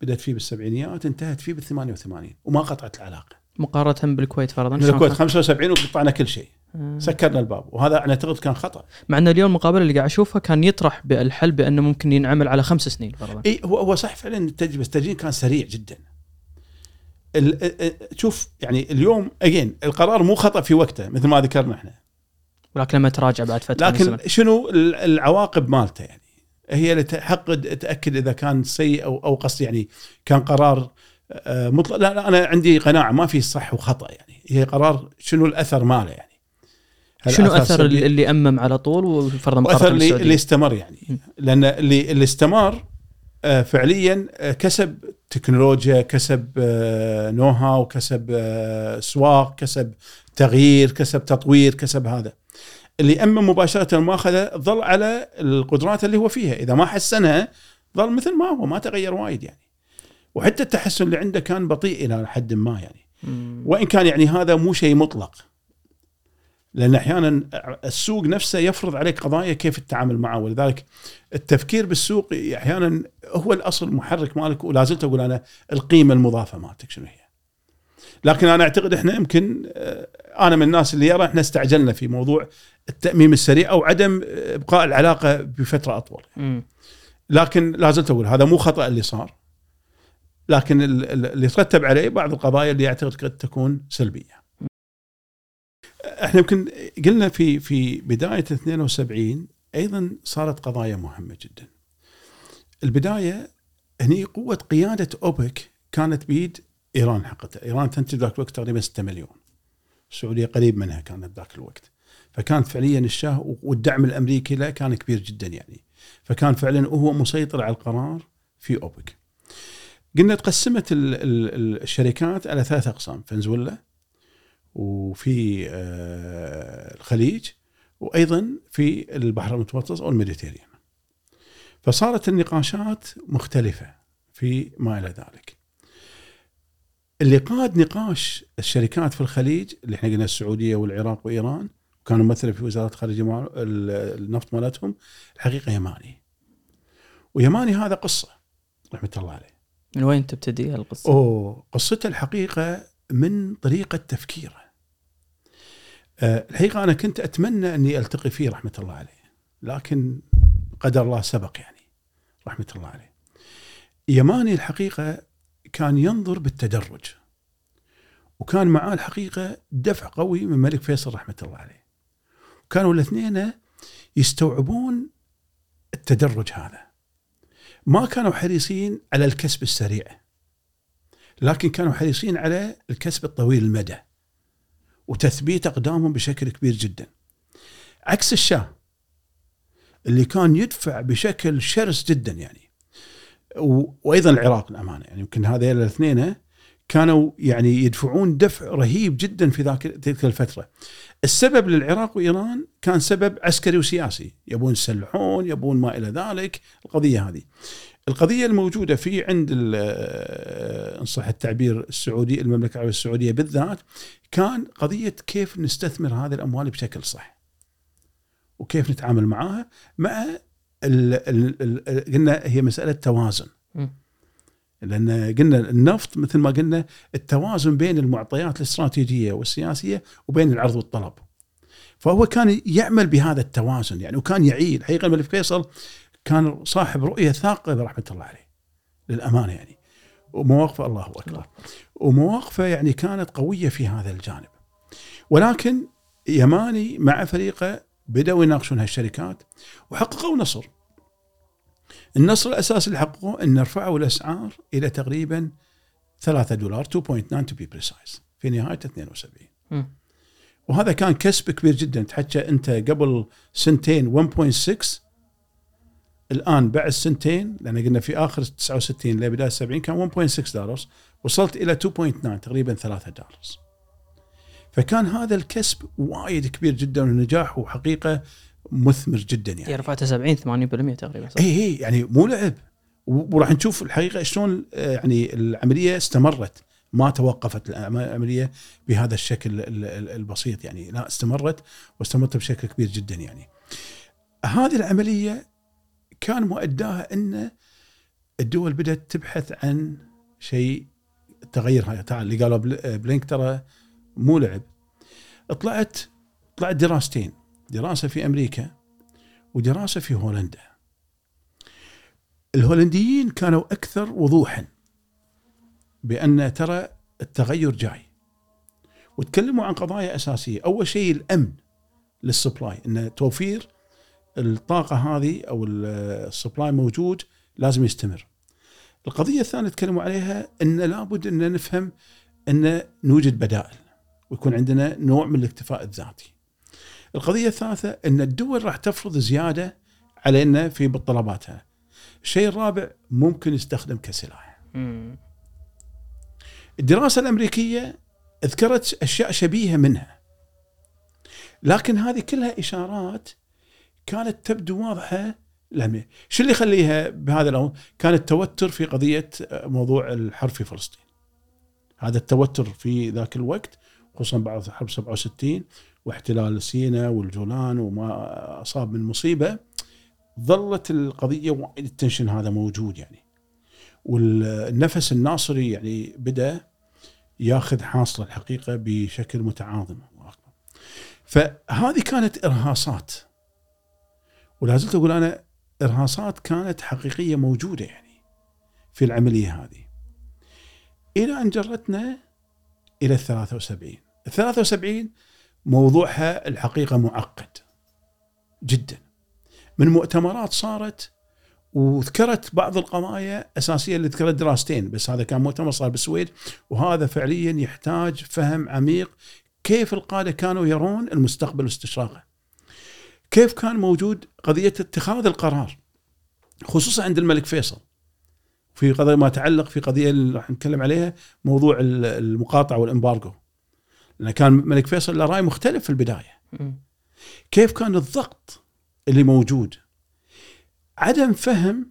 بدأت فيه بالسبعينيات انتهت فيه بالثمانية وثمانين وما قطعت العلاقه، مقارنه بالكويت فرضا بالكويت خمسة وسبعين وقطعنا كل شيء، سكرنا الباب، وهذا أنا أعتقد كان خطأ. مع أن اليوم المقابلة اللي قاعد أشوفها كان يطرح بالحل بأنه ممكن ينعمل على خمس سنين. إيه هو هو صح فعلًا، التجربة التجرين كان سريع جدًا. شوف يعني اليوم أجين القرار مو خطأ في وقته مثل ما ذكرنا إحنا. ولكن لما تراجع بعد فترة. لكن شنو العواقب مالته يعني؟ هي اللي تحقد تأكد إذا كان سيء أو أو قصدي يعني كان قرار مطلق. لا, لا أنا عندي قناعة ما في صح وخطأ يعني، هي قرار شنو الأثر ماله يعني. شنو أثر اللي أمم على طول وفرضاً أثر اللي, اللي استمر يعني، لأن اللي, اللي استمر فعلياً كسب تكنولوجيا، كسب نوها، وكسب سواق، كسب تغيير، كسب تطوير، كسب هذا. اللي أمم مباشرة ما أخذه ظل على القدرات اللي هو فيها، إذا ما حسنها ظل مثل ما هو، ما تغير وايد يعني، وحتى التحسن اللي عنده كان بطيء إلى حد ما يعني، وإن كان يعني هذا مو شيء مطلق، لأن أحياناً السوق نفسه يفرض عليك قضايا كيف التعامل معه، ولذلك التفكير بالسوق أحياناً هو الأصل المحرك مالك، ولازلت أقول أنا القيمة المضافة مالتك شنو هي. لكن أنا أعتقد إحنا يمكن أنا من الناس اللي يرى إحنا استعجلنا في موضوع التأميم السريع أو عدم إبقاء العلاقة بفترة أطول، لكن لازلت أقول هذا مو خطأ اللي صار، لكن اللي ترتب عليه بعض القضايا اللي أعتقد قد تكون سلبية. احنا يمكن قلنا في في بدايه اثنين وسبعين ايضا صارت قضايا مهمه جدا. البدايه هني قوه قياده اوبك كانت بيد ايران، حقتها ايران تنتج ذاك الوقت تقريبا ستة مليون، السعوديه قريب منها كانت ذاك الوقت، فكان فعليا الشاه والدعم الامريكي له كان كبير جدا يعني، فكان فعلا هو مسيطر على القرار في اوبك. قلنا تقسمت الشركات على ثلاث اقسام، فنزويلا وفي الخليج وأيضا في البحر المتوسط أو الميديتيريان، فصارت النقاشات مختلفة في ما إلى ذلك. اللي قاد نقاش الشركات في الخليج اللي احنا قلنا السعودية والعراق وإيران، وكانوا ممثلين في وزارة خارجية النفط مالتهم الحقيقة يماني، ويماني هذا قصة رحمة الله عليه. من وين تبتدي هالقصة؟ أوه قصته الحقيقة من طريقة تفكيره. أه الحقيقة أنا كنت أتمنى أني ألتقي فيه رحمة الله عليه، لكن قدر الله سبق يعني رحمة الله عليه. يماني الحقيقة كان ينظر بالتدرج، وكان معاه الحقيقة دفع قوي من الملك فيصل رحمة الله عليه، وكانوا الاثنين يستوعبون التدرج هذا، ما كانوا حريصين على الكسب السريع، لكن كانوا حريصين على الكسب الطويل المدى وتثبيت أقدامهم بشكل كبير جدا، عكس الشاه اللي كان يدفع بشكل شرس جدا يعني، وأيضا العراق الأمانة يعني. يمكن هذين الاثنين كانوا يعني يدفعون دفع رهيب جدا في ذاك تلك الفترة. السبب للعراق وإيران كان سبب عسكري وسياسي، يبون يسلحون، يبون ما إلى ذلك. القضية هذه القضية الموجودة في عند إن صح التعبير السعودي، المملكة العربية السعودية بالذات، كان قضية كيف نستثمر هذه الأموال بشكل صح وكيف نتعامل معها مع قلنا هي مسألة توازن، لأن قلنا النفط مثل ما قلنا التوازن بين المعطيات الاستراتيجية والسياسية وبين العرض والطلب، فهو كان يعمل بهذا التوازن يعني، وكان يعيد حقيقة الملك فيصل كان صاحب رؤية ثاقبة رحمة الله عليه للأمانة يعني، ومواقفه الله أكبر، ومواقفه يعني كانت قوية في هذا الجانب. ولكن يماني مع فريقه بدأوا يناقشون هالشركات وحققوا نصر. النصر الأساسي اللي حققوه أن رفعوا الأسعار إلى تقريبا ثلاثة دولار اثنين فاصلة تسعة to be precise في نهاية اثنين وسبعين م. وهذا كان كسب كبير جدا. تحكي أنت قبل سنتين واحد فاصلة ستة، الآن بعد سنتين لأن قلنا في آخر تسعة وستين لبداية سبعين كان واحد فاصلة ستة دولار، وصلت إلى اثنين فاصلة تسعة تقريبا ثلاثة دولار. فكان هذا الكسب وايد كبير جدا والنجاح وحقيقه مثمر جدا يعني رفعته سبعين ثمانين بالمئة تقريبا صح. اي اي يعني مو لعب، وراح نشوف الحقيقه شلون يعني العمليه استمرت، ما توقفت العمليه بهذا الشكل البسيط يعني، لا استمرت واستمرت بشكل كبير جدا يعني. هذه العمليه كان مؤداها ان الدول بدات تبحث عن شيء تغير هاي تعال اللي قالوا بلينك ترى مو لعب. طلعت طلعت دراستين، دراسه في امريكا ودراسه في هولندا. الهولنديين كانوا اكثر وضوحا بان ترى التغير جاي، وتكلموا عن قضايا اساسيه. اول شيء الامن للسبلاي، ان توفير الطاقه هذه او السبلاي موجود لازم يستمر. القضيه الثانيه تكلموا عليها ان لابد ان نفهم ان نوجد بدائل ويكون عندنا نوع من الاكتفاء الذاتي. القضيه الثالثه ان الدول راح تفرض زياده علينا في طلباتها. الشيء الرابع ممكن يستخدم كسلاح. الدراسه الامريكيه ذكرت اشياء شبيهه منها، لكن هذه كلها اشارات كانت تبدو واضحه لهم. شو اللي يخليها بهذا الامر؟ كان التوتر في قضيه موضوع الحرب في فلسطين. هذا التوتر في ذاك الوقت خصوصا بعد حرب سبعة وستين واحتلال سيناء والجولان وما اصاب من مصيبه، ظلت القضيه وايد التنشن هذا موجود يعني. والنفس الناصري يعني بدا ياخذ حاصله الحقيقه بشكل متعاظم. فهذه كانت ارهاصات، ولازلت اقول انا ارهاصات كانت حقيقيه موجوده يعني في العمليه هذه، الى ان جرتنا الى الثلاثة وسبعين. الثلاثة وسبعين موضوعها الحقيقه معقد جدا، من مؤتمرات صارت وذكرت بعض القضايا الاساسيه اللي ذكرت دراستين بس. هذا كان مؤتمر صار بالسويد، وهذا فعليا يحتاج فهم عميق كيف القاده كانوا يرون المستقبل واستشراقه، كيف كان موجود قضيه اتخاذ القرار خصوصا عند الملك فيصل في قضايا ما تعلق في قضيه اللي راح نتكلم عليها موضوع المقاطعه والامبارجو، لأن كان الملك فيصل له راي مختلف في البدايه. كيف كان الضغط اللي موجود، عدم فهم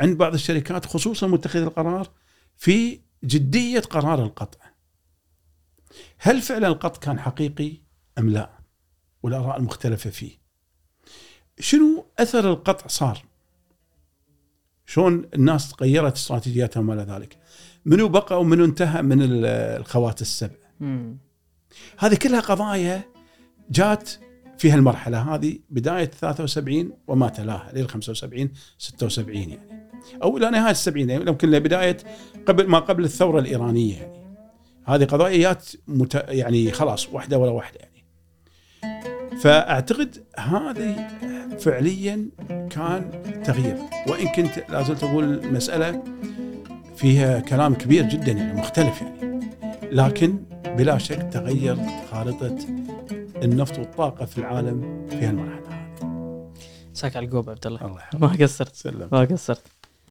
عند بعض الشركات خصوصا متخذي القرار في جديه قرار القطع، هل فعلا القطع كان حقيقي ام لا، والاراء المختلفه فيه، شنو اثر القطع صار، شلون الناس تغيرت استراتيجياتها وما الى ذلك، منو بقى ومنو انتهى من الخوات السبع. هذه كلها قضايا جات في هالمرحله هذه بدايه ثلاثة وسبعين وما تلاها لل خمسة وسبعين ستة وسبعين يعني، او الى نهايه السبعين يعني، يمكن لبدايه قبل ما قبل الثوره الايرانيه يعني. هذه قضايا جات مت... يعني خلاص واحده ولا واحده يعني. فاعتقد هذه فعليا كان تغيير، وان كنت لازلت اقول المساله فيها كلام كبير جدا يعني مختلف يعني، لكن بلا شك تغير خارطة النفط والطاقة في العالم في هالمرحلة. ساك على القوب عبد الله. الله ما قصرت. سلم. ما قصرت.